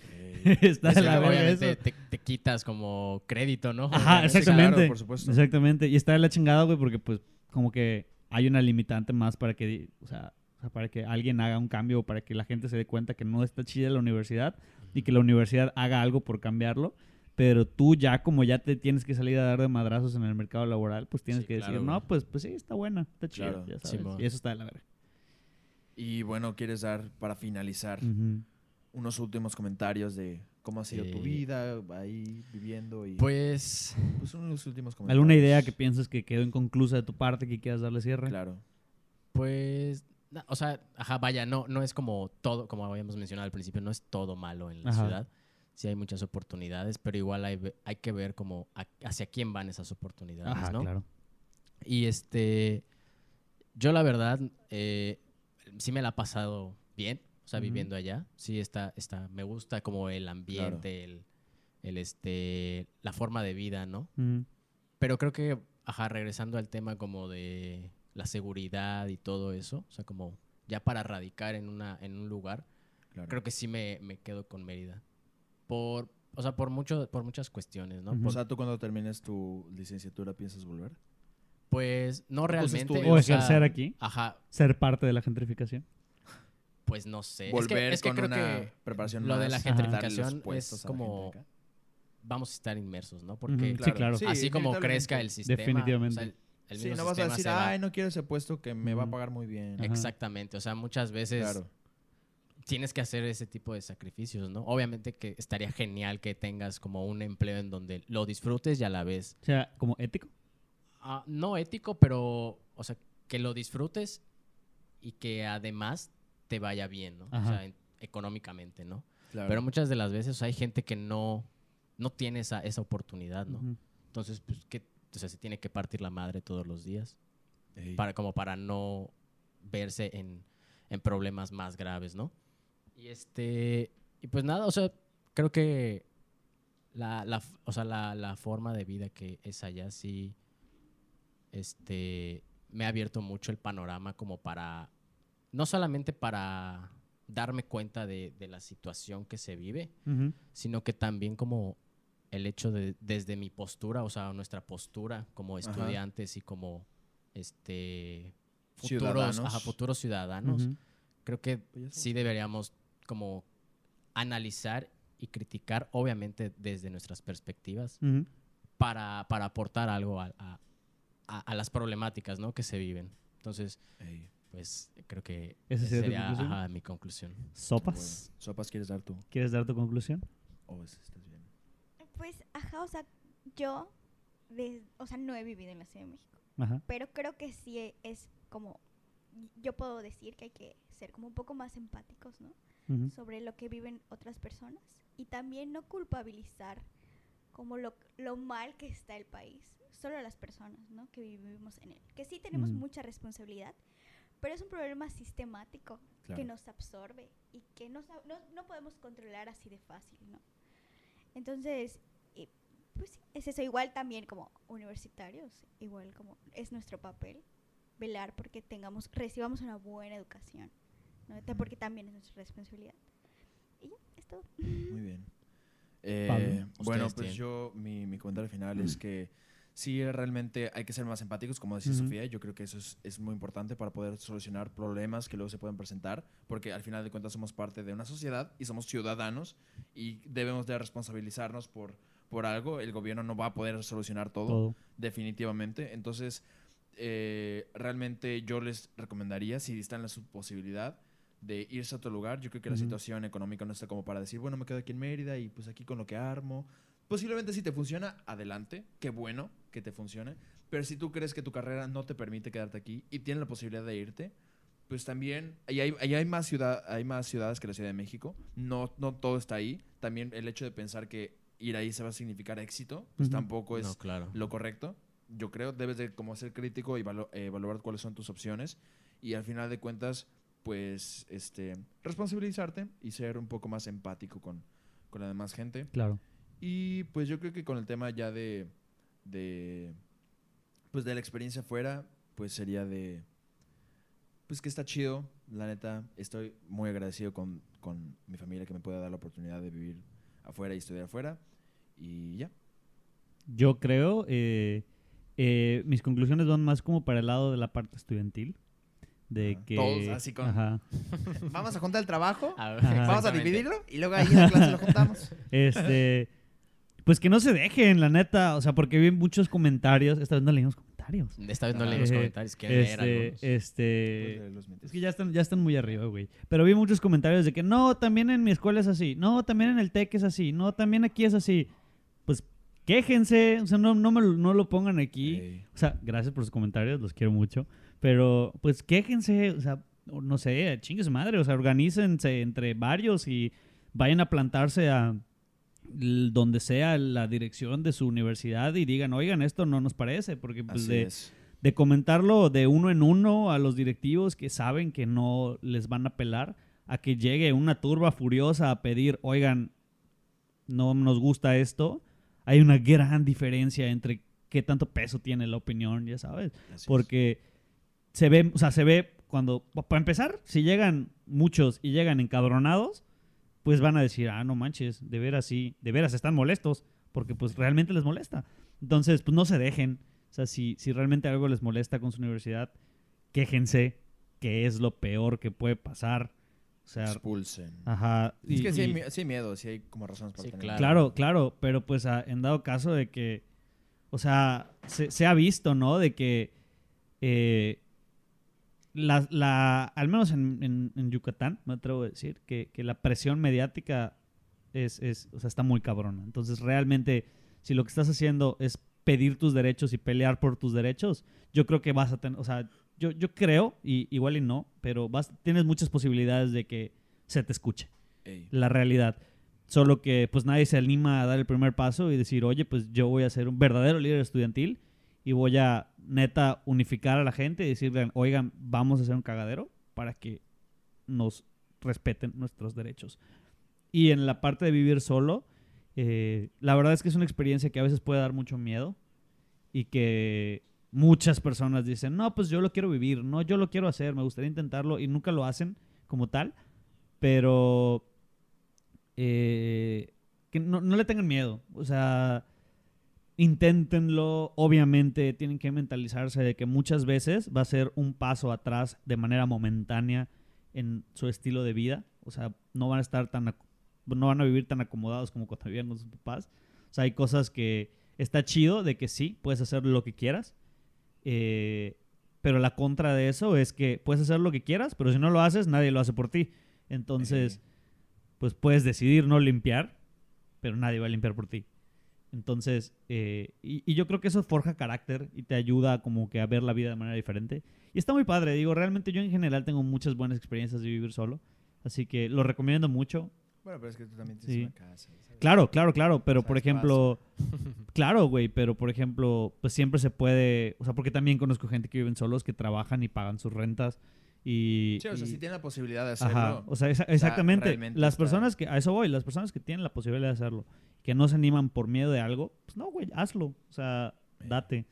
Está de la verga. Te quitas como crédito, ¿no? Ajá, exactamente. Claro, por supuesto. Exactamente. Y está de la chingada, güey, porque pues como que hay una limitante más para que, o sea, para que alguien haga un cambio o para que la gente se dé cuenta que no está chida la universidad y que la universidad haga algo por cambiarlo. Pero tú ya, como ya te tienes que salir a dar de madrazos en el mercado laboral, pues tienes que decir, no, pues sí, está buena, está chida, ya sabes. Sí, y eso está de la verga. Y bueno, ¿quieres dar, para finalizar, unos últimos comentarios de cómo ha sido tu vida ahí viviendo? Y pues unos últimos comentarios. ¿Alguna idea que piensas que quedó inconclusa de tu parte que quieras darle cierre? Claro. Pues, o sea, no es como todo, como habíamos mencionado al principio, no es todo malo en la ciudad. Sí hay muchas oportunidades, pero igual hay que ver como hacia quién van esas oportunidades, ¿no? Claro. Y yo la verdad... sí me la ha pasado bien, o sea, viviendo allá. Sí, me gusta como el ambiente, la forma de vida, ¿no? Pero creo que, regresando al tema como de la seguridad y todo eso, o sea, como ya para radicar en un lugar, creo que sí me quedo con Mérida. Por muchas cuestiones, ¿no? O sea, ¿tú cuando termines tu licenciatura piensas volver? Pues no realmente. O ejercer aquí. Ser parte de la gentrificación. Pues no sé. Volver es que con una preparación más. Lo de la gentrificación es como... Vamos a estar inmersos, ¿no? Porque sí, claro. Así como crezca el sistema. Definitivamente. O sea, el mismo no vas a decir, no quiero ese puesto que me va a pagar muy bien. Exactamente. O sea, muchas veces... Claro. Tienes que hacer ese tipo de sacrificios, ¿no? Obviamente que estaría genial que tengas como un empleo en donde lo disfrutes y a la vez... O sea, ¿como ético? No ético, pero, o sea, que lo disfrutes y que además te vaya bien, ¿no? Ajá. O sea, económicamente, ¿no? Claro. Pero muchas de las veces, o sea, hay gente que no tiene esa oportunidad, ¿no? Entonces, pues, se tiene que partir la madre todos los días. Ey. Para no verse en problemas más graves, ¿no? Y y pues nada, o sea, creo que la forma de vida que es allá sí... me ha abierto mucho el panorama como para, no solamente para darme cuenta de la situación que se vive, sino que también como el hecho de, desde mi postura, o sea, nuestra postura como estudiantes y como futuros ciudadanos, creo que sí deberíamos como analizar y criticar, obviamente desde nuestras perspectivas, para aportar algo a las problemáticas, ¿no? que se viven. Entonces, pues creo que esa sería mi conclusión. ¿Sopas? Bueno. ¿Sopas quieres dar tú? ¿Quieres dar tu conclusión? ¿Estás bien? Pues, o sea, yo no he vivido en la Ciudad de México. Pero creo que sí es como... Yo puedo decir que hay que ser como un poco más empáticos, ¿no? Sobre lo que viven otras personas. Y también no culpabilizar como lo mal que está el país. Solo a las personas, ¿no? que vivimos en él. Que sí tenemos mucha responsabilidad, pero es un problema sistemático que nos absorbe y que no podemos controlar así de fácil, ¿no? Entonces, pues sí, es eso. Igual también como universitarios, igual como es nuestro papel velar porque recibamos una buena educación, ¿no? Porque también es nuestra responsabilidad. Y ya, es todo. Muy bien. Bueno, pues tienen. Yo, mi comentario final es que sí, realmente hay que ser más empáticos, como decía Sofía. Yo creo que eso es muy importante para poder solucionar problemas que luego se pueden presentar, porque al final de cuentas somos parte de una sociedad y somos ciudadanos y debemos de responsabilizarnos por algo. El gobierno no va a poder solucionar todo. Definitivamente. Entonces, realmente yo les recomendaría, si está en la posibilidad, de irse a otro lugar. Yo creo que la situación económica no está como para decir, bueno, me quedo aquí en Mérida y pues aquí con lo que armo. Posiblemente si te funciona, adelante. Qué bueno que te funcione. Pero si tú crees que tu carrera no te permite quedarte aquí y tienes la posibilidad de irte, pues también... hay más ciudades que la Ciudad de México. No todo está ahí. También el hecho de pensar que ir ahí se va a significar éxito, pues tampoco es lo correcto. Yo creo, debes de como ser crítico y evaluar cuáles son tus opciones. Y al final de cuentas... pues responsabilizarte y ser un poco más empático con la demás gente. Claro. Y pues yo creo que con el tema ya pues de la experiencia fuera, pues sería pues que está chido, la neta. Estoy muy agradecido con mi familia que me pueda dar la oportunidad de vivir afuera y estudiar afuera. Y ya. Yo creo, mis conclusiones van más como para el lado de la parte estudiantil. De que... todos así con... Ajá. Vamos a juntar el trabajo, vamos a dividirlo y luego ahí en la clase lo juntamos. Pues que no se dejen, la neta. O sea, porque vi muchos comentarios. Esta vez no leímos comentarios. Es que ya están muy arriba, güey. Pero vi muchos comentarios de que no, también en mi escuela es así. No, también en el TEC es así. No, también aquí es así. Pues quéjense. O sea, no lo pongan aquí. Hey. O sea, gracias por sus comentarios. Los quiero mucho. Pero, pues, quéjense, o sea, no sé, chingue su madre, o sea, organícense entre varios y vayan a plantarse a donde sea la dirección de su universidad y digan, oigan, esto no nos parece, porque pues de comentarlo de uno en uno a los directivos que saben que no les van a pelar, a que llegue una turba furiosa a pedir, oigan, no nos gusta esto, hay una gran diferencia entre qué tanto peso tiene la opinión, ya sabes, porque... Se ve cuando, para empezar, si llegan muchos y llegan encabronados, pues van a decir, no manches, de veras sí, de veras están molestos, porque pues realmente les molesta. Entonces, pues no se dejen. O sea, si realmente algo les molesta con su universidad, quéjense, que es lo peor que puede pasar. O sea, expulsen. Ajá. Es que sí hay miedo, sí hay como razones para tener. Claro, pero pues en dado caso de que, o sea, se ha visto, ¿no? De que al menos en Yucatán, me atrevo a decir, que la presión mediática o sea, está muy cabrona. Entonces, realmente, si lo que estás haciendo es pedir tus derechos y pelear por tus derechos, yo creo que vas a tener, o sea, yo creo, y igual y no, pero tienes muchas posibilidades de que se te escuche. Ey. La realidad. Solo que, pues, nadie se anima a dar el primer paso y decir, oye, pues, yo voy a ser un verdadero líder estudiantil y voy a, neta, unificar a la gente y decirle, oigan, vamos a hacer un cagadero para que nos respeten nuestros derechos. Y en la parte de vivir solo, la verdad es que es una experiencia que a veces puede dar mucho miedo y que muchas personas dicen, no, pues yo lo quiero vivir, no, yo lo quiero hacer, me gustaría intentarlo, y nunca lo hacen como tal, pero que no le tengan miedo, o sea... Inténtenlo, obviamente tienen que mentalizarse de que muchas veces va a ser un paso atrás de manera momentánea en su estilo de vida, o sea, no van a vivir tan acomodados como cuando vivían sus papás, o sea, hay cosas que está chido de que sí, puedes hacer lo que quieras, pero la contra de eso es que puedes hacer lo que quieras, pero si no lo haces, nadie lo hace por ti, entonces, pues puedes decidir no limpiar, pero nadie va a limpiar por ti. Entonces, y yo creo que eso forja carácter y te ayuda como que a ver la vida de manera diferente. Y está muy padre, digo, realmente yo en general tengo muchas buenas experiencias de vivir solo, así que lo recomiendo mucho. Bueno, pero es que tú también tienes una casa. ¿Sabes? Claro, pero por ejemplo, claro, güey, pero por ejemplo, pues siempre se puede, o sea, porque también conozco gente que viven solos, que trabajan y pagan sus rentas. Y, sí, o sea, si tienen la posibilidad de hacerlo. Ajá, o sea, exactamente. Las personas que, a eso voy, las personas que tienen la posibilidad de hacerlo, que no se animan por miedo de algo, pues no, güey, hazlo. O sea, date.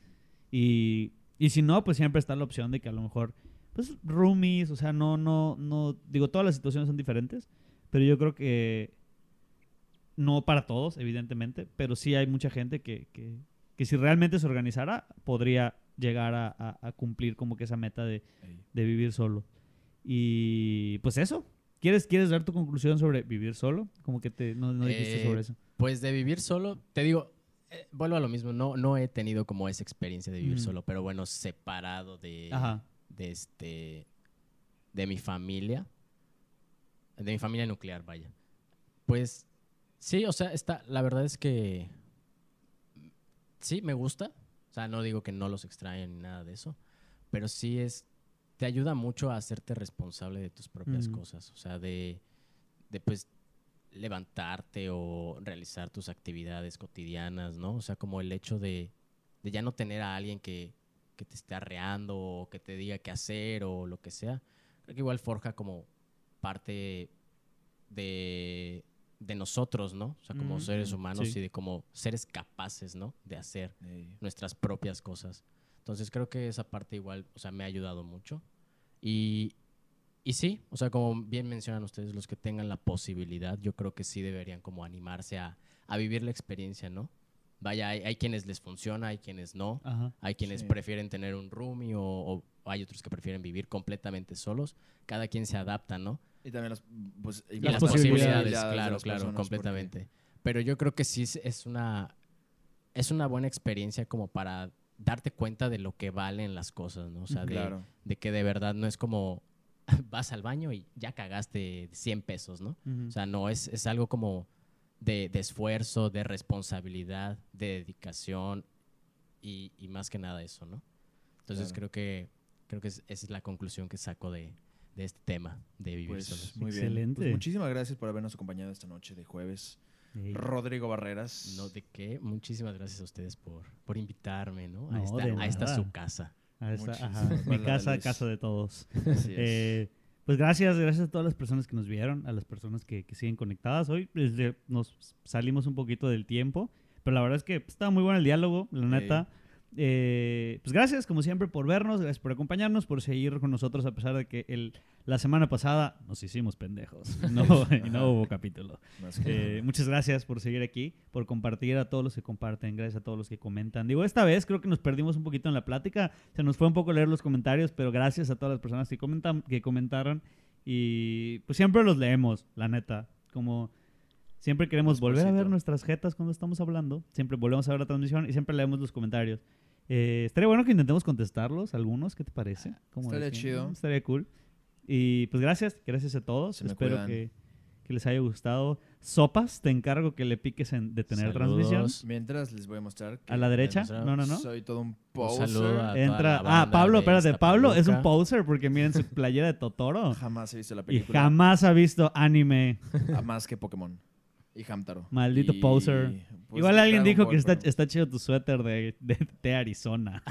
Y si no, pues siempre está la opción de que a lo mejor pues roomies, o sea, no, digo, todas las situaciones son diferentes, pero yo creo que no para todos, evidentemente, pero sí hay mucha gente que si realmente se organizara, podría llegar a cumplir como que esa meta de vivir solo. Y pues eso. ¿Quieres dar tu conclusión sobre vivir solo? Como que no dijiste sobre eso. Pues de vivir solo, te digo, vuelvo a lo mismo, no he tenido como esa experiencia de vivir solo, pero bueno, separado de mi familia nuclear, vaya. Pues sí, o sea, la verdad es que sí, me gusta. O sea, no digo que no los extrañen ni nada de eso, pero sí te ayuda mucho a hacerte responsable de tus propias cosas. O sea, de pues levantarte o realizar tus actividades cotidianas, ¿no? O sea, como el hecho de ya no tener a alguien que te esté arreando o que te diga qué hacer o lo que sea. Creo que igual forja como parte de nosotros, ¿no? O sea, como seres humanos y de como seres capaces, ¿no? De hacer nuestras propias cosas. Entonces, creo que esa parte igual, o sea, me ha ayudado mucho. Y sí, o sea, como bien mencionan ustedes, los que tengan la posibilidad, yo creo que sí deberían como animarse a vivir la experiencia, ¿no? Vaya, hay quienes les funciona, hay quienes no. Ajá, hay quienes prefieren tener un roomie o hay otros que prefieren vivir completamente solos. Cada quien se adapta, ¿no? Y también las posibilidades, claro, completamente. Pero yo creo que sí es una buena experiencia como para darte cuenta de lo que valen las cosas, ¿no? O sea, de que de verdad no es como vas al baño y ya cagaste 100 pesos, ¿no? Uh-huh. O sea, no, es algo como de esfuerzo, de responsabilidad, de dedicación y más que nada eso, ¿no? Entonces creo que esa es la conclusión que saco de este tema de vivir solos. Muy bien. Pues muchísimas gracias por habernos acompañado esta noche de jueves. Sí. Rodrigo Barreras. No, de qué. Muchísimas gracias a ustedes por invitarme, ¿no? A esta su casa. A esta, mi casa de todos. Así es. Pues gracias a todas las personas que nos vieron, a las personas que siguen conectadas. Hoy nos salimos un poquito del tiempo, pero la verdad es que estaba muy bueno el diálogo, la neta. Pues gracias, como siempre, por vernos, gracias por acompañarnos, por seguir con nosotros a pesar de que la semana pasada nos hicimos pendejos y no hubo capítulo. Muchas gracias por seguir aquí, por compartir a todos los que comparten, gracias a todos los que comentan. Digo, esta vez creo que nos perdimos un poquito en la plática, se nos fue un poco leer los comentarios, pero gracias a todas las personas que comentaron y pues siempre los leemos, la neta, como... Siempre queremos volver a ver nuestras jetas cuando estamos hablando. Siempre volvemos a ver la transmisión y siempre leemos los comentarios. Estaría bueno que intentemos contestarlos, algunos, ¿qué te parece? Estaría chido. Estaría cool. Y pues gracias a todos. Espero que les haya gustado. Sopas, te encargo que le piques en detener transmisión. Mientras les voy a mostrar. ¿A la derecha? No. Soy todo un poser. Un saludo a Pablo, espérate. Pablo es un poser porque miren su playera de Totoro. Jamás he visto la película. Y jamás ha visto anime. Más que Pokémon. Y Hamtaro. Maldito poser. Pues igual alguien dijo que está chido tu suéter de Arizona.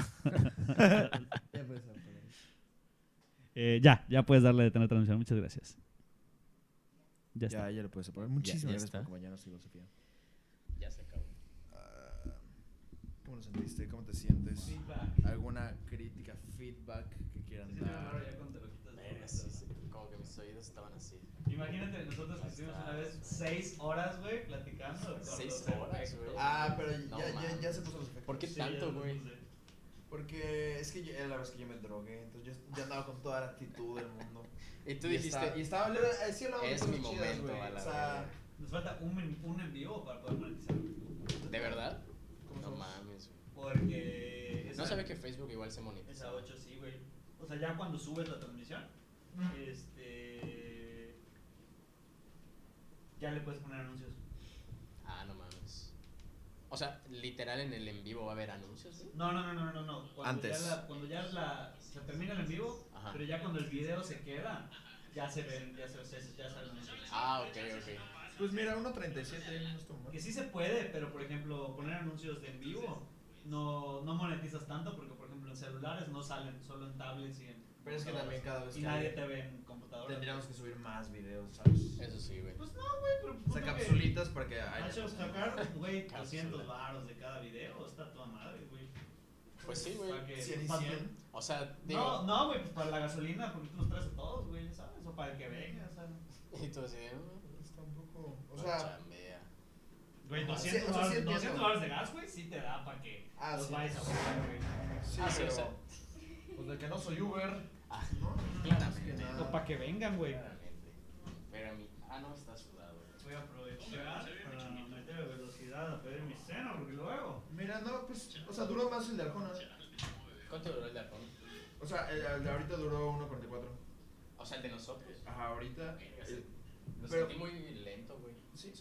Ya puedes darle detener transmisión. Muchas gracias. Ya está. Ya lo puedes apagar. Muchísimas gracias por acompañarnos, Sofía. Ya se acabó. ¿Cómo lo sentiste? ¿Cómo te sientes? Feedback. ¿Alguna crítica, feedback que quieran dar? Sí, como que mis oídos estaban así. Imagínate, nosotros que estuvimos una vez 6 horas, güey, platicando. 6 horas, güey. Pero ya se puso los efectos. ¿Por qué tanto, güey? Sí, porque es que yo, la vez que yo me drogué, entonces yo andaba con toda la actitud del mundo. Y tú dijiste... Y estaba es que es mi momento, güey. O sea, nos falta un en vivo para poder monetizar. ¿De verdad? No mames, güey. Porque... No sabe que Facebook igual se monetiza. Esa 8 sí, güey. O sea, ya cuando subes la transmisión, ya le puedes poner anuncios. No mames. O sea, literal en el en vivo va a haber anuncios, ¿sí? No. Antes. Cuando ya se termina el en vivo, ajá, pero ya cuando el video se queda, ya salen anuncios. Ok. Pues mira, 1.37. Que sí se puede, pero por ejemplo, poner anuncios de en vivo no monetizas tanto porque por ejemplo en celulares no salen, solo en tablets y en... Pero es que también cada vez... Y nadie te ve en computadora. Tendríamos que subir más videos, ¿sabes? Eso sí, güey. Pues no, güey, pero... O sea, capsulitas para que haya... Sacar, güey, $200 de cada video. Está toda madre, güey. Pues sí, güey. O sea, digo... No, güey, pues para la gasolina, porque tú los traes a todos, güey, ¿sabes? O para el que venga, ¿sabes? Y tú así, está un poco... O sea... Güey, $200 de gas, güey, sí te da para que los vayas a buscar, güey. Sí, pero... Pues de que no soy Uber. Ah, ¿no? Claramente. O para que vengan, güey. Claramente. Pero a mí... no está sudado, güey. Voy a aprovechar para meter velocidad a pedir mi cena, porque luego... Mira, no, pues... O sea, duró más el de Arjona. ¿Cuánto duró el de Arjona? O sea, el de ahorita duró 1.44. O sea, el de nosotros. Ajá, ahorita... Lo sentí muy lento, güey. Sí.